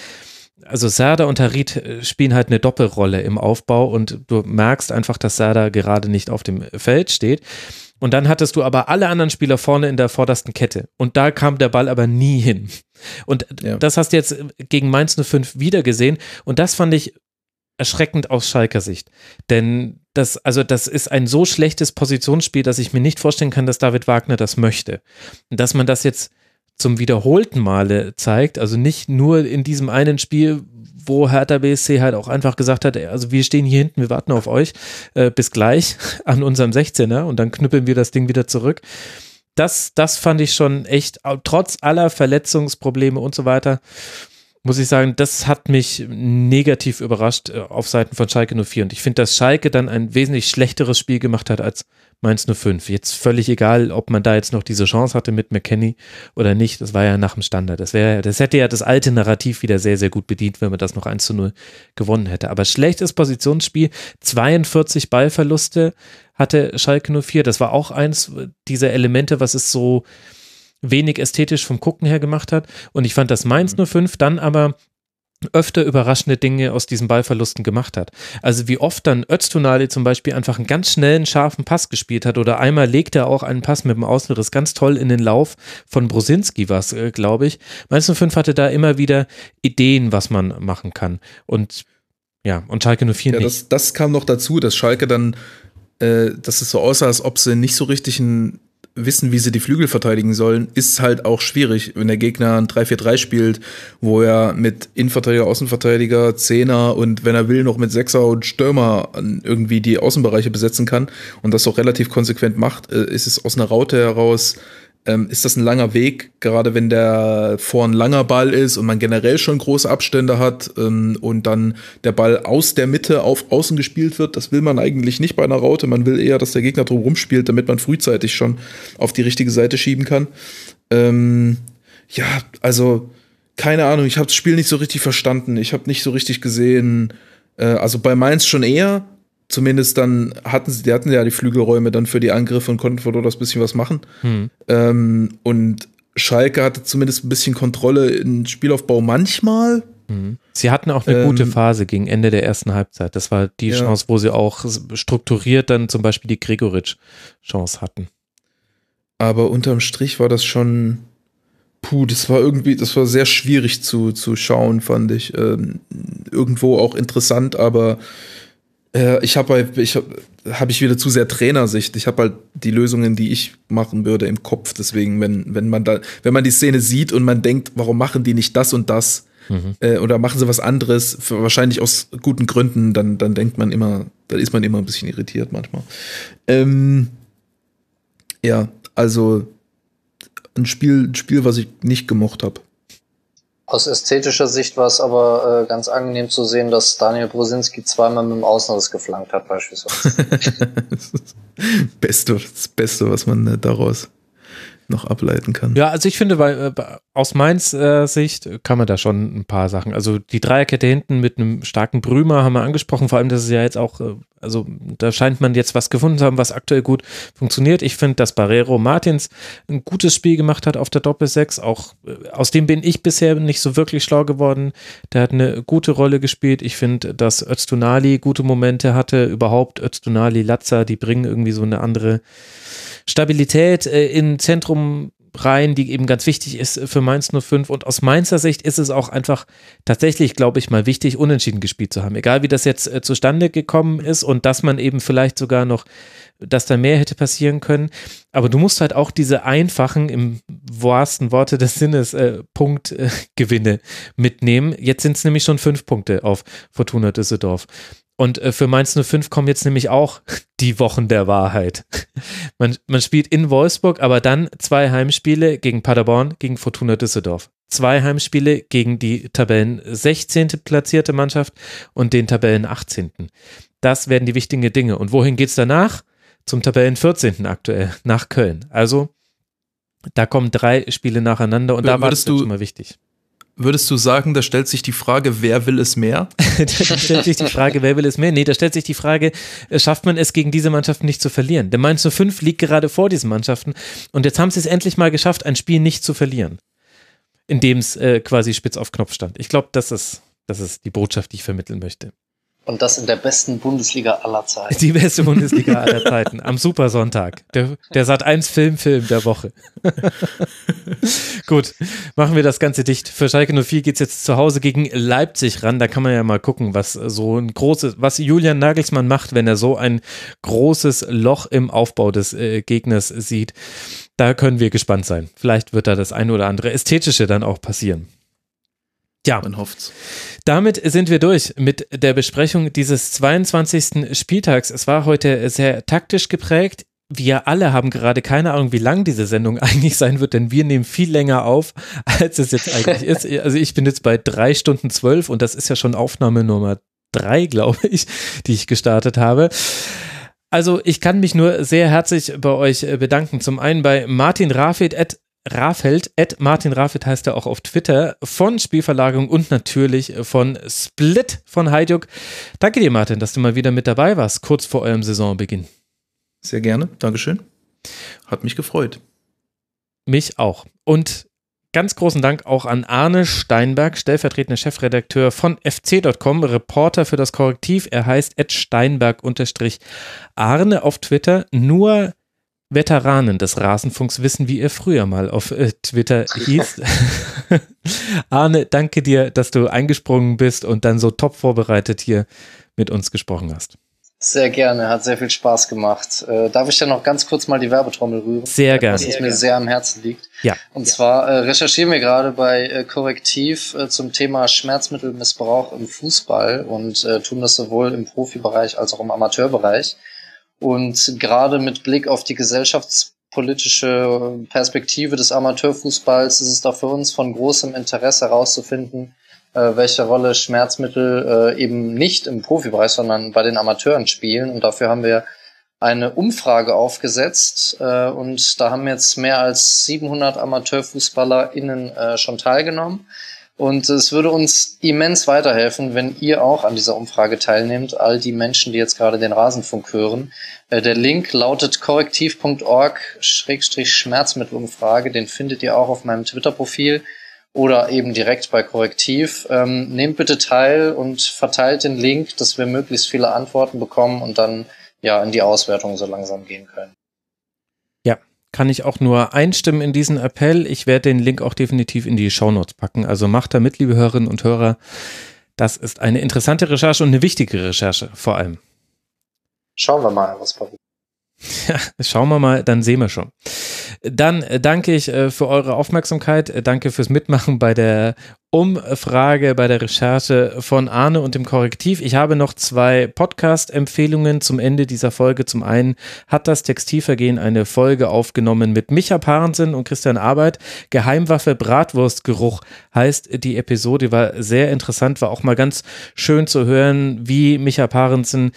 Also Serdar und Harit spielen halt eine Doppelrolle im Aufbau und du merkst einfach, dass Serdar gerade nicht auf dem Feld steht. Und dann hattest du aber alle anderen Spieler vorne in der vordersten Kette. Und da kam der Ball aber nie hin. Und ja. das hast du jetzt gegen Mainz null fünf wieder gesehen. Und das fand ich erschreckend aus Schalker Sicht. Denn das, also das ist ein so schlechtes Positionsspiel, dass ich mir nicht vorstellen kann, dass David Wagner das möchte. Und dass man das jetzt zum wiederholten Male zeigt, also nicht nur in diesem einen Spiel, wo Hertha B S C halt auch einfach gesagt hat, also wir stehen hier hinten, wir warten auf euch, äh, bis gleich an unserem sechzehner und dann knüppeln wir das Ding wieder zurück. Das, das fand ich schon echt, trotz aller Verletzungsprobleme und so weiter, muss ich sagen, das hat mich negativ überrascht auf Seiten von Schalke null vier und ich finde, dass Schalke dann ein wesentlich schlechteres Spiel gemacht hat als Mainz null fünf. Jetzt völlig egal, ob man da jetzt noch diese Chance hatte mit McKennie oder nicht, das war ja nach dem Standard. Das wäre, das hätte ja das alte Narrativ wieder sehr, sehr gut bedient, wenn man das noch eins zu null gewonnen hätte. Aber schlechtes Positionsspiel, zweiundvierzig Ballverluste hatte Schalke null vier. Das war auch eins dieser Elemente, was es so wenig ästhetisch vom Gucken her gemacht hat. Und ich fand, dass Mainz null fünf dann aber öfter überraschende Dinge aus diesen Ballverlusten gemacht hat. Also wie oft dann Öztunali zum Beispiel einfach einen ganz schnellen, scharfen Pass gespielt hat oder einmal legt er auch einen Pass mit dem Außenriss ganz toll in den Lauf von Brosinski war es, äh, glaube ich. Mainz null fünf hatte da immer wieder Ideen, was man machen kann. Und ja, und Schalke null vier ja, nicht. Das, das kam noch dazu, dass Schalke dann, äh, dass es so aussah, als ob sie nicht so richtig ein wissen, wie sie die Flügel verteidigen sollen, ist halt auch schwierig, wenn der Gegner ein drei vier drei spielt, wo er mit Innenverteidiger, Außenverteidiger, Zehner und wenn er will noch mit Sechser und Stürmer irgendwie die Außenbereiche besetzen kann und das auch relativ konsequent macht, ist es aus einer Raute heraus ähm, ist das ein langer Weg, gerade wenn der vorn langer Ball ist und man generell schon große Abstände hat ähm, und dann der Ball aus der Mitte auf außen gespielt wird. Das will man eigentlich nicht bei einer Raute. Man will eher, dass der Gegner drum rumspielt, damit man frühzeitig schon auf die richtige Seite schieben kann. Ähm, ja, also keine Ahnung, ich habe das Spiel nicht so richtig verstanden. Ich habe nicht so richtig gesehen, äh, also bei Mainz schon eher. Zumindest dann hatten sie, die hatten ja die Flügelräume dann für die Angriffe und konnten von dort aus ein bisschen was machen. Hm. Ähm, und Schalke hatte zumindest ein bisschen Kontrolle im Spielaufbau manchmal. Hm. Sie hatten auch eine ähm, gute Phase gegen Ende der ersten Halbzeit. Das war die ja. Chance, wo sie auch strukturiert dann zum Beispiel die Gregoritsch-Chance hatten. Aber unterm Strich war das schon, puh, das war irgendwie, das war sehr schwierig zu, zu schauen, fand ich. Ähm, irgendwo auch interessant, aber Ich habe halt, ich habe hab ich wieder zu sehr Trainersicht. Ich habe halt die Lösungen, die ich machen würde, im Kopf. Deswegen, wenn, wenn man da, wenn man die Szene sieht und man denkt, warum machen die nicht das und das? Mhm. Äh, oder machen sie was anderes, für, wahrscheinlich aus guten Gründen, dann, dann denkt man immer, dann ist man immer ein bisschen irritiert manchmal. Ähm, ja, also ein Spiel, ein Spiel, was ich nicht gemocht habe. Aus ästhetischer Sicht war es aber äh, ganz angenehm zu sehen, dass Daniel Brusinski zweimal mit dem Außenriss geflankt hat, beispielsweise. Das, ist das, Beste, das Beste, was man äh, daraus noch ableiten kann. Ja, also ich finde, weil, äh, aus Mainz äh, Sicht kann man da schon ein paar Sachen, also die Dreierkette hinten mit einem starken Brümer haben wir angesprochen, vor allem, dass es ja jetzt auch, äh, also da scheint man jetzt was gefunden zu haben, was aktuell gut funktioniert. Ich finde, dass Barreiro Martins ein gutes Spiel gemacht hat auf der Doppel sechs, auch äh, aus dem bin ich bisher nicht so wirklich schlau geworden. Der hat eine gute Rolle gespielt. Ich finde, dass Öztunali gute Momente hatte, überhaupt Öztunali, Latza, die bringen irgendwie so eine andere Stabilität äh, im Zentrum rein, die eben ganz wichtig ist für Mainz null fünf, und aus Mainzer Sicht ist es auch einfach tatsächlich, glaube ich mal, wichtig, unentschieden gespielt zu haben, egal wie das jetzt äh, zustande gekommen ist und dass man eben vielleicht sogar noch, dass da mehr hätte passieren können, aber du musst halt auch diese einfachen, im wahrsten Worte des Sinnes, äh, Punktgewinne äh, mitnehmen. Jetzt sind es nämlich schon fünf Punkte auf Fortuna Düsseldorf. Und für Mainz null fünf kommen jetzt nämlich auch die Wochen der Wahrheit. Man, man spielt in Wolfsburg, aber dann zwei Heimspiele gegen Paderborn, gegen Fortuna Düsseldorf. Zwei Heimspiele gegen die Tabellen sechzehnte platzierte Mannschaft und den Tabellen achtzehnten Das werden die wichtigen Dinge. Und wohin geht's danach? Zum Tabellen vierzehnten aktuell, nach Köln. Also da kommen drei Spiele nacheinander und da war es schon mal wichtig. Würdest du sagen, da stellt sich die Frage, wer will es mehr? da stellt sich die Frage, wer will es mehr? Nee, da stellt sich die Frage, schafft man es, gegen diese Mannschaften nicht zu verlieren? Denn Mainz null fünf liegt gerade vor diesen Mannschaften und jetzt haben sie es endlich mal geschafft, ein Spiel nicht zu verlieren, in dem es äh, quasi spitz auf Knopf stand. Ich glaube, das ist, das ist die Botschaft, die ich vermitteln möchte. Und das in der besten Bundesliga aller Zeiten. Die beste Bundesliga aller Zeiten. Am Supersonntag. Der, der Sat eins Filmfilm der Woche. Gut, machen wir das Ganze dicht. Für Schalke null vier geht es jetzt zu Hause gegen Leipzig ran. Da kann man ja mal gucken, was so ein großes, was Julian Nagelsmann macht, wenn er so ein großes Loch im Aufbau des äh, Gegners sieht. Da können wir gespannt sein. Vielleicht wird da das eine oder andere Ästhetische dann auch passieren. Ja, man hofft's. Damit sind wir durch mit der Besprechung dieses zweiundzwanzigsten Spieltags. Es war heute sehr taktisch geprägt. Wir alle haben gerade keine Ahnung, wie lang diese Sendung eigentlich sein wird, denn wir nehmen viel länger auf, als es jetzt eigentlich ist. Also ich bin jetzt bei drei Stunden zwölf und das ist ja schon Aufnahme Nummer drei, glaube ich, die ich gestartet habe. Also ich kann mich nur sehr herzlich bei euch bedanken. Zum einen bei Martin Rafelt, at Rafelt, at Martin Rafelt heißt er auch auf Twitter, von Spielverlagerung und natürlich von Split von Hajduk. Danke dir, Martin, dass du mal wieder mit dabei warst, kurz vor eurem Saisonbeginn. Sehr gerne, Dankeschön. Hat mich gefreut. Mich auch. Und ganz großen Dank auch an Arne Steinberg, stellvertretender Chefredakteur von eff zeh punkt com, Reporter für das Korrektiv. Er heißt at Steinberg-Arne auf Twitter. Nur Veteranen des Rasenfunks wissen, wie ihr früher mal auf äh, Twitter hieß. Arne, danke dir, dass du eingesprungen bist und dann so top vorbereitet hier mit uns gesprochen hast. Sehr gerne, hat sehr viel Spaß gemacht. Äh, darf ich dann noch ganz kurz mal die Werbetrommel rühren? Sehr gerne. Was mir sehr am Herzen liegt. Ja. Und zwar äh, recherchieren wir gerade bei äh, Korrektiv äh, zum Thema Schmerzmittelmissbrauch im Fußball und äh, tun das sowohl im Profibereich als auch im Amateurbereich. Und gerade mit Blick auf die Gesellschafts- politische Perspektive des Amateurfußballs ist es da für uns von großem Interesse herauszufinden, äh, welche Rolle Schmerzmittel äh, eben nicht im Profibereich, sondern bei den Amateuren spielen. Und dafür haben wir eine Umfrage aufgesetzt äh, und da haben jetzt mehr als siebenhundert AmateurfußballerInnen äh, schon teilgenommen. Und es würde uns immens weiterhelfen, wenn ihr auch an dieser Umfrage teilnehmt, all die Menschen, die jetzt gerade den Rasenfunk hören. Der Link lautet korrektiv punkt org schrägstrich Schmerzmittelumfrage, den findet ihr auch auf meinem Twitter-Profil oder eben direkt bei Korrektiv. Nehmt bitte teil und verteilt den Link, dass wir möglichst viele Antworten bekommen und dann ja in die Auswertung so langsam gehen können. Kann ich auch nur einstimmen in diesen Appell. Ich werde den Link auch definitiv in die Shownotes packen. Also macht da mit, liebe Hörerinnen und Hörer. Das ist eine interessante Recherche und eine wichtige Recherche vor allem. Schauen wir mal, was passiert. Ja, schauen wir mal, dann sehen wir schon. Dann danke ich für eure Aufmerksamkeit. Danke fürs Mitmachen bei der Umfrage, bei der Recherche von Arne und dem Korrektiv. Ich habe noch zwei Podcast-Empfehlungen zum Ende dieser Folge. Zum einen hat das Textilvergehen eine Folge aufgenommen mit Micha Parensen und Christian Arbeit. Geheimwaffe Bratwurstgeruch heißt die Episode, war sehr interessant, war auch mal ganz schön zu hören, wie Micha Parensen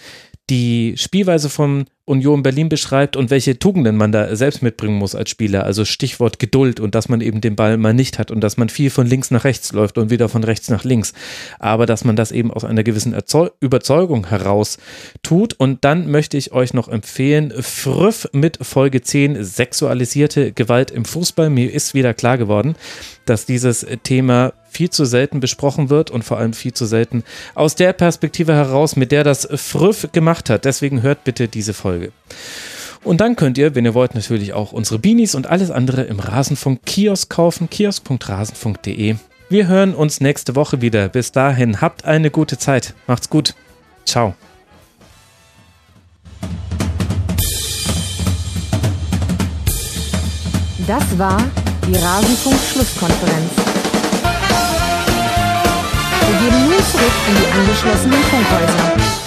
die Spielweise von Union Berlin beschreibt und welche Tugenden man da selbst mitbringen muss als Spieler. Also Stichwort Geduld und dass man eben den Ball mal nicht hat und dass man viel von links nach rechts läuft und wieder von rechts nach links. Aber dass man das eben aus einer gewissen Erzeug- Überzeugung heraus tut. Und dann möchte ich euch noch empfehlen, Phrff mit Folge zehn, sexualisierte Gewalt im Fußball. Mir ist wieder klar geworden, dass dieses Thema viel zu selten besprochen wird und vor allem viel zu selten aus der Perspektive heraus, mit der das Phrff gemacht hat. Deswegen hört bitte diese Folge. Und dann könnt ihr, wenn ihr wollt, natürlich auch unsere Beanies und alles andere im Rasenfunk-Kiosk kaufen, kiosk punkt rasenfunk punkt de. Wir hören uns nächste Woche wieder. Bis dahin, habt eine gute Zeit. Macht's gut. Ciao. Das war die Rasenfunk-Schlusskonferenz. Wir gehen nun zurück in die angeschlossenen Funkhäuser.